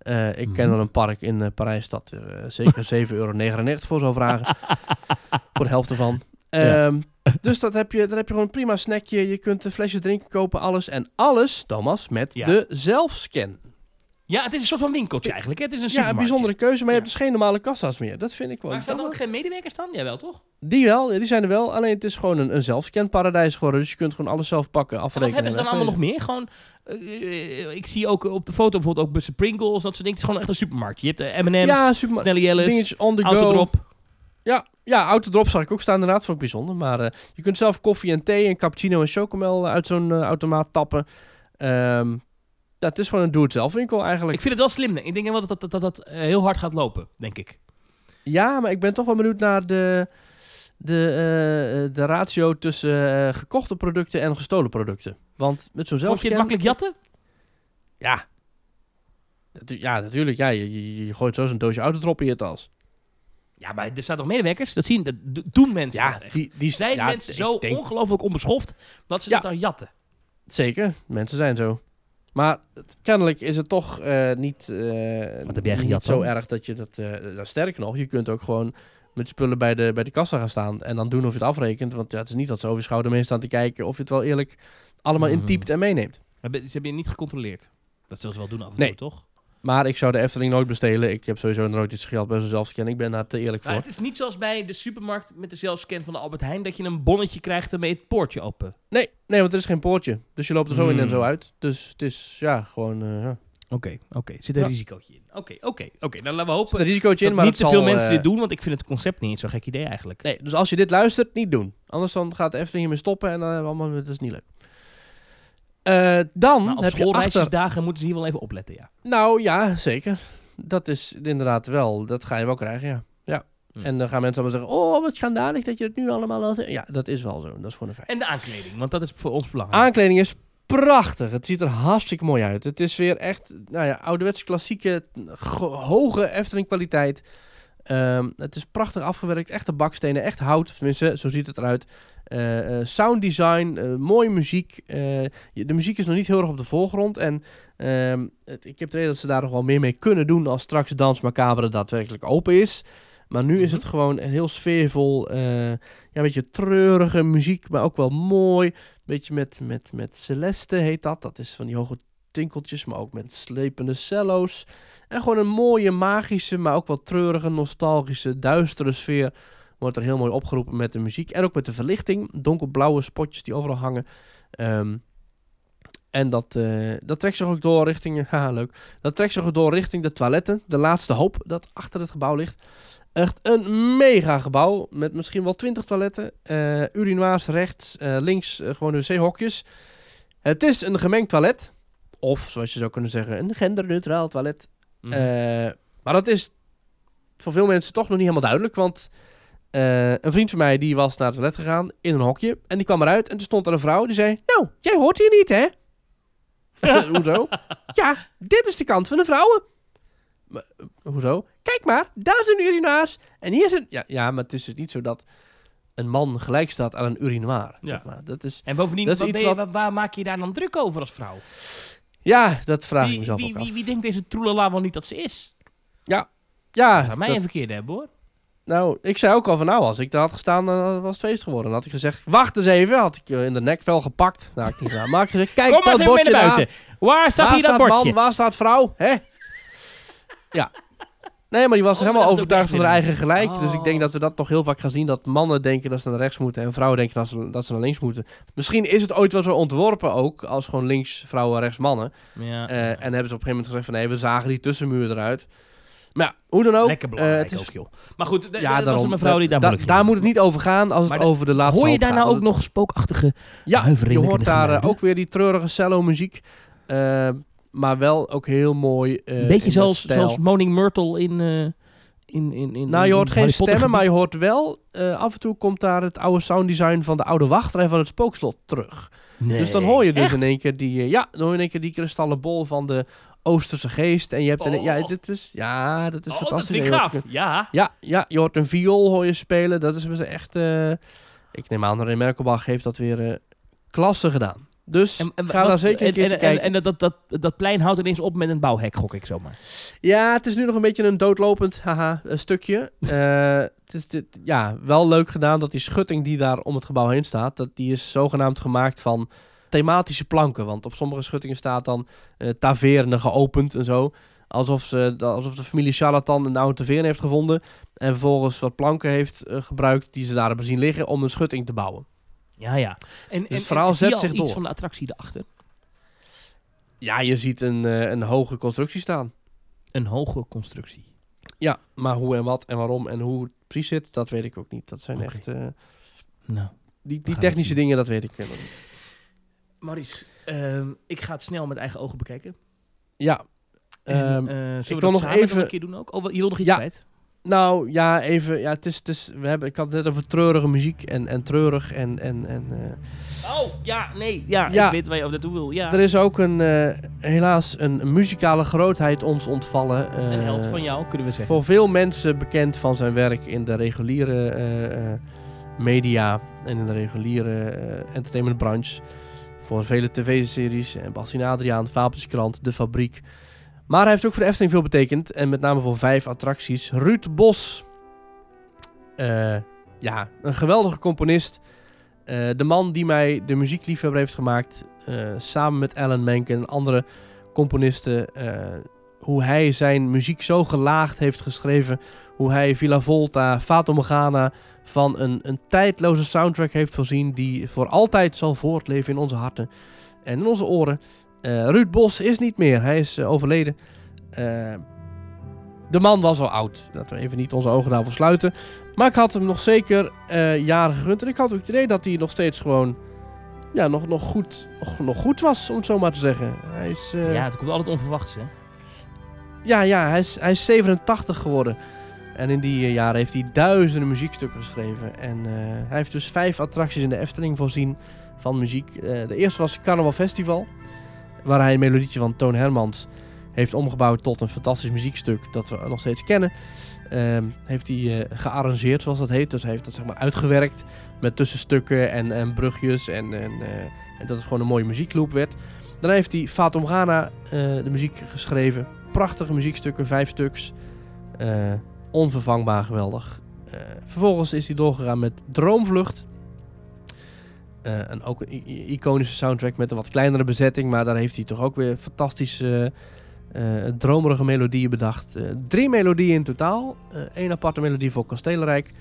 Uh, ik hmm. ken wel een park in uh, Parijs dat er uh, zeker zeven euro negenennegentig voor zou vragen. Voor de helft ervan. Ja. Um, dus dat heb je, dan heb je gewoon een prima snackje. Je kunt flesjes drinken kopen, alles. En alles, Thomas, met ja. de zelfscan. Ja, het is een soort van winkeltje eigenlijk. Hè? Het is een supermarkt. Ja, een bijzondere keuze, maar je ja. hebt dus geen normale kassa's meer. Dat vind ik wel. Maar staan er ook geen medewerkers dan? Jawel, toch? Die wel, die zijn er wel. Alleen het is gewoon een, een zelfscanparadijs geworden. Dus je kunt gewoon alles zelf pakken, afrekenen. En wat hebben ze dan allemaal nog meer? Gewoon, uh, ik zie ook op de foto bijvoorbeeld ook bussen Pringles, dat soort dingen. Het is gewoon echt een supermarktje. Je hebt de M en M's, ja, superma- Snelle Jelle's, Autodrop. Ja, ja, Autodrop zag ik ook staan inderdaad, vond ik bijzonder. Maar uh, je kunt zelf koffie en thee en cappuccino en chocomel uit zo'n uh, automaat tappen. Um, ja, het is gewoon een doe-het-zelf winkel eigenlijk. Ik vind het wel slim. Ik denk wel dat dat, dat, dat uh, heel hard gaat lopen, denk ik. Ja, maar ik ben toch wel benieuwd naar de, de, uh, de ratio tussen uh, gekochte producten en gestolen producten. Want met zo'n zelfscan... Vond je het makkelijk jatten? Ja. Ja, natuurlijk. Ja, je, je, je gooit zo zo'n doosje Autodrop in je tas. Ja, maar er staan toch medewerkers? Dat zien, dat doen mensen. Ja, die, die zijn ja, mensen zo denk... ongelooflijk onbeschoft dat ze ja, het dan jatten. Zeker, mensen zijn zo. Maar kennelijk is het toch uh, niet, uh, niet zo erg dat je dat... Uh, nou, sterker nog, je kunt ook gewoon met spullen bij de, bij de kassa gaan staan en dan doen of je het afrekent. Want ja, het is niet dat ze over je schouder mee staan te kijken of je het wel eerlijk allemaal mm. intypt en meeneemt. Maar ze hebben je niet gecontroleerd. Dat zullen ze wel doen af en toe, nee. toch? Maar ik zou de Efteling nooit bestelen. Ik heb sowieso nooit iets geld bij zo'n zelfscan. Ik ben daar te eerlijk maar voor. Het is niet zoals bij de supermarkt met de zelfscan van de Albert Heijn... dat je een bonnetje krijgt en mee het poortje open. Nee, nee, want er is geen poortje. Dus je loopt er zo mm. in en zo uit. Dus het is, ja, gewoon... Uh, ja. Oké, okay, oké. Okay. Zit een ja. risicootje in. Oké, okay, oké, okay, oké. Okay. Nou, laten we hopen er risicootje in, maar niet te veel mensen uh, dit doen... want ik vind het concept niet eens zo'n gek idee eigenlijk. Nee, dus als je dit luistert, niet doen. Anders dan gaat de Efteling hiermee stoppen en dan hebben we allemaal... dat is niet leuk. Uh, dan nou, op schoolreisjesdagen achter... moeten ze hier wel even opletten, ja. Nou ja, zeker. Dat is inderdaad wel. Dat ga je wel krijgen, ja. ja. Hmm. En dan gaan mensen allemaal zeggen... oh, wat schandalig dat je het nu allemaal al zegt. Ja, dat is wel zo. Dat is gewoon een feit. En de aankleding, want dat is voor ons belangrijk. Aankleding is prachtig. Het ziet er hartstikke mooi uit. Het is weer echt, nou ja, ouderwetse klassieke... Go- hoge Efteling kwaliteit. Um, het is prachtig afgewerkt. Echte bakstenen, echt hout. Tenminste, zo ziet het eruit. Uh, uh, sound design, uh, mooie muziek. Uh, de muziek is nog niet heel erg op de voorgrond. En um, het, ik heb de reden dat ze daar nog wel meer mee kunnen doen... als straks Dans Macabre daadwerkelijk open is. Maar nu mm-hmm. is het gewoon een heel sfeervol... Uh, ja, een beetje treurige muziek, maar ook wel mooi. Een beetje met, met, met Celeste heet dat. Dat is van die hoge tinkeltjes, maar ook met slepende cello's. En gewoon een mooie, magische, maar ook wel treurige, nostalgische, duistere sfeer... wordt er heel mooi opgeroepen met de muziek. En ook met de verlichting. Donkerblauwe spotjes die overal hangen. Um, en dat, uh, dat trekt zich ook door richting... Haha, leuk. Dat trekt zich ook door richting de toiletten. De laatste hoop dat achter het gebouw ligt. Echt een mega gebouw. Met misschien wel twintig toiletten. Uh, urinoirs rechts, uh, links. Uh, gewoon wc-hokjes. Het is een gemengd toilet. Of, zoals je zou kunnen zeggen, een genderneutraal toilet. Mm. Uh, Maar dat is voor veel mensen toch nog niet helemaal duidelijk. Want uh, een vriend van mij die was naar het toilet gegaan in een hokje. En die kwam eruit en er stond er een vrouw die zei... Nou, jij hoort hier niet, hè? Hoezo? Ja, dit is de kant van de vrouwen. Maar, hoezo? Kijk maar, daar is een urinoir. En hier is een... Ja, ja, maar het is dus niet zo dat een man gelijk staat aan een urinoir. Ja. Zeg maar. Dat is, en bovendien, dat is iets je, wat... waar maak je daar dan druk over als vrouw? Ja, dat vraag wie, ik mezelf wie, ook af. Wie, wie denkt deze troelala wel niet dat ze is? Ja. Ja. Dat zou mij dat... een verkeerde hebben, hoor. Nou, ik zei ook al van nou, als ik daar had gestaan, dan was het feest geworden. Dan had ik gezegd, wacht eens even. Had ik je in de nekvel gepakt. Nou, ik niet gedaan. Maar ik gezegd, kijk dat bordje mee naar buiten. Waar staat waar hier staat dat bordje? Man, waar staat vrouw? Hè? Ja. Nee, maar die was oh, helemaal overtuigd van haar eigen gelijk. Oh. Dus ik denk dat we dat nog heel vaak gaan zien. Dat mannen denken dat ze naar rechts moeten. En vrouwen denken dat ze, dat ze naar links moeten. Misschien is het ooit wel zo ontworpen ook. Als gewoon links vrouwen, rechts mannen. Ja, uh, ja. En hebben ze op een gegeven moment gezegd van nee, we zagen die tussenmuur eruit. Maar ja, hoe dan ook. Lekker belangrijk uh, is... ook, joh. Maar goed, d- ja, d- dat was een mevrouw die daar da- moeilijk da- Daar moet het niet over gaan als maar het d- over de laatste hoor je daar gaat, nou ook het... nog spookachtige ja, je hoort daar uh, ook weer die treurige cello-muziek. Uh, maar wel ook heel mooi. Uh, Beetje zoals, zoals Moaning Myrtle in, uh, in, in, in, in... Nou, je hoort in geen stemmen, gebied. Maar je hoort wel... Uh, af en toe komt daar het oude sounddesign van de oude wachtrij van het Spookslot terug. Nee, dus dan hoor je dus echt? in één keer die... Uh, ja, dan hoor je in één keer die kristallenbol van de... Oosterse geest en je hebt... Oh. Een, ja, dit is... Ja, dat is oh, fantastisch. Oh, dat vind ik gaaf. Ja. ja. Ja, je hoort een viool hoor je spelen. Dat is echt... Uh, ik neem aan, René Merkelbach heeft dat weer uh, klasse gedaan. Dus en, en, ga wat, daar zeker een keer kijken. En, en, en dat, dat, dat plein houdt ineens op met een bouwhek, gok ik zomaar. Ja, het is nu nog een beetje een doodlopend haha, een stukje. uh, het is dit, ja, wel leuk gedaan dat die schutting die daar om het gebouw heen staat... dat die is zogenaamd gemaakt van... thematische planken, want op sommige schuttingen staat dan uh, taveerne geopend en zo. Alsof, ze, alsof de familie Charlatan een oude taveerne heeft gevonden en vervolgens wat planken heeft uh, gebruikt die ze daar hebben zien liggen om een schutting te bouwen. Ja, ja. En, dus en het verhaal en, en, zet zich door. Iets van de attractie erachter? Ja, je ziet een, uh, een hoge constructie staan. Een hoge constructie? Ja, maar hoe en wat en waarom en hoe het precies zit, dat weet ik ook niet. Dat zijn okay. echt... Uh, nou, die die technische dingen, dat weet ik helemaal niet. Maurice, uh, ik ga het snel met eigen ogen bekijken. Ja. En, uh, ik wil dat nog samen even een keer doen ook. Oh, je wil nog iets ja. kwijt? Nou ja, even. Ja, het is, het is. We hebben. Ik had het net over treurige muziek en, en treurig en en en. Uh... Oh ja, nee, ja, ja. Ik weet waar je over naartoe wil. Ja. Er is ook een uh, helaas een muzikale grootheid ons ontvallen. Uh, een held van jou, kunnen we zeggen. Voor veel mensen bekend van zijn werk in de reguliere uh, uh, media en in de reguliere uh, entertainmentbranche. Voor vele tv-series, Bas en Adriaan, Wapenskrant, De Fabriek. Maar hij heeft ook voor de Efteling veel betekend. En met name voor vijf attracties. Ruud Bos. Uh, ja, een geweldige componist. Uh, de man die mij de muziekliefhebber heeft gemaakt. Uh, samen met Alan Menken en andere componisten. Uh, hoe hij zijn muziek zo gelaagd heeft geschreven. Hoe hij Villa Volta, Fata Morgana... van een, een tijdloze soundtrack heeft voorzien... die voor altijd zal voortleven in onze harten en in onze oren. Uh, Ruud Bos is niet meer. Hij is uh, overleden. Uh, de man was al oud. Laten we even niet onze ogen daarvoor sluiten. Maar ik had hem nog zeker uh, jaren gegund. En ik had ook het idee dat hij nog steeds gewoon... ja, nog, nog, goed, nog, nog goed was, om het zo maar te zeggen. Hij is, uh... Ja, het komt altijd onverwachts, hè? Ja, ja hij, is, hij is zevenentachtig geworden... En in die uh, jaren heeft hij duizenden muziekstukken geschreven. En uh, hij heeft dus vijf attracties in de Efteling voorzien van muziek. Uh, de eerste was Carnaval Festival. Waar hij een melodietje van Toon Hermans heeft omgebouwd tot een fantastisch muziekstuk. Dat we nog steeds kennen. Uh, heeft hij uh, gearrangeerd, zoals dat heet. Dus hij heeft dat zeg maar uitgewerkt. Met tussenstukken en, en brugjes. En, en, uh, en dat het gewoon een mooie muziekloop werd. Daarna heeft hij Fata Morgana uh, de muziek geschreven. Prachtige muziekstukken, vijf stuks. Uh, Onvervangbaar, geweldig. Uh, vervolgens is hij doorgegaan met Droomvlucht. Uh, en ook een i- iconische soundtrack met een wat kleinere bezetting. Maar daar heeft hij toch ook weer fantastische uh, uh, dromerige melodieën bedacht. Uh, drie melodieën in totaal. Eén uh, aparte melodie voor Kastelenrijk.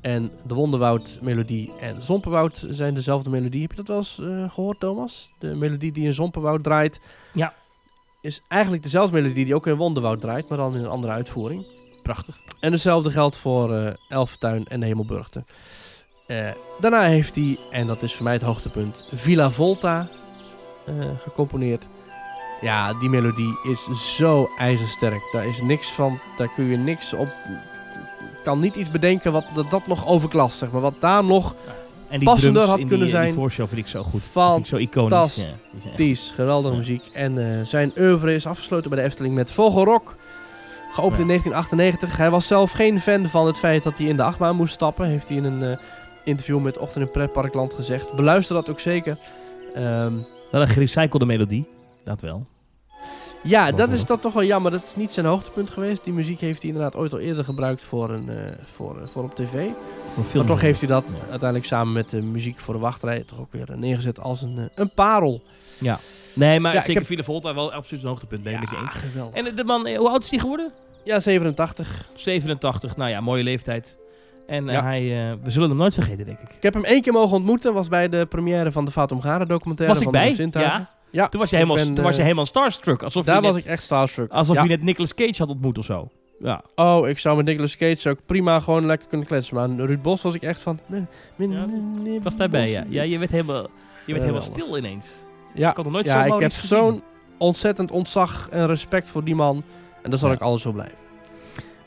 En de Wonderwoud melodie en Zomperwoud zijn dezelfde melodie. Heb je dat wel eens uh, gehoord, Thomas? De melodie die in Zomperwoud draait. Ja. Is eigenlijk dezelfde melodie die ook in Wonderwoud draait. Maar dan in een andere uitvoering. Prachtig. En hetzelfde geldt voor uh, Elftuin en de Hemelburgten. Uh, daarna heeft hij, en dat is voor mij het hoogtepunt, Villa Volta uh, gecomponeerd. Ja, die melodie is zo ijzersterk. Daar is niks van, daar kun je niks op... kan niet iets bedenken wat dat, dat nog overklast, zeg maar. Wat daar nog en die passender had kunnen die, zijn. Die voorshow vind ik zo goed. Fantastisch, vind ik zo iconisch. Ja, die is echt... geweldige ja. muziek. En uh, zijn oeuvre is afgesloten bij de Efteling met Vogelrok. Geopend ja. in negentien achtennegentig. Hij was zelf geen fan van het feit dat hij in de achtbaan moest stappen. Heeft hij in een uh, interview met Ochtend in Pretparkland gezegd. Beluister dat ook zeker. Um, Wel een gerecyclede melodie. Dat wel. Ja, dat is dat toch wel jammer. Dat is niet zijn hoogtepunt geweest. Die muziek heeft hij inderdaad ooit al eerder gebruikt voor, een, uh, voor, uh, voor op tv. Maar toch heeft hij dat ja. uiteindelijk samen met de muziek voor de wachtrij toch ook weer neergezet als een, uh, een parel. Ja. Nee, maar ja, zeker Villa Volta wel absoluut een hoogtepunt. Ben je met je eens? Geweldig. En de man, hoe oud is die geworden? Ja, zevenentachtig. zevenentachtig, nou ja, mooie leeftijd. En ja. hij, uh, we zullen hem nooit vergeten, denk ik. Ik heb hem één keer mogen ontmoeten. Was bij de première van de Fata Morgana documentaire. Was ik van bij? Sintuigen. Ja. Ja, toen was je helemaal, ben, toen was je helemaal starstruck. Alsof daar je net, was ik echt starstruck. Alsof ja. je net Nicolas Cage had ontmoet of zo. Ja. Oh, ik zou met Nicolas Cage ook prima gewoon lekker kunnen kletsen. Maar aan Ruud Bos was ik echt van... Min, min, ja, min, min, was daarbij, ja. Ja, je werd helemaal, je werd helemaal stil ineens. Ja, ik had nog nooit ja, zo ik heb gezien. Zo'n ontzettend ontzag en respect voor die man. En daar zal ja. ik altijd zo blijven.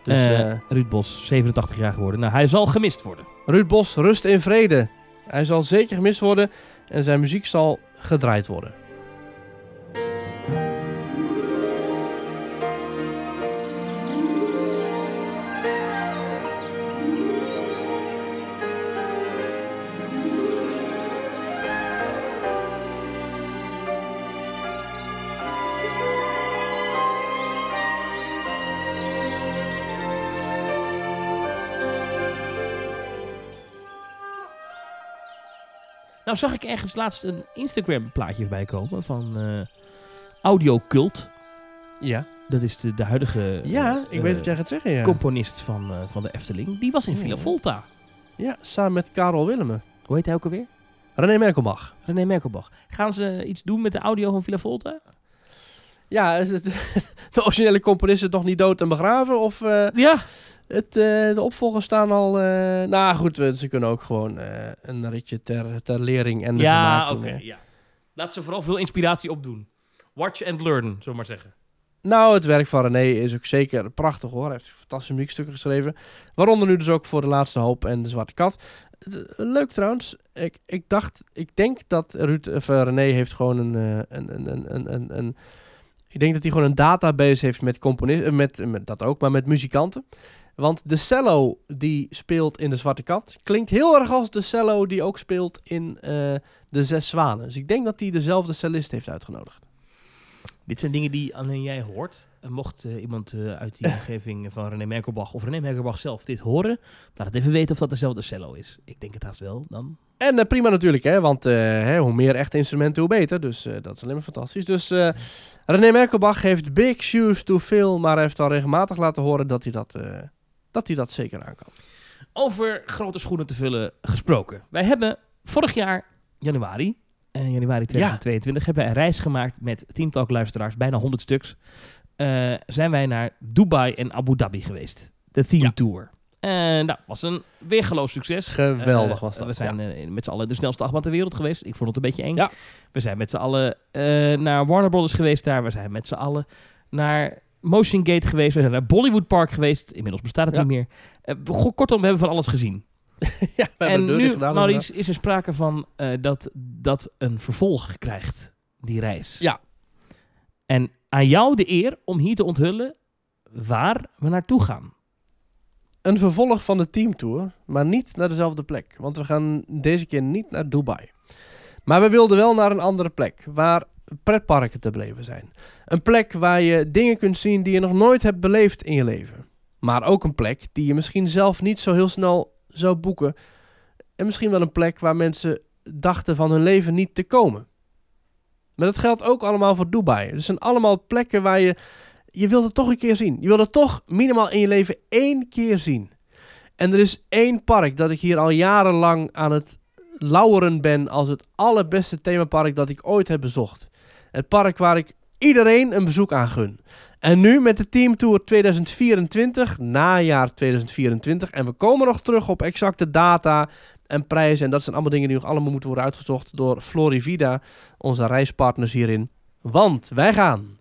Dus, uh, uh, Ruud Bos, zevenentachtig jaar geworden. Nou, hij zal gemist worden. Ruud Bos, rust in vrede. Hij zal zeker gemist worden. En zijn muziek zal gedraaid worden. Nou zag ik ergens laatst een Instagram plaatje voorbij komen van uh, Audiocult. Ja. Dat is de, de huidige ja, uh, ik weet wat jij gaat zeggen, ja. componist van, uh, van de Efteling. Die was in Villa Volta. Ja, samen met Karel Willemen. Hoe heet hij ook alweer? René Merkelbach. René Merkelbach. Gaan ze iets doen met de audio van Villa Volta? Ja, de originele componist is nog niet dood en begraven? Of, uh, ja. Het, uh, de opvolgers staan al... Uh, nou goed, we, ze kunnen ook gewoon uh, een ritje ter, ter lering en de ja, vermaking. Okay, ja, oké. Laat ze vooral veel inspiratie opdoen. Watch and learn, zullen maar zeggen. Nou, het werk van René is ook zeker prachtig hoor. Hij heeft fantastische muziekstukken geschreven. Waaronder nu dus ook voor De Laatste Hoop en De Zwarte Kat. Leuk trouwens. Ik, ik dacht, ik denk dat Ruud, of, uh, René heeft gewoon een... een, een, een, een, een, een ik denk dat hij gewoon een database heeft met componisten, met, met dat ook, maar met muzikanten. Want de cello die speelt in De Zwarte Kat klinkt heel erg als de cello die ook speelt in uh, De Zes Zwanen. Dus ik denk dat hij dezelfde cellist heeft uitgenodigd. Dit zijn dingen die alleen jij hoort. En mocht uh, iemand uh, uit die omgeving van René Merkelbach of René Merkelbach zelf dit horen, laat het even weten of dat dezelfde cello is. Ik denk het haast wel dan. En uh, prima natuurlijk, hè, want uh, hè, hoe meer echte instrumenten, hoe beter. Dus uh, dat is alleen maar fantastisch. Dus uh, René Merkelbach heeft big shoes to fill, maar hij heeft al regelmatig laten horen dat hij dat... Uh, Dat hij dat zeker aan kan. Over grote schoenen te vullen gesproken. Wij hebben vorig jaar januari, eh, januari tweeduizend tweeëntwintig, ja. hebben een reis gemaakt met ThemeTalk luisteraars, bijna honderd stuks. Uh, zijn wij naar Dubai en Abu Dhabi geweest. De Theme ja. Tour. En uh, dat nou, was een weergeloos succes. Geweldig uh, was dat. We zijn ja. uh, met z'n allen de snelste achtbaan ter wereld geweest. Ik vond het een beetje eng. Ja. We zijn met z'n allen uh, naar Warner Brothers geweest daar. We zijn met z'n allen naar... Motion Gate geweest, we zijn naar Bollywood Park geweest. Inmiddels bestaat het ja. niet meer. Uh, kortom, we hebben van alles gezien. ja, we en de nu, gedaan, Maurice, is er sprake van uh, dat dat een vervolg krijgt, die reis. Ja. En aan jou de eer om hier te onthullen waar we naartoe gaan. Een vervolg van de Theme Tour, maar niet naar dezelfde plek. Want we gaan deze keer niet naar Dubai. Maar we wilden wel naar een andere plek, waar... pretparken te beleven zijn. Een plek waar je dingen kunt zien die je nog nooit hebt beleefd in je leven. Maar ook een plek die je misschien zelf niet zo heel snel zou boeken. En misschien wel een plek waar mensen dachten van hun leven niet te komen. Maar dat geldt ook allemaal voor Dubai. Het zijn allemaal plekken waar je... Je wilt het toch een keer zien. Je wilt het toch minimaal in je leven één keer zien. En er is één park dat ik hier al jarenlang aan het lauweren ben als het allerbeste themapark dat ik ooit heb bezocht. Het park waar ik iedereen een bezoek aan gun. En nu met de Theme Tour tweeduizend vierentwintig, najaar tweeduizend vierentwintig. En we komen nog terug op exacte data en prijzen. En dat zijn allemaal dingen die nog allemaal moeten worden uitgezocht door Florivida, onze reispartners hierin. Want wij gaan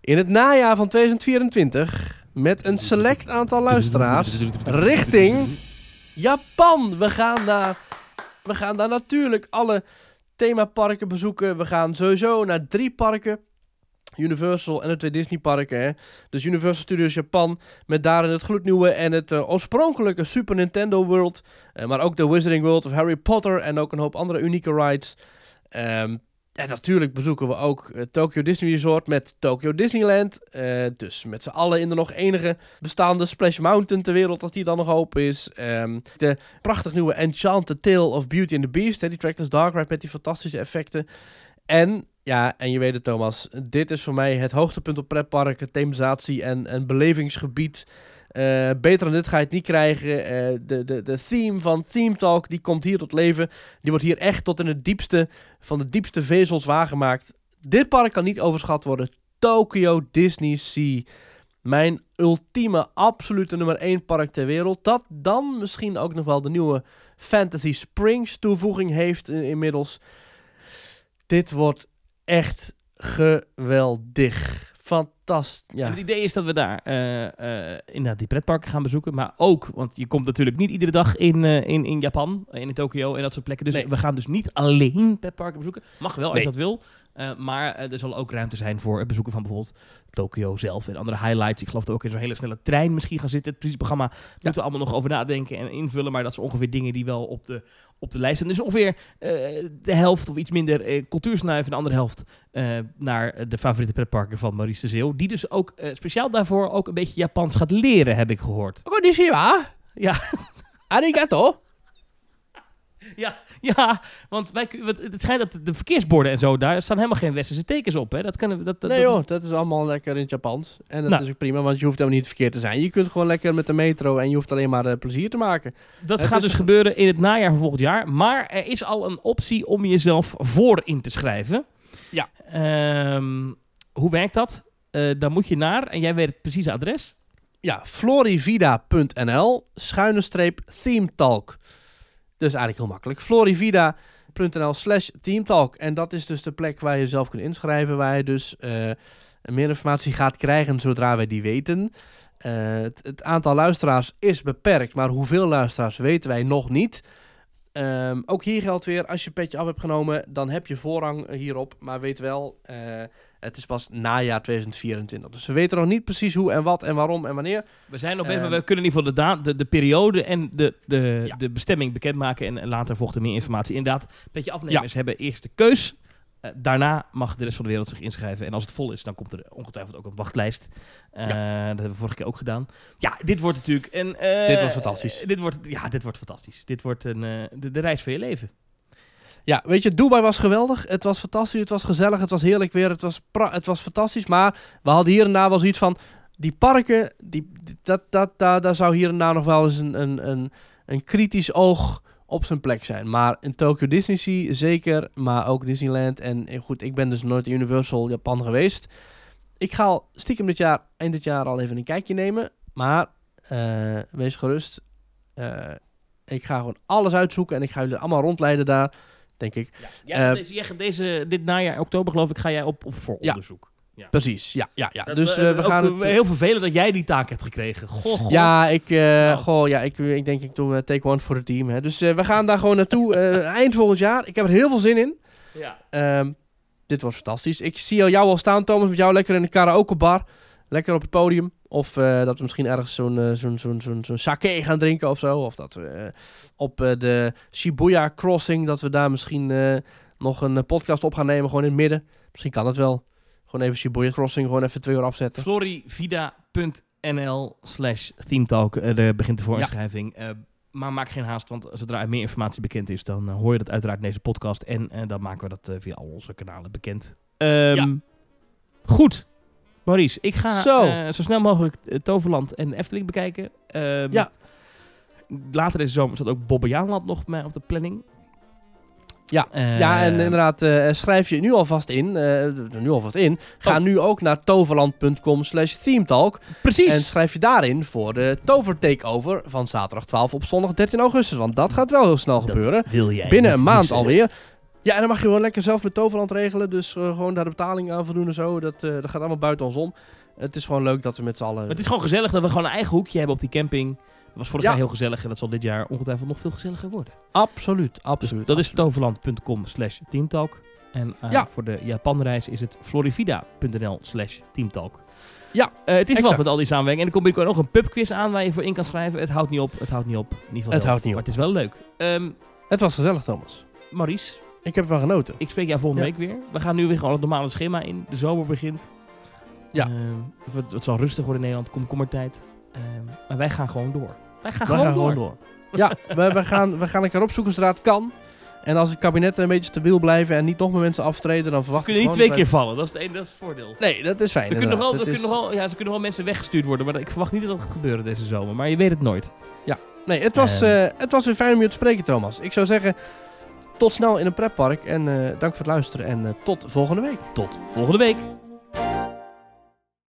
in het najaar van tweeduizend vierentwintig met een select aantal luisteraars richting Japan. We gaan daar, we gaan daar natuurlijk alle themaparken bezoeken. We gaan sowieso naar drie parken. Universal en de twee Disney-parken. Hè? Dus Universal Studios Japan met daarin het gloednieuwe en het uh, oorspronkelijke Super Nintendo World. Uh, maar ook de Wizarding World of Harry Potter en ook een hoop andere unieke rides. Um, en natuurlijk bezoeken we ook uh, Tokyo Disney Resort met Tokyo Disneyland. Uh, dus met z'n allen in de nog enige bestaande Splash Mountain ter wereld, als die dan nog open is. Um, de prachtig nieuwe Enchanted Tale of Beauty and the Beast. Hè? Die Trackless Dark Ride met die fantastische effecten. En... ja, en je weet het, Thomas. Dit is voor mij het hoogtepunt op pretparken, thematisatie en, en belevingsgebied. Uh, beter dan dit ga je het niet krijgen. Uh, de, de, de theme van ThemeTalk, die komt hier tot leven. Die wordt hier echt tot in het diepste van de diepste vezels waargemaakt. Dit park kan niet overschat worden. Tokyo Disney Sea. Mijn ultieme, absolute nummer één park ter wereld. Dat dan misschien ook nog wel de nieuwe Fantasy Springs toevoeging heeft uh, inmiddels. Dit wordt... echt geweldig. Fantastisch. Ja. Het idee is dat we daar uh, uh, inderdaad die pretparken gaan bezoeken. Maar ook, want je komt natuurlijk niet iedere dag in, uh, in, in Japan, in, in Tokio en dat soort plekken. Dus nee. We gaan dus niet alleen pretparken bezoeken. Mag wel als nee. je dat wil. Uh, maar uh, er zal ook ruimte zijn voor het bezoeken van bijvoorbeeld Tokio zelf en andere highlights. Ik geloof dat ook in zo'n hele snelle trein misschien gaan zitten. Het principeprogramma ja. moeten we allemaal nog over nadenken en invullen. Maar dat zijn ongeveer dingen die wel op de, op de lijst zijn. Dus ongeveer uh, de helft of iets minder uh, cultuursnuif en de andere helft uh, naar de favoriete pretparken van Maurice de Zeeuw. Die dus ook uh, speciaal daarvoor ook een beetje Japans gaat leren, heb ik gehoord. Konnichiwa. Ja. Arigato. Ja, ja, want wij, het schijnt dat de verkeersborden en zo, daar staan helemaal geen westerse tekens op. Hè? Dat kan, dat, dat, nee joh, dat is allemaal lekker in het Japans. En dat nou. is ook prima, want je hoeft helemaal niet verkeerd te zijn. Je kunt gewoon lekker met de metro en je hoeft alleen maar uh, plezier te maken. Dat het gaat is... dus gebeuren in het najaar van volgend jaar. Maar er is al een optie om jezelf voor in te schrijven. Ja. Um, hoe werkt dat? Uh, dan moet je naar, en jij weet het precieze adres. Ja, florivida.nl schuine streep themetalk. Dus eigenlijk heel makkelijk. Florivida.nl slash ThemeTalk. En dat is dus de plek waar je zelf kunt inschrijven. Waar je dus uh, meer informatie gaat krijgen zodra wij die weten. Uh, het, het aantal luisteraars is beperkt. Maar hoeveel luisteraars weten wij nog niet. Um, ook hier geldt weer. Als je petje af hebt genomen, dan heb je voorrang hierop. Maar weet wel, uh, het is pas najaar tweeduizend vierentwintig. Dus we weten nog niet precies hoe en wat en waarom en wanneer. We zijn nog bezig, uh, maar we kunnen in ieder geval de, da- de, de periode en de, de, ja. de bestemming bekendmaken. En, en later volgt er meer informatie. Inderdaad, petje afnemers ja. hebben eerst de keus. Uh, daarna mag de rest van de wereld zich inschrijven. En als het vol is, dan komt er ongetwijfeld ook een wachtlijst. Uh, ja. Dat hebben we vorige keer ook gedaan. Ja, dit wordt natuurlijk een... Uh, dit was fantastisch. Uh, dit wordt, ja, dit wordt fantastisch. Dit wordt een, uh, de, de reis van je leven. Ja, weet je, Dubai was geweldig. Het was fantastisch, het was gezellig, het was heerlijk weer. Het was, pra- het was fantastisch, maar we hadden hier en daar wel zoiets van... die parken, die, die, dat, dat, dat, daar zou hier en daar nog wel eens een, een, een, een kritisch oog... op zijn plek zijn. Maar in Tokyo Disney Sea zeker, maar ook Disneyland. En goed, ik ben dus nooit in Universal Japan geweest. Ik ga al stiekem dit jaar, eind dit jaar al even een kijkje nemen. Maar uh, wees gerust. Uh, ik ga gewoon alles uitzoeken en ik ga jullie allemaal rondleiden daar, denk ik. Ja, jij uh, deze, jij deze, dit najaar, oktober geloof ik, ga jij op, op vooronderzoek. Ja. Ja. Precies, ja, ja, ja. Dus uh, we gaan het... Heel vervelend dat jij die taak hebt gekregen. Goh, goh. Ja, ik, uh, nou. goh, ja, ik, ik denk ik doe uh, take one voor het team. Hè. Dus uh, we gaan daar gewoon naartoe uh, eind volgend jaar. Ik heb er heel veel zin in. Ja. Um, dit wordt fantastisch. Ik zie jou al staan, Thomas, met jou lekker in de karaokebar. Lekker op het podium. Of uh, dat we misschien ergens zo'n, uh, zo'n, zo'n, zo'n, zo'n sake gaan drinken of zo. Of dat we uh, op uh, de Shibuya Crossing, dat we daar misschien uh, nog een podcast op gaan nemen. Gewoon in het midden. Misschien kan dat wel. Gewoon even Shibuya Crossing, gewoon even twee uur afzetten. Florivida.nl slash ThemeTalk, er begint de voorinschrijving. Ja. Uh, maar maak geen haast, want zodra er meer informatie bekend is... dan uh, hoor je dat uiteraard in deze podcast. En uh, dan maken we dat uh, via al onze kanalen bekend. Um, ja. Goed, Maurice. Ik ga zo, uh, zo snel mogelijk Toverland en Efteling bekijken. Um, ja. Later deze zomer staat ook Bobbejaanland nog maar op de planning... Ja, uh, ja, en inderdaad, uh, schrijf je nu alvast in. Uh, nu alvast in. Ga oh. nu ook naar toverland.com slash themetalk. Precies. En schrijf je daarin voor de Tovertakeover van zaterdag twaalf op zondag dertien augustus. Want dat gaat wel heel snel dat gebeuren. Wil jij binnen een maand alweer. Ja, en dan mag je gewoon lekker zelf met Toverland regelen. Dus uh, gewoon daar de betaling aan voldoen en zo. Dat, uh, dat gaat allemaal buiten ons om. Het is gewoon leuk dat we met z'n allen... Maar het is gewoon gezellig dat we gewoon een eigen hoekje hebben op die camping. Dat was vorig ja. jaar heel gezellig en dat zal dit jaar ongetwijfeld nog veel gezelliger worden. Absoluut, absoluut. Dus dat absoluut. is toverland.com slash teamtalk. En uh, ja. voor de Japanreis is het florivida.nl slash teamtalk. Ja, uh, het is exact. Wat met al die samenwerking. En er komt ook nog een pubquiz aan waar je voor in kan schrijven. Het houdt niet op, het houdt niet op. Niet van het houdt niet op. Maar het is wel leuk. Um, het was gezellig, Thomas. Maurice. Ik heb ervan genoten. Ik spreek jou volgende ja. week weer. We gaan nu weer gewoon het normale schema in. De zomer begint. Ja. Uh, het, het zal rustig worden in Nederland. Komkommertijd. Uh, maar wij gaan gewoon door. Wij gaan, wij gewoon, gaan door. gewoon door. Ja, we, we, gaan, we gaan elkaar opzoeken zodra het kan. En als de kabinetten een beetje stabiel blijven en niet nog meer mensen aftreden, dan verwachten we... Ze kunnen niet twee keer vallen, dat is het, een, dat is het voordeel. Nee, dat is fijn. Er kunnen nogal, is... nogal, ja, kunnen wel mensen weggestuurd worden, maar ik verwacht niet dat dat gaat gebeuren deze zomer. Maar je weet het nooit. Ja, nee, het was, uh, uh, het was weer fijn om je te spreken, Thomas. Ik zou zeggen, tot snel in een pretpark en uh, dank voor het luisteren en uh, tot volgende week. Tot volgende week.